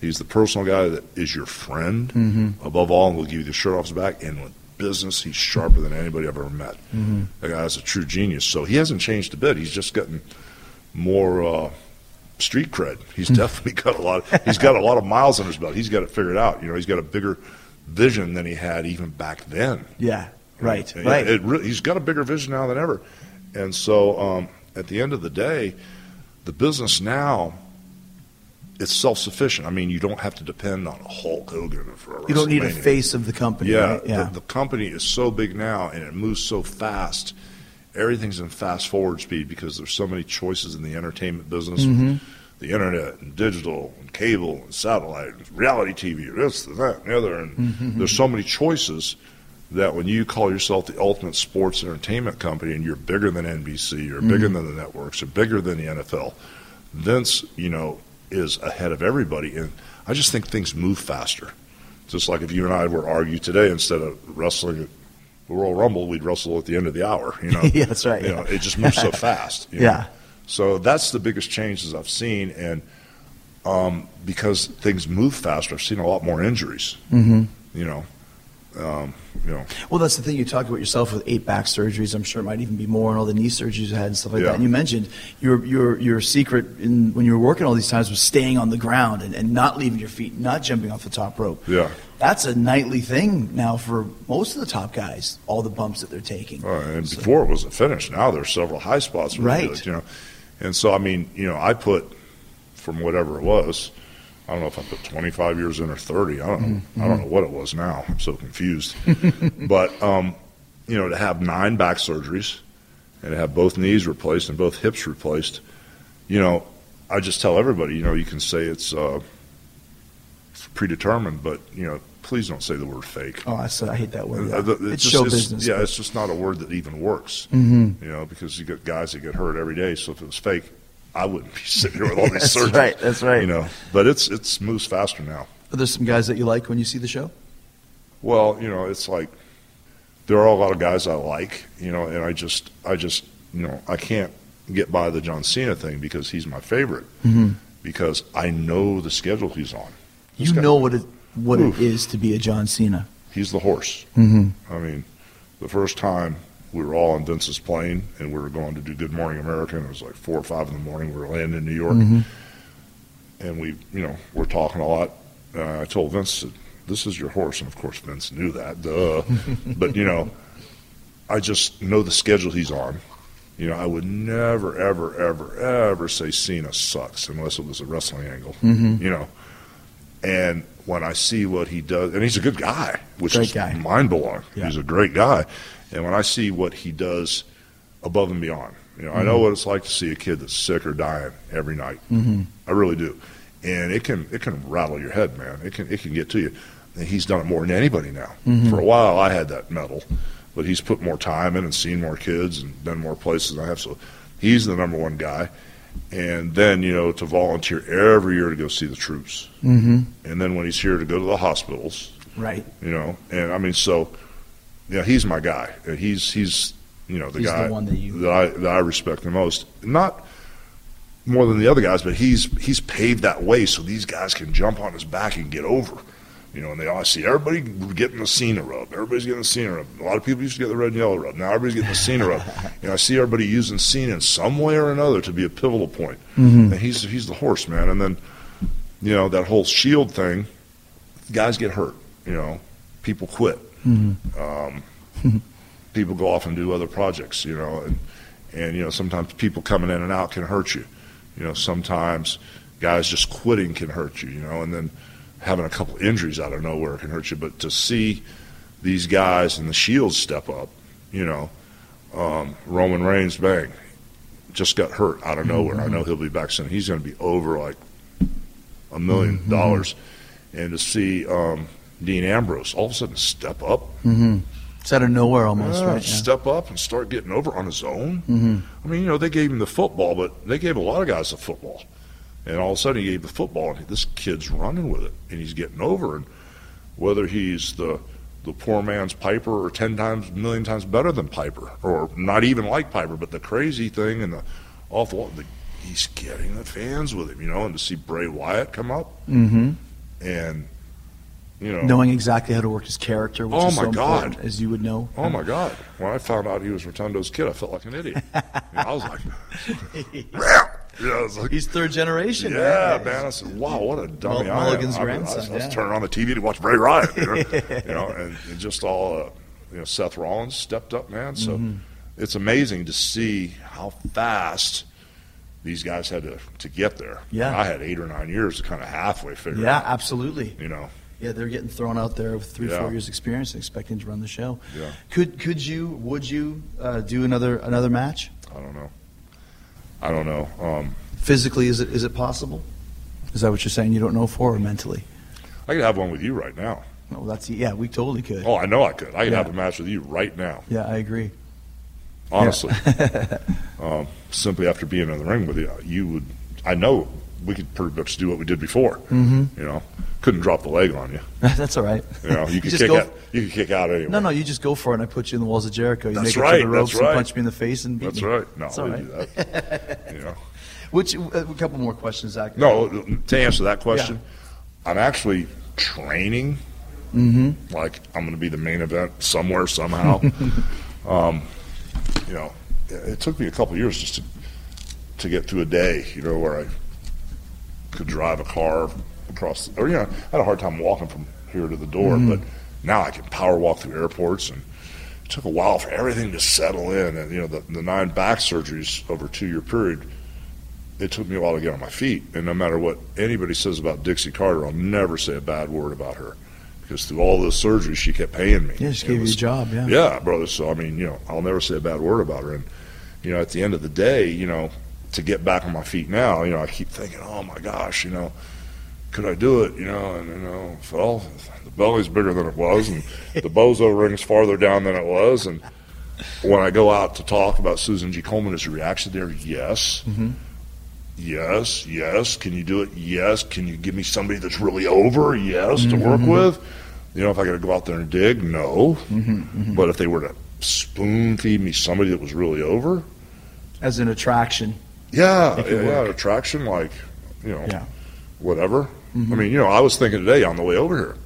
He's the personal guy that is your friend mm-hmm. above all, and will give you the shirt off his back. And with business, he's sharper than anybody I've ever met. Mm-hmm. That guy's a true genius. So he hasn't changed a bit. He's just gotten more uh, street cred. He's definitely got a lot. Of, he's got a lot of miles under his belt. He's got it figured out. You know, he's got a bigger vision than he had even back then. Yeah, right, and, right. It, it really, he's got a bigger vision now than ever. And so, um, at the end of the day, the business now, it's self-sufficient. I mean, you don't have to depend on a Hulk Hogan for a WrestleMania. You don't need a face of the company. Yeah, right? yeah. The, the company is so big now, and it moves so fast. Everything's in fast-forward speed because there's so many choices in the entertainment business. Mm-hmm. The internet and digital and cable and satellite and reality T V, this, that, and the other. And mm-hmm. there's so many choices that when you call yourself the ultimate sports entertainment company and you're bigger than N B C or mm-hmm. bigger than the networks or bigger than the N F L, Vince, you know, is ahead of everybody. And I just think things move faster. Just like if you and I were argue today instead of wrestling the Royal Rumble, we'd wrestle at the end of the hour. You know, yeah, that's right. You yeah. know, it just moves so fast. You know? Yeah. So that's the biggest changes I've seen, and um, because things move faster, I've seen a lot more injuries. Mm-hmm. You know, um, you know. Well, that's the thing you talked about yourself with eight back surgeries. I'm sure it might even be more, and all the knee surgeries you had and stuff like yeah. that. And you mentioned your your your secret in, when you were working all these times was staying on the ground and, and not leaving your feet, not jumping off the top rope. Yeah. That's a nightly thing now for most of the top guys, all the bumps that they're taking. Uh, and so. Before it was a finish. Now there's several high spots. Right. It, you know? And so, I mean, you know, I put, from whatever it was, I don't know if I put twenty-five years in or thirty. I don't know. Mm-hmm. I don't know what it was now. I'm so confused. But, um, you know, to have nine back surgeries and to have both knees replaced and both hips replaced, you know, I just tell everybody, you know, you can say it's uh, predetermined, but, you know, please don't say the word fake. Oh, I, said, I hate that word. Yeah. It's, it's just, show it's, business. Yeah, it's just not a word that even works, mm-hmm. you know, because you got guys that get hurt every day. So if it was fake, I wouldn't be sitting here with all these surgeons. That's right, that's right. You know, but it's it's moves faster now. Are there some guys that you like when you see the show? Well, you know, it's like there are a lot of guys I like, you know, and I just, I just, you know, I can't get by the John Cena thing because he's my favorite, mm-hmm. because I know the schedule he's on. This you guy, know what it what oof. it is to be a John Cena. He's the horse. Mm-hmm. I mean, the first time we were all on Vince's plane and we were going to do Good Morning America, and it was like four or five in the morning. We were landing in New York, mm-hmm. and we, you know, we're talking a lot. Uh, I told Vince, "This is your horse," and of course Vince knew that. Duh. But you know, I just know the schedule he's on. You know, I would never, ever, ever, ever say Cena sucks unless it was a wrestling angle. Mm-hmm. You know, and when I see what he does, and he's a good guy, which great is guy. mind-blowing. Yeah. He's a great guy, and when I see what he does above and beyond, you know, mm-hmm. I know what it's like to see a kid that's sick or dying every night. Mm-hmm. I really do. And it can it can rattle your head, man. It can it can get to you. And he's done it more than anybody now. Mm-hmm. For a while, I had that medal, but he's put more time in and seen more kids and been more places than I have. So he's the number one guy. And then, you know, to volunteer every year to go see the troops. Mm-hmm. And then when he's here, to go to the hospitals. Right. You know, and I mean, so yeah, he's my guy. And he's he's you know the he's guy the one that, you... that I that I respect the most. Not more than the other guys, but he's he's paved that way so these guys can jump on his back and get over. You know, and they all see everybody getting the Cena rub. Everybody's getting the Cena rub. A lot of people used to get the red and yellow rub. Now everybody's getting the Cena rub. You know, I see everybody using Cena in some way or another to be a pivotal point. Mm-hmm. And he's he's the horse, man. And then, you know, that whole Shield thing, guys get hurt. You know, people quit. Mm-hmm. Um, people go off and do other projects, you know. And, and, you know, sometimes people coming in and out can hurt you. You know, sometimes guys just quitting can hurt you, you know, and then having a couple injuries out of nowhere can hurt you. But to see these guys and the Shields step up, you know, um, Roman Reigns, bang, just got hurt out of nowhere. Mm-hmm. I know he'll be back soon. He's going to be over like a million mm-hmm. dollars. And to see um, Dean Ambrose all of a sudden step up. Mm-hmm. It's out of nowhere almost, yeah, right? Step yeah. up and start getting over on his own. Mm-hmm. I mean, you know, they gave him the football, but they gave a lot of guys the football. And all of a sudden he gave the football, and this kid's running with it, and he's getting over. And whether he's the the poor man's Piper or ten times, million times better than Piper, or not even like Piper, but the crazy thing and the awful, the, he's getting the fans with him, you know, and to see Bray Wyatt come up. Mm-hmm. And... You know, knowing exactly how to work his character, which oh is my so God. important, as you would know. Oh, my God. When I found out he was Rotundo's kid, I felt like an idiot. You know, I was like, you know, I was like, he's third generation. Yeah, man. man. I said, wow, what a dummy. Well, Mulligan's I am. grandson. I, I, I, I was yeah. turning on the T V to watch Bray Wyatt. You know, you know and, and just all, uh, you know, Seth Rollins stepped up, man. So mm-hmm. it's amazing to see how fast these guys had to, to get there. Yeah. I had eight or nine years to kind of halfway figure yeah, out. Yeah, absolutely. You know. Yeah, they're getting thrown out there with three, yeah. four years' experience, and expecting to run the show. Yeah. Could could you? Would you uh, do another another match? I don't know. I don't know. Um, Physically, is it is it possible? Is that what you're saying? You don't know for, or mentally? I could have one with you right now. Oh, that's yeah. We totally could. Oh, I know I could. I could yeah. have a match with you right now. Yeah, I agree. Honestly, yeah. um, simply after being in the ring with you, you would. I know. We could pretty much do what we did before. Mm-hmm. You know, couldn't drop the leg on you. That's all right. You know, you could kick out. You could kick out anyway. No, no, you just go for it. and I put you in the walls of Jericho. You that's make right. It to the ropes that's right. And punch me in the face and beat that's me. Right. No, that's all right. No, that. You know. Which a couple more questions, Zach. No, to answer that question, yeah. I'm actually training. Mm-hmm. Like I'm going to be the main event somewhere somehow. um, you know, it took me a couple years just to to get through a day. You know, where I. could drive a car across, or you know, I had a hard time walking from here to the door, mm-hmm. but now I can power walk through airports, and it took a while for everything to settle in, and you know, the, the nine back surgeries over a two-year period, it took me a while to get on my feet, and no matter what anybody says about Dixie Carter, I'll never say a bad word about her, because through all those surgeries, she kept paying me. Yeah, she gave was, you a job, yeah. Yeah, brother, so I mean, you know, I'll never say a bad word about her, and you know, at the end of the day, you know, to get back on my feet now, you know, I keep thinking, oh my gosh, you know, could I do it? You know, and you know, well, the belly's bigger than it was, and the bozo ring's farther down than it was. And when I go out to talk about Susan G. Komen, is her reaction there? Yes, mm-hmm. yes, yes. Can you do it? Yes. Can you give me somebody that's really over? Yes, to mm-hmm. work with. You know, if I got to go out there and dig, no. Mm-hmm, mm-hmm. But if they were to spoon feed me somebody that was really over, as an attraction, yeah, yeah, work. attraction, like you know, yeah. whatever. Mm-hmm. I mean, you know, I was thinking today on the way over here,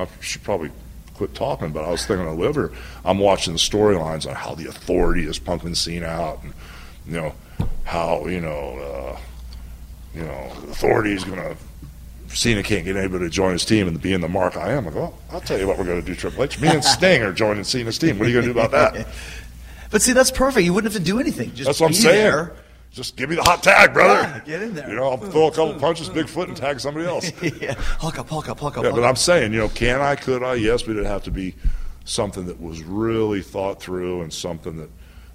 I should probably quit talking, but I was thinking on the way over here, I'm watching the storylines on how the Authority is pumping Cena out, and you know how you know, uh, you know, the Authority is gonna. Cena can't get anybody to join his team and be in the mark I am. I go, I'll tell you what we're going to do, Triple H. Me and Sting are joining Cena's team. What are you going to do about that? But see, that's perfect. You wouldn't have to do anything. Just that's what I'm saying. There. Just give me the hot tag, brother. Yeah, get in there. You know, I'll throw a couple punches, Bigfoot, and tag somebody else. Yeah, Hulk up, Hulk up, Hulk up. Yeah, but I'm saying, you know, can I, could I? Yes, but it'd have to be something that was really thought through and something that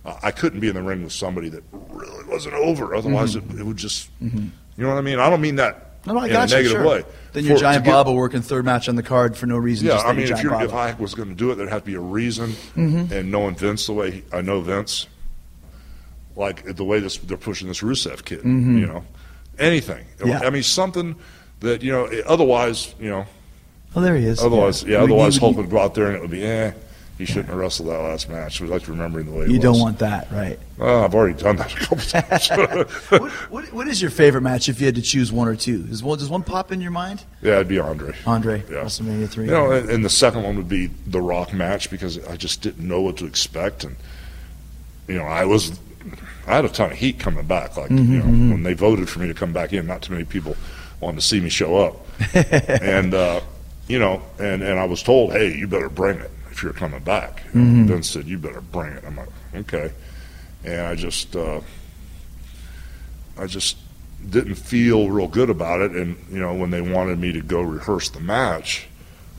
uh, I couldn't be in the ring with somebody that really wasn't over. Otherwise, mm-hmm. it, it would just, mm-hmm. you know what I mean? I don't mean that. No, I got in a negative sure. way. Then your for, Giant get, Bob will work in third match on the card for no reason. Yeah, just I mean, if, you're, if I was going to do it, there'd have to be a reason. Mm-hmm. And knowing Vince the way he, I know Vince, like the way this, they're pushing this Rusev kid, mm-hmm. you know, anything. Yeah. I mean, something that, you know, otherwise, you know. Oh, there he is. Otherwise, yeah, yeah otherwise he, Hulk he, would go out there and it would be, eh, he shouldn't yeah. have wrestled that last match. We'd like to remember the way it You was. don't want that, right? Oh, I've already done that a couple times. what, what, what is your favorite match if you had to choose one or two? Does one, does one pop in your mind? Yeah, it'd be Andre. Andre, yeah. WrestleMania three. You know, and, and the second one would be the Rock match because I just didn't know what to expect. And, you know, I was – I had a ton of heat coming back. Like, mm-hmm, you know, mm-hmm. when they voted for me to come back in, not too many people wanted to see me show up. and, uh, you know, and, and I was told, hey, you better bring it. If you're coming back, mm-hmm. and Vince said, you better bring it. I'm like, okay. And I just uh, I just didn't feel real good about it. And, you know, when they wanted me to go rehearse the match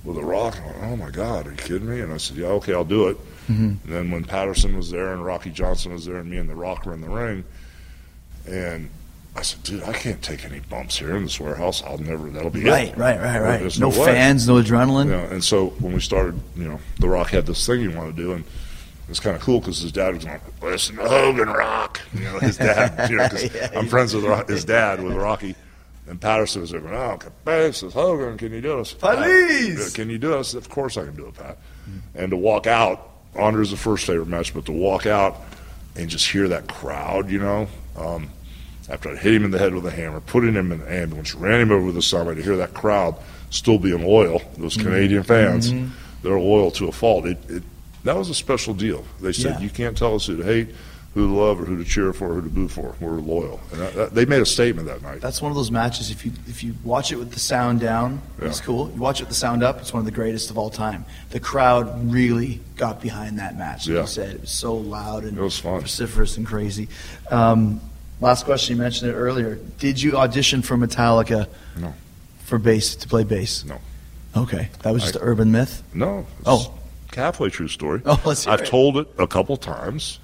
with The Rock, I went, oh, my God, are you kidding me? And I said, yeah, okay, I'll do it. Mm-hmm. And then when Patterson was there and Rocky Johnson was there and me and The Rock were in the ring, and I said, dude, I can't take any bumps here in this warehouse. I'll never, that'll be right, it. Right, right, right, right. No, no fans, no adrenaline. You know, and so when we started, you know, The Rock had this thing you want to do, and it was kind of cool because his dad was like, listen to Hogan, Rock. You know, his dad, you know, because yeah, I'm friends with Rock, his dad with Rocky, and Patterson was there going, oh, okay, says, Hogan, can you do this? Please. Can you do this? Of course I can do it, Pat. Mm-hmm. And to walk out, Andre's the first favorite match, but to walk out and just hear that crowd, you know, um, after I hit him in the head with a hammer, put him in an ambulance, ran him over with a sawmill, to hear that crowd still being loyal, those mm-hmm. Canadian fans, mm-hmm. they're loyal to a fault. It, it, that was a special deal. They said, yeah. you can't tell us who to hate, who to love, or who to cheer for, or who to boo for. We're loyal. And that, that, they made a statement that night. That's one of those matches, if you if you watch it with the sound down, yeah. it's cool. You watch it with the sound up, it's one of the greatest of all time. The crowd really got behind that match. Like yeah. you said, it was so loud and it was fun. Vociferous and crazy. Um, Last question, you mentioned it earlier. Did you audition for Metallica? No. For bass, to play bass? No. Okay. That was just I, an urban myth? No. It's oh. halfway true story. Oh, let's hear I've it. told it a couple times,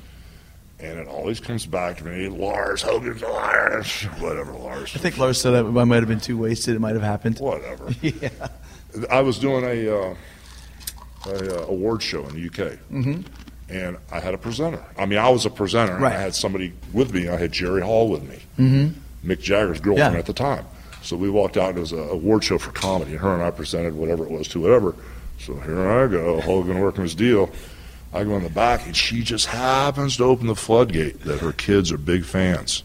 and it always comes back to me, Lars, Hogan's a liar. Whatever, Lars. I think Lars said that I might have been too wasted. It might have happened. Whatever. Yeah. I was doing a, uh, a uh, award show in the U K. Mm-hmm. And I had a presenter. I mean, I was a presenter. Right. And I had somebody with me. I had Jerry Hall with me, mm-hmm. Mick Jagger's girlfriend yeah. at the time. So we walked out. It was an award show for comedy, and her and I presented whatever it was to whatever. So here I go, Hogan working his deal. I go in the back, and she just happens to open the floodgate that her kids are big fans.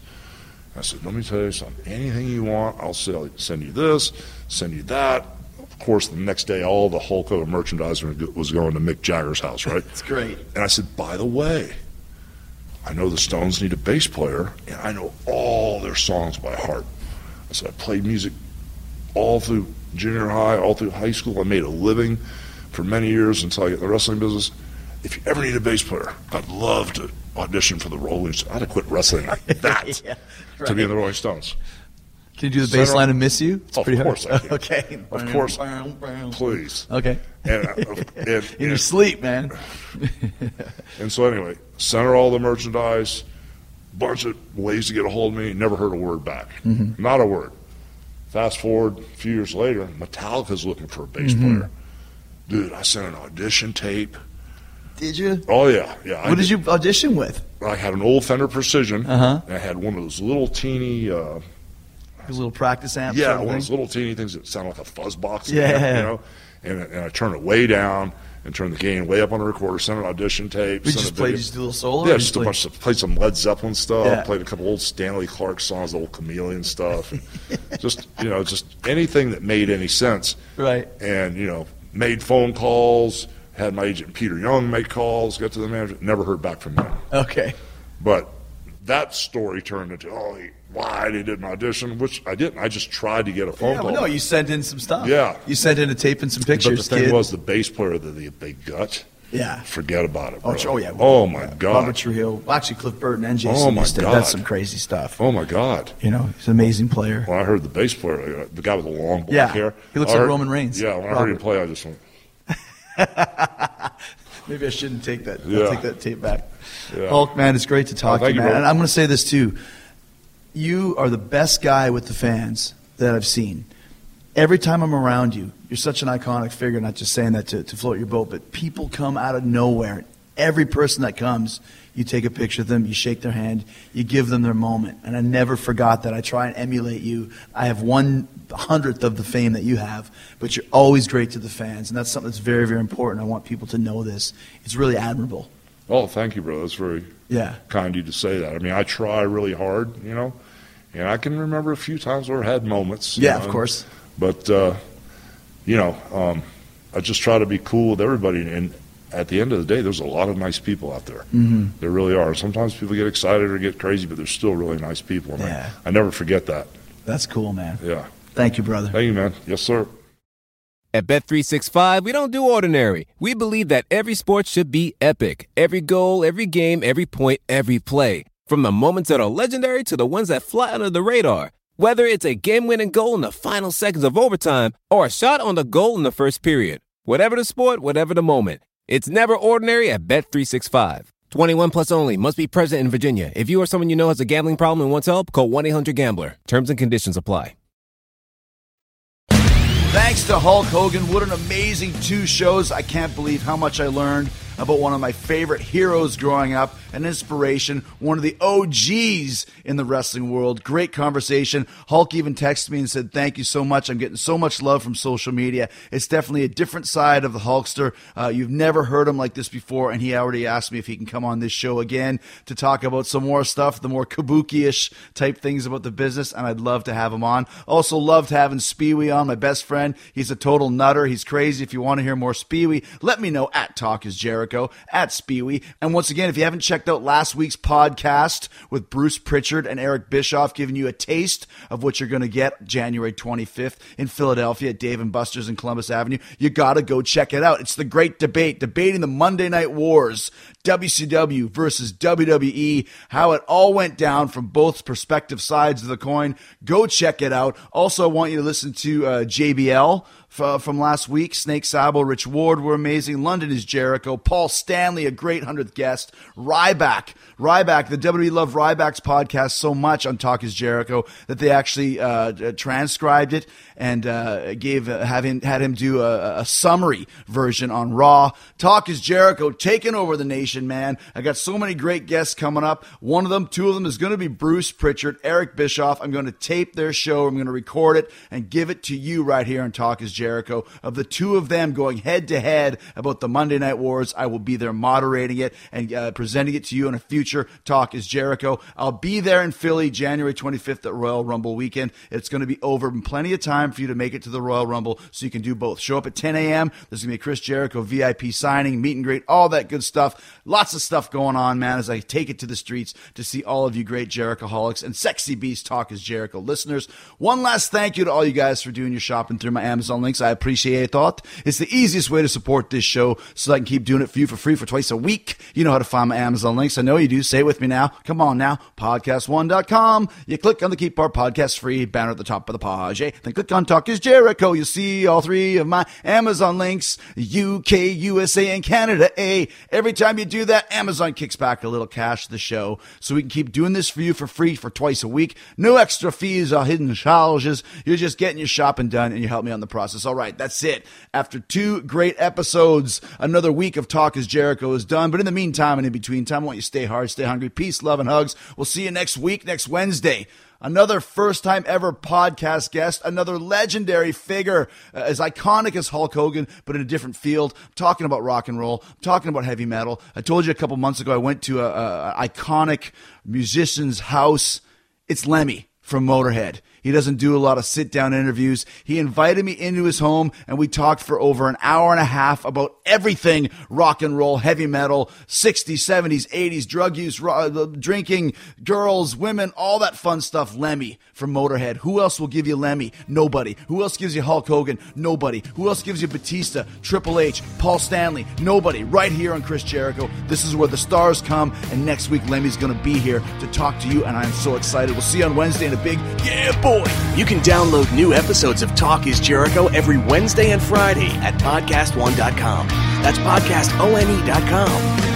I said, let me tell you something. Anything you want, I'll sell, send you this, send you that. Of course, the next day, all the Hulk Hogan merchandise was going to Mick Jagger's house, right? That's great. And I said, by the way, I know the Stones need a bass player, and I know all their songs by heart. I said, I played music all through junior high, all through high school. I made a living for many years until I got in the wrestling business. If you ever need a bass player, I'd love to audition for the Rolling Stones. I'd have quit wrestling like that yeah, right. to be in the Rolling Stones. Can you do the bass line and Miss You? It's oh, pretty of course hard. I can. Okay. Of course. Please. Okay. And, uh, and, in and, your sleep, man. And so anyway, sent her all the merchandise, bunch of ways to get a hold of me, never heard a word back. Mm-hmm. Not a word. Fast forward a few years later, Metallica's looking for a bass mm-hmm. player. Dude, I sent an audition tape. Did you? Oh, yeah. yeah. What did, did you audition with? I had an old Fender Precision. Uh-huh. And I had one of those little teeny uh, – little practice amps. Yeah, one of those little teeny things that sound like a fuzz box. Yeah. Amp, you know, and, and I turn it way down and turn the gain way up on the recorder, send an audition tape. We just played just a little solo? Yeah, just a bunch of, played some Led Zeppelin stuff, yeah. Played a couple old Stanley Clarke songs, the old Chameleon stuff. Just, you know, just anything that made any sense. Right. And, you know, made phone calls, had my agent Peter Young make calls, got to the manager, never heard back from him. Okay. But that story turned into, oh, he lied, he did an audition, which I didn't. I just tried to get a phone yeah, call. No, you sent in some stuff. Yeah. You sent in a tape and some pictures, But the thing kid. was, the bass player that they, they gut, yeah. forget about it, bro. Oh, oh yeah. Oh, my uh, God. Robert Trujillo. Well, actually, Cliff Burton and Jason oh, my Easton. God. That's some crazy stuff. Oh, my God. You know, he's an amazing player. When I heard the bass player, the guy with the long black yeah. hair. He looks I like heard, Roman Reigns. Yeah, when Robert. I heard him play, I just went. Maybe I shouldn't take that. Yeah. I'll take that tape back. Yeah. Hulk, man, it's great to talk oh, to you, man. You, and I'm going to say this, too. You are the best guy with the fans that I've seen. Every time I'm around you, you're such an iconic figure, not just saying that to, to float your boat, but people come out of nowhere. Every person that comes, you take a picture of them, you shake their hand, you give them their moment. And I never forgot that. I try and emulate you. I have one hundredth of the fame that you have, but you're always great to the fans. And that's something that's very, very important. I want people to know this. It's really admirable. Oh, thank you, brother. That's very yeah. kind of you to say that. I mean, I try really hard, you know, and I can remember a few times where I had moments. Yeah, know, of course. But, uh, you know, um, I just try to be cool with everybody. And at the end of the day, there's a lot of nice people out there. Mm-hmm. There really are. Sometimes people get excited or get crazy, but there's still really nice people. And yeah. I, I never forget that. That's cool, man. Yeah. Thank you, brother. Thank you, man. Yes, sir. At Bet three sixty-five, we don't do ordinary. We believe that every sport should be epic. Every goal, every game, every point, every play. From the moments that are legendary to the ones that fly under the radar. Whether it's a game-winning goal in the final seconds of overtime or a shot on the goal in the first period. Whatever the sport, whatever the moment. It's never ordinary at Bet three sixty-five. twenty-one plus only. Must be present in Virginia. If you or someone you know has a gambling problem and wants help, call one eight hundred gambler. Terms and conditions apply. Thanks to Hulk Hogan. What an amazing two shows. I can't believe how much I learned about one of my favorite heroes growing up, an inspiration, one of the O Gs in the wrestling world. Great conversation. Hulk even texted me and said, thank you so much. I'm getting so much love from social media. It's definitely a different side of the Hulkster. Uh, you've never heard him like this before, and he already asked me if he can come on this show again to talk about some more stuff, the more kabuki-ish type things about the business, and I'd love to have him on. Also loved having Speewee on, my best friend. He's a total nutter. He's crazy. If you want to hear more Speewee, let me know at Talk is Jericho, at Speewee. And once again, if you haven't checked out last week's podcast with Bruce Pritchard and Eric Bischoff, giving you a taste of what you're going to get January twenty-fifth in Philadelphia at Dave and Buster's in Columbus Avenue, you got to go check it out. It's the great debate, debating the Monday Night Wars, W C W versus W W E, how it all went down from both perspective sides of the coin. Go check it out. Also, I want you to listen to uh, J B L from last week. Snake Sabo, Rich Ward were amazing. London is Jericho. Paul Stanley, a great hundredth guest. Ryback. Ryback, the W W E loved Ryback's podcast so much on Talk is Jericho that they actually uh, transcribed it and uh, gave uh, have him, had him do a, a summary version on Raw. Talk is Jericho taking over the nation, man. I got so many great guests coming up. One of them, two of them is going to be Bruce Pritchard, Eric Bischoff. I'm going to tape their show. I'm going to record it and give it to you right here on Talk is Jericho. Of the two of them going head to head about the Monday Night Wars, I will be there moderating it and uh, presenting it to you in a future Talk is Jericho. I'll be there in Philly January twenty-fifth at Royal Rumble weekend. It's going to be over in plenty of time for you to make it to the Royal Rumble, so you can do both. Show up at ten a.m. There's going to be a Chris Jericho V I P signing, meet and greet, all that good stuff. Lots of stuff going on, man, as I take it to the streets to see all of you great Jerichoholics and Sexy Beast Talk is Jericho listeners. One last thank you to all you guys for doing your shopping through my Amazon links. I appreciate that. It's the easiest way to support this show so that I can keep doing it for you for free for twice a week. You know how to find my Amazon links. I know you do. Say it with me now. Come on now. podcast one dot com. You click on the Keep Our Podcast Free banner at the top of the page. Eh? Then click on Talk is Jericho. You'll see all three of my Amazon links. U K, U S A, and Canada. Eh? Every time you do that, Amazon kicks back a little cash to the show so we can keep doing this for you for free for twice a week. No extra fees or hidden charges. You're just getting your shopping done and you help me on the process. All right, that's it. After two great episodes, another week of Talk is Jericho is done. But in the meantime and in between time, I want you to stay hard, stay hungry. Peace, love, and hugs. We'll see you next week, next Wednesday. another first-time ever podcast guest, another legendary figure, uh, as iconic as Hulk Hogan, but in a different field. I'm talking about rock and roll. I'm talking about heavy metal. I told you a couple months ago I went to an iconic musician's house. It's Lemmy from Motorhead. He doesn't do a lot of sit-down interviews. He invited me into his home, and we talked for over an hour and a half about everything rock and roll, heavy metal, sixties, seventies, eighties, drug use, drinking, girls, women, all that fun stuff. Lemmy from Motorhead. Who else will give you Lemmy? Nobody. Who else gives you Hulk Hogan? Nobody. Who else gives you Batista, Triple H, Paul Stanley? Nobody. Right here on Chris Jericho. This is where the stars come, and next week Lemmy's going to be here to talk to you, and I'm so excited. We'll see you on Wednesday in a big yeah boy. You can download new episodes of Talk is Jericho every Wednesday and Friday at podcast one dot com. That's podcast one dot com.